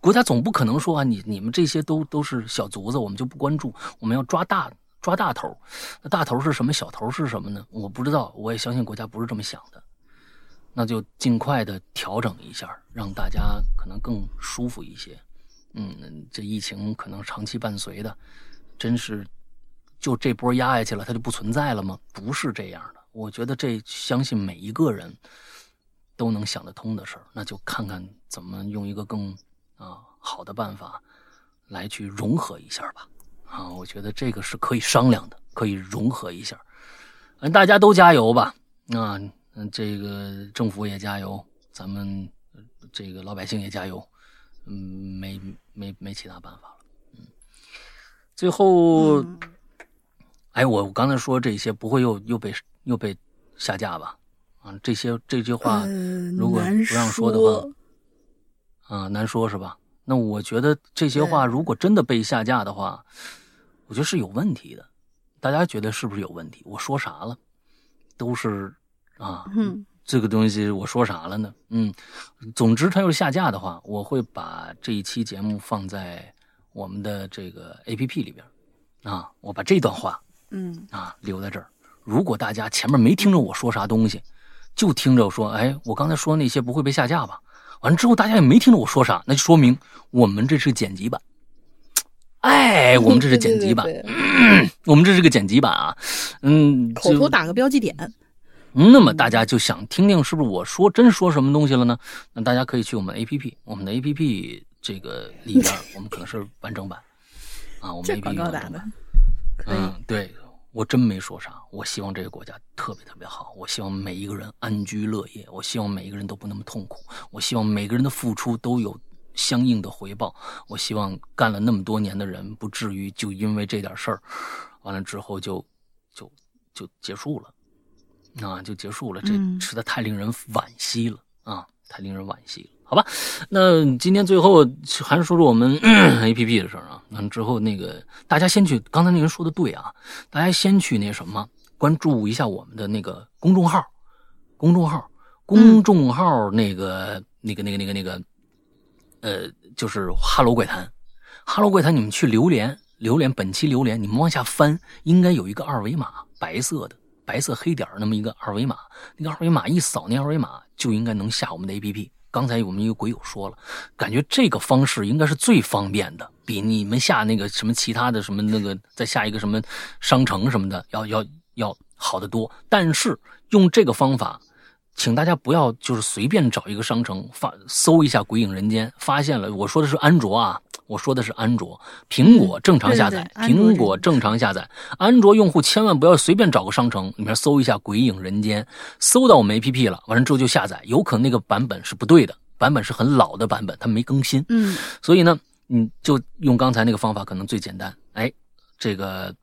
国家总不可能说啊，你你们这些都都是小卒子，我们就不关注，我们要抓大抓大头。那大头是什么？小头是什么呢？我不知道，我也相信国家不是这么想的。那就尽快的调整一下，让大家可能更舒服一些。嗯，这疫情可能长期伴随的，真是就这波压下去了，它就不存在了吗？不是这样的。我觉得这相信每一个人都能想得通的事儿，那就看看怎么用一个更啊好的办法来去融合一下吧。啊，我觉得这个是可以商量的，可以融合一下。嗯，大家都加油吧。啊，这个政府也加油，咱们这个老百姓也加油。嗯，没没没其他办法了。嗯，最后，嗯、哎，我刚才说这些，不会又又被又被下架吧？啊，这些这句话、呃、如果不让说的话，啊，难说是吧？那我觉得这些话如果真的被下架的话，我觉得是有问题的。大家觉得是不是有问题？我说啥了？都是啊，嗯。这个东西我说啥了呢？嗯，总之它要是下架的话，我会把这一期节目放在我们的这个 A P P 里边啊，我把这段话嗯啊留在这儿。如果大家前面没听着我说啥东西，就听着说，哎，我刚才说那些不会被下架吧？完之后大家也没听着我说啥，那就说明我们这是剪辑版。哎，我们这是剪辑版，对对对对、嗯，我们这是个剪辑版啊。嗯，口头打个标记点。那么大家就想听听是不是我说真说什么东西了呢？那大家可以去我们 A P P， 我们的 A P P 这个里边，我们可能是完整版啊，我们 A P P 完整版。嗯，对，我真没说啥。我希望这个国家特别特别好，我希望每一个人安居乐业，我希望每一个人都不那么痛苦，我希望每个人的付出都有相应的回报，我希望干了那么多年的人不至于就因为这点事儿，完了之后就就就结束了。啊，就结束了，这实在太令人惋惜了、嗯、啊，太令人惋惜了，好吧？那今天最后还是说说我们 A P P 的事儿啊。嗯，之后那个大家先去，刚才那人说的对啊，大家先去那什么，关注一下我们的那个公众号，公众号，公众号那个、嗯、那个那个那个那个，呃，就是哈喽怪谈，哈喽怪谈，你们去留言，留言本期留言，你们往下翻，应该有一个二维码，白色的。白色黑点那么一个二维码，那个二维码一扫，那二维码就应该能下我们的 A P P。 刚才我们一个鬼友说了，感觉这个方式应该是最方便的，比你们下那个什么其他的什么那个再下一个什么商城什么的要要要好得多。但是用这个方法，请大家不要就是随便找一个商城发搜一下鬼影人间，发现了，我说的是安卓啊，我说的是安卓，苹果正常下载，嗯、对对对，苹果正常下载。安卓用户千万不要随便找个商城里面搜一下鬼影人间，搜到我们 A P P 了，完了之后就下载，有可能那个版本是不对的，版本是很老的版本，它没更新。嗯，所以呢，你就用刚才那个方法可能最简单。哎，这个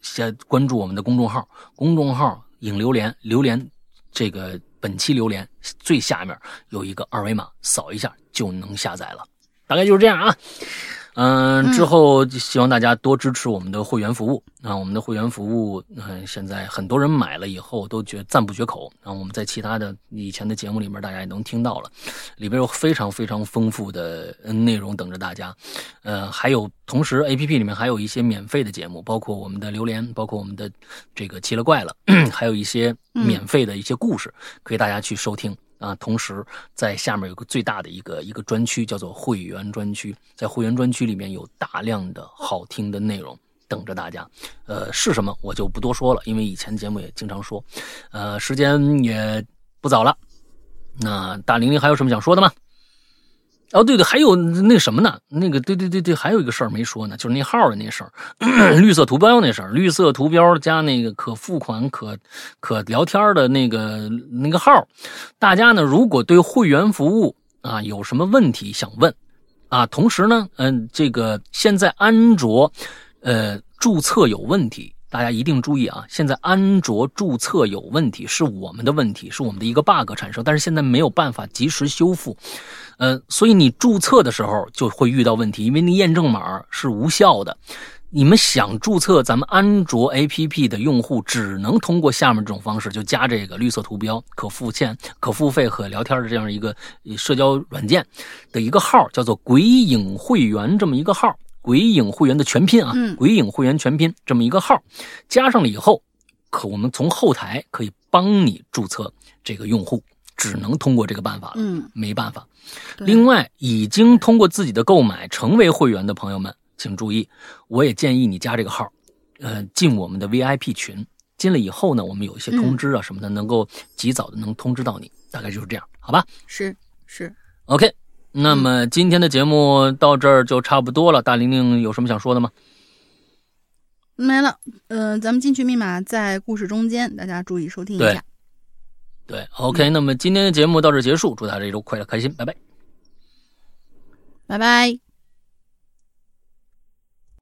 先关注我们的公众号，公众号影流连，流连这个本期流连最下面有一个二维码，扫一下就能下载了。大概就是这样啊，嗯、呃，之后希望大家多支持我们的会员服务啊，我们的会员服务，嗯、呃，现在很多人买了以后都觉赞不绝口啊。我们在其他的以前的节目里面，大家也能听到了，里边有非常非常丰富的内容等着大家。呃，还有同时 A P P 里面还有一些免费的节目，包括我们的榴莲，包括我们的这个奇了怪了，还有一些免费的一些故事，可以大家去收听。啊，同时在下面有个最大的一个一个专区，叫做会员专区，在会员专区里面有大量的好听的内容等着大家。呃，是什么我就不多说了，因为以前节目也经常说。呃，时间也不早了，那大玲玲还有什么想说的吗？哦，对对，还有那什么呢？那个，对对对对，还有一个事儿没说呢，就是那号的那事儿，绿色图标那事儿，绿色图标加那个可付款、可可聊天的那个那个号。大家呢，如果对会员服务啊有什么问题想问啊，同时呢，嗯、呃，这个现在安卓呃注册有问题，大家一定注意啊，现在安卓注册有问题，是我们的问题，是我们的一个 bug 产生，但是现在没有办法及时修复。呃，所以你注册的时候就会遇到问题，因为那验证码是无效的。你们想注册咱们安卓 A P P 的用户，只能通过下面这种方式，就加这个绿色图标可付钱可付费和聊天的这样一个社交软件的一个号，叫做鬼影会员，这么一个号，鬼影会员的全拼啊，鬼影会员全拼这么一个号，加上了以后，可我们从后台可以帮你注册这个用户，只能通过这个办法了，嗯，没办法。另外，已经通过自己的购买成为会员的朋友们，请注意，我也建议你加这个号，呃，进我们的 V I P 群。进了以后呢，我们有一些通知啊什么的，嗯、能够及早的能通知到你。大概就是这样，好吧？是是 ，OK。那么今天的节目到这儿就差不多了。大玲玲有什么想说的吗？没了。嗯、呃，咱们进去密码在故事中间，大家注意收听一下。对, 对 ，OK、嗯。那么今天的节目到这儿结束，祝大家这周快乐开心，拜拜，拜拜。